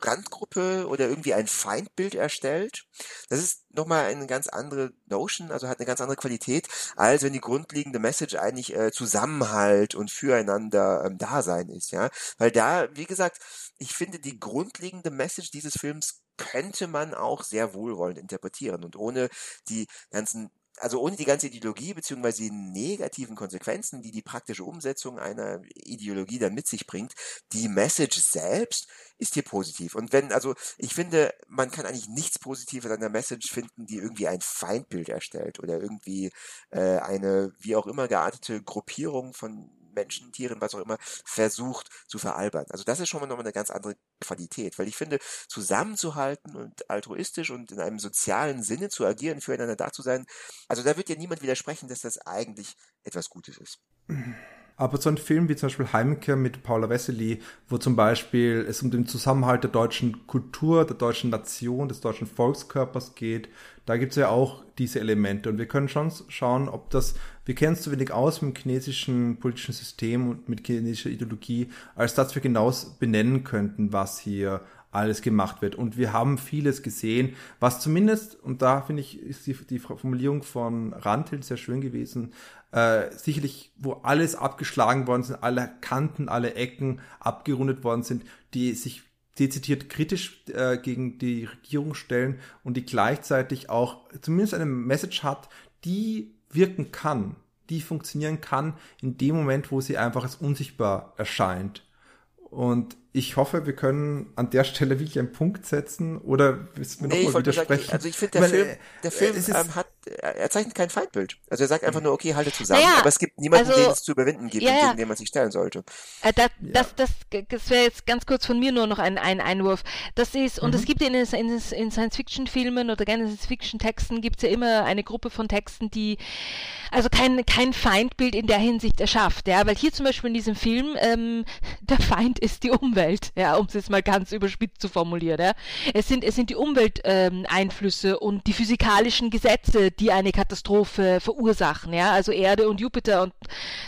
Randgruppe oder irgendwie ein Feindbild erstellt. Das ist nochmal eine ganz andere Notion, also hat eine ganz andere Qualität, als wenn die grundlegende Message eigentlich äh, Zusammenhalt und füreinander ähm, Dasein ist, ja. Weil da, wie gesagt, ich finde, die grundlegende Message dieses Films könnte man auch sehr wohlwollend interpretieren und ohne die ganzen, also ohne die ganze Ideologie beziehungsweise die negativen Konsequenzen, die die praktische Umsetzung einer Ideologie dann mit sich bringt, die Message selbst ist hier positiv. Und wenn, also ich finde, man kann eigentlich nichts Positives an der Message finden, die irgendwie ein Feindbild erstellt oder irgendwie äh, eine, wie auch immer geartete Gruppierung von Menschen, Tieren, was auch immer, versucht zu veralbern. Also das ist schon mal nochmal eine ganz andere Qualität, weil ich finde, zusammenzuhalten und altruistisch und in einem sozialen Sinne zu agieren, füreinander da zu sein, also da wird ja niemand widersprechen, dass das eigentlich etwas Gutes ist. Aber so ein Film wie zum Beispiel Heimkehr mit Paula Wessely, wo zum Beispiel es um den Zusammenhalt der deutschen Kultur, der deutschen Nation, des deutschen Volkskörpers geht, da gibt es ja auch diese Elemente. Und wir können schon schauen, ob das, wir kennen es zu wenig aus mit dem chinesischen politischen System und mit chinesischer Ideologie, als dass wir genau benennen könnten, was hier alles gemacht wird. Und wir haben vieles gesehen, was zumindest, und da finde ich, ist die, die Formulierung von Rantel sehr schön gewesen, äh, sicherlich, wo alles abgeschlagen worden sind, alle Kanten, alle Ecken abgerundet worden sind, die sich dezidiert kritisch äh, gegen die Regierung stellen und die gleichzeitig auch zumindest eine Message hat, die wirken kann, die funktionieren kann in dem Moment, wo sie einfach als unsichtbar erscheint. Und ich hoffe, wir können an der Stelle wirklich einen Punkt setzen oder müssen wir nee, nochmal widersprechen? Sagen, also ich finde, der Film, der Film ähm, hat, er zeichnet kein Feindbild. Also er sagt einfach nur, okay, halte zusammen. Naja, aber es gibt niemanden, also, den es zu überwinden gibt, ja, ja. gegen den man sich stellen sollte. Das, das, das, das, das wäre jetzt ganz kurz von mir nur noch ein, ein Einwurf. Das ist, und mhm. es gibt in, in, in Science-Fiction-Filmen oder gerne in Science-Fiction-Texten gibt es ja immer eine Gruppe von Texten, die also kein, kein Feindbild in der Hinsicht erschafft. Ja? Weil hier zum Beispiel in diesem Film, ähm, der Feind ist die Umwelt. Ja, um es jetzt mal ganz überspitzt zu formulieren. Ja. Es sind, es sind die Umwelteinflüsse ähm, und die physikalischen Gesetze, die eine Katastrophe verursachen. Ja. Also Erde und Jupiter und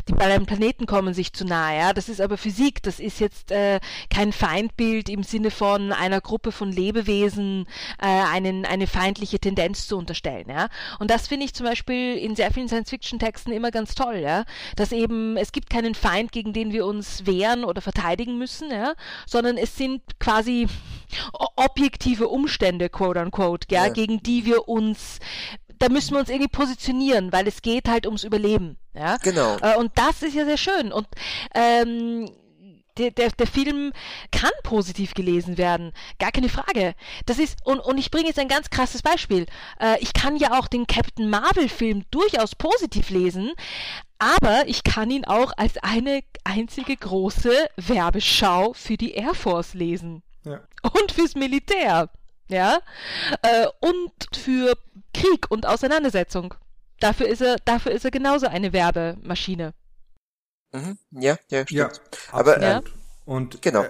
die beiden Planeten kommen sich zu nahe. Ja. Das ist aber Physik, das ist jetzt äh, kein Feindbild im Sinne von einer Gruppe von Lebewesen äh, einen, eine feindliche Tendenz zu unterstellen. Ja. Und das finde ich zum Beispiel in sehr vielen Science-Fiction-Texten immer ganz toll. Ja. Dass eben, es gibt keinen Feind, gegen den wir uns wehren oder verteidigen müssen, ja. sondern es sind quasi objektive Umstände, quote unquote, ja, ja. gegen die wir uns, da müssen wir uns irgendwie positionieren, weil es geht halt ums Überleben. Ja? Genau. Und das ist ja sehr schön. Und ähm, der, der, der Film kann positiv gelesen werden, gar keine Frage. Das ist, und, und ich bringe jetzt ein ganz krasses Beispiel. Ich kann ja auch den Captain Marvel-Film durchaus positiv lesen, aber ich kann ihn auch als eine einzige große Werbeschau für die Air Force lesen. Ja. Und fürs Militär. Ja. Und für Krieg und Auseinandersetzung. Dafür ist er, dafür ist er genauso eine Werbemaschine. Mhm. Ja, ja, stimmt. Ja, aber, ja. Und genau. äh,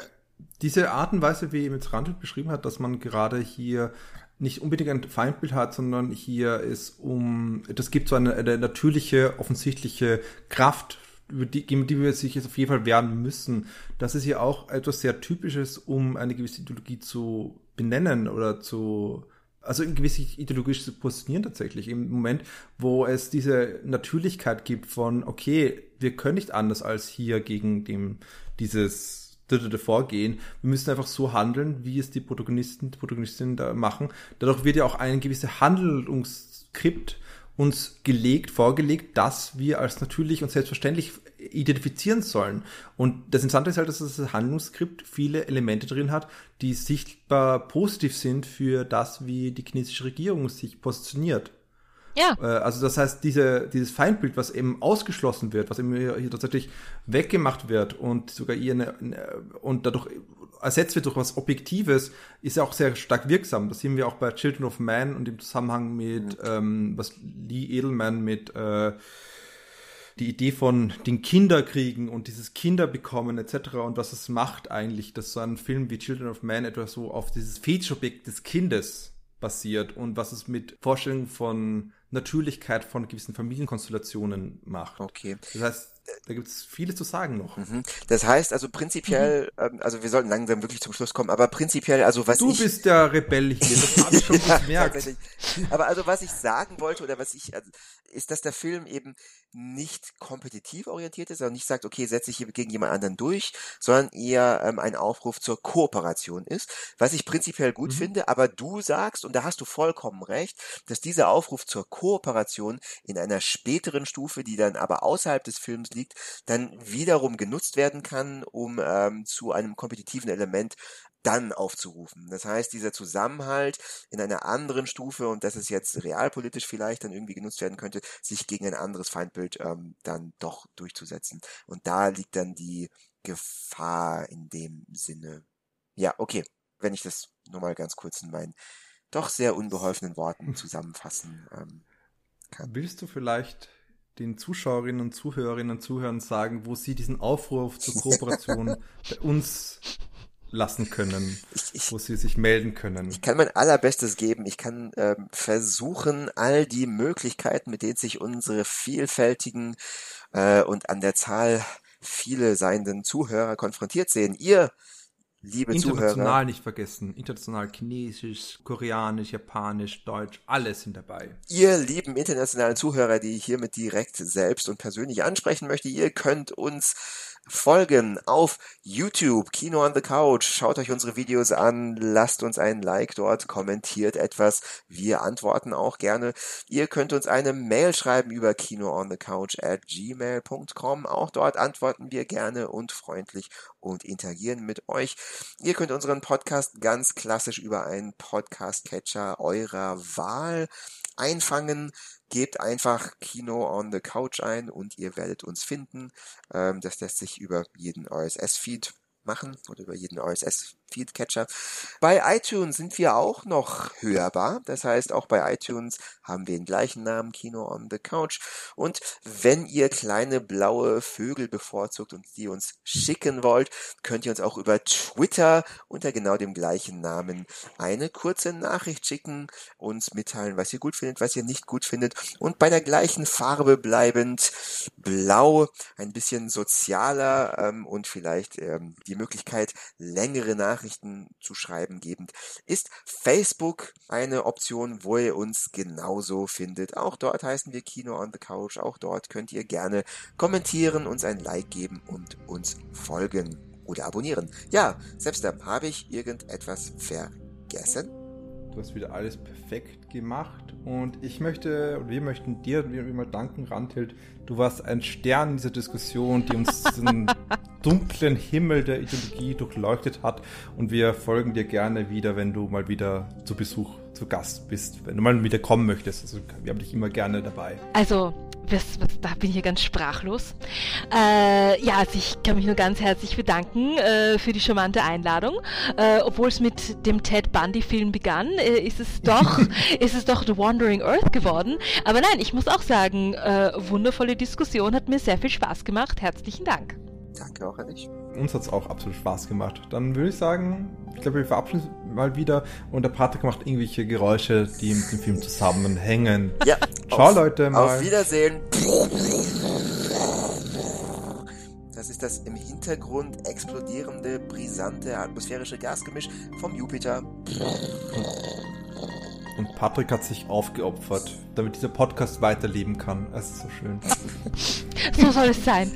diese Art und Weise, wie eben jetzt Rantel beschrieben hat, dass man gerade hier nicht unbedingt ein Feindbild hat, sondern hier ist um, das gibt so eine, eine natürliche, offensichtliche Kraft, über die, gegen die wir sich jetzt auf jeden Fall wehren müssen. Das ist ja auch etwas sehr Typisches, um eine gewisse Ideologie zu benennen oder zu, also in gewisse ideologisch zu positionieren tatsächlich. Im Moment, wo es diese Natürlichkeit gibt von, okay, wir können nicht anders als hier gegen dem, dieses, Vorgehen. Wir müssen einfach so handeln, wie es die Protagonisten, die Protagonistinnen da machen. Dadurch wird ja auch ein gewisses Handlungsskript uns gelegt, vorgelegt, dass wir als natürlich und selbstverständlich identifizieren sollen. Und das Interessante ist halt, dass das Handlungsskript viele Elemente drin hat, die sichtbar positiv sind für das, wie die chinesische Regierung sich positioniert. Ja. Also das heißt, diese, dieses Feindbild, was eben ausgeschlossen wird, was eben hier tatsächlich weggemacht wird und sogar ihr eine, und dadurch ersetzt wird durch was Objektives, ist ja auch sehr stark wirksam. Das sehen wir auch bei Children of Men und im Zusammenhang mit, okay. ähm, was Lee Edelman mit äh, die Idee von den Kinderkriegen und dieses Kinderbekommen et cetera und was es macht eigentlich, dass so ein Film wie Children of Men etwa so auf dieses Fetischobjekt des Kindes basiert und was es mit Vorstellungen von Natürlichkeit von gewissen Familienkonstellationen macht. Okay. Das heißt, da gibt es vieles zu sagen noch. Mhm. Das heißt also prinzipiell, mhm. also wir sollten langsam wirklich zum Schluss kommen, aber prinzipiell, also was du ich... Du bist der Rebell hier, das habe ich schon ja, gemerkt. Aber also was ich sagen wollte oder was ich, also, ist, dass der Film eben nicht kompetitiv orientiert ist, sondern nicht sagt, okay, setze ich hier gegen jemand anderen durch, sondern eher ähm, ein Aufruf zur Kooperation ist, was ich prinzipiell gut mhm. finde, aber du sagst, und da hast du vollkommen recht, dass dieser Aufruf zur Kooperation in einer späteren Stufe, die dann aber außerhalb des Films liegt, dann wiederum genutzt werden kann, um ähm, zu einem kompetitiven Element dann aufzurufen. Das heißt, dieser Zusammenhalt in einer anderen Stufe und dass es jetzt realpolitisch vielleicht dann irgendwie genutzt werden könnte, sich gegen ein anderes Feindbild ähm, dann doch durchzusetzen. Und da liegt dann die Gefahr in dem Sinne. Ja, okay, wenn ich das nur mal ganz kurz in meinen doch sehr unbeholfenen Worten zusammenfassen ähm, kann. Willst du vielleicht den Zuschauerinnen und Zuhörerinnen und Zuhörern sagen, wo sie diesen Aufruf zur Kooperation bei uns lassen können, ich, ich, wo sie sich melden können. Ich kann mein Allerbestes geben. Ich kann äh, versuchen, all die Möglichkeiten, mit denen sich unsere vielfältigen äh, und an der Zahl viele seienden Zuhörer konfrontiert sehen. Ihr, liebe international Zuhörer. International nicht vergessen. International Chinesisch, Koreanisch, Japanisch, Deutsch, alles sind dabei. Ihr lieben internationalen Zuhörer, die ich hiermit direkt selbst und persönlich ansprechen möchte, ihr könnt uns folgen auf YouTube, Kino on the Couch, schaut euch unsere Videos an, lasst uns ein Like dort, kommentiert etwas, wir antworten auch gerne. Ihr könnt uns eine Mail schreiben über kinoonthecouch at gmail punkt com, auch dort antworten wir gerne und freundlich und interagieren mit euch. Ihr könnt unseren Podcast ganz klassisch über einen Podcast-Catcher eurer Wahl einfangen. Gebt einfach Kino on the Couch ein und ihr werdet uns finden. Ähm, das lässt sich über jeden R S S-Feed machen oder über jeden R S S-Feed-Catcher. Bei iTunes sind wir auch noch hörbar. Das heißt, auch bei iTunes haben wir den gleichen Namen, Kino on the Couch. Und wenn ihr kleine blaue Vögel bevorzugt und die uns schicken wollt, könnt ihr uns auch über Twitter unter genau dem gleichen Namen eine kurze Nachricht schicken, uns mitteilen, was ihr gut findet, was ihr nicht gut findet. Und bei der gleichen Farbe bleibend blau, ein bisschen sozialer ähm, und vielleicht ähm, die Möglichkeit, längere Nachrichten zu schreiben gebend, ist Facebook eine Option, wo ihr uns genauso so findet. Auch dort heißen wir Kino on the Couch. Auch dort könnt ihr gerne kommentieren, uns ein Like geben und uns folgen oder abonnieren. Ja, selbst dann habe ich irgendetwas vergessen. Du hast wieder alles perfekt gemacht und ich möchte, und wir möchten dir wie immer danken, Rantel. Du warst ein Stern in dieser Diskussion, die uns den dunklen Himmel der Ideologie durchleuchtet hat und wir folgen dir gerne wieder, wenn du mal wieder zu Besuch zu Gast bist, wenn du mal wieder kommen möchtest. Also, wir haben dich immer gerne dabei. Also, was, was, da bin ich hier ganz sprachlos. Äh, ja, also ich kann mich nur ganz herzlich bedanken äh, für die charmante Einladung. Äh, Obwohl es mit dem Ted Bundy-Film begann, äh, ist es doch ist es doch The Wandering Earth geworden. Aber nein, ich muss auch sagen, äh, wundervolle Diskussion, hat mir sehr viel Spaß gemacht. Herzlichen Dank. Danke auch an dich. Uns hat es auch absolut Spaß gemacht. Dann würde ich sagen, ich glaube, wir verabschieden mal wieder und der Patrick macht irgendwelche Geräusche, die mit dem Film zusammenhängen. Ja. Ciao, auf, Leute. Mal. Auf Wiedersehen. Das ist das im Hintergrund explodierende, brisante, atmosphärische Gasgemisch vom Jupiter. Und Patrick hat sich aufgeopfert, damit dieser Podcast weiterleben kann. Es ist so schön. So soll es sein.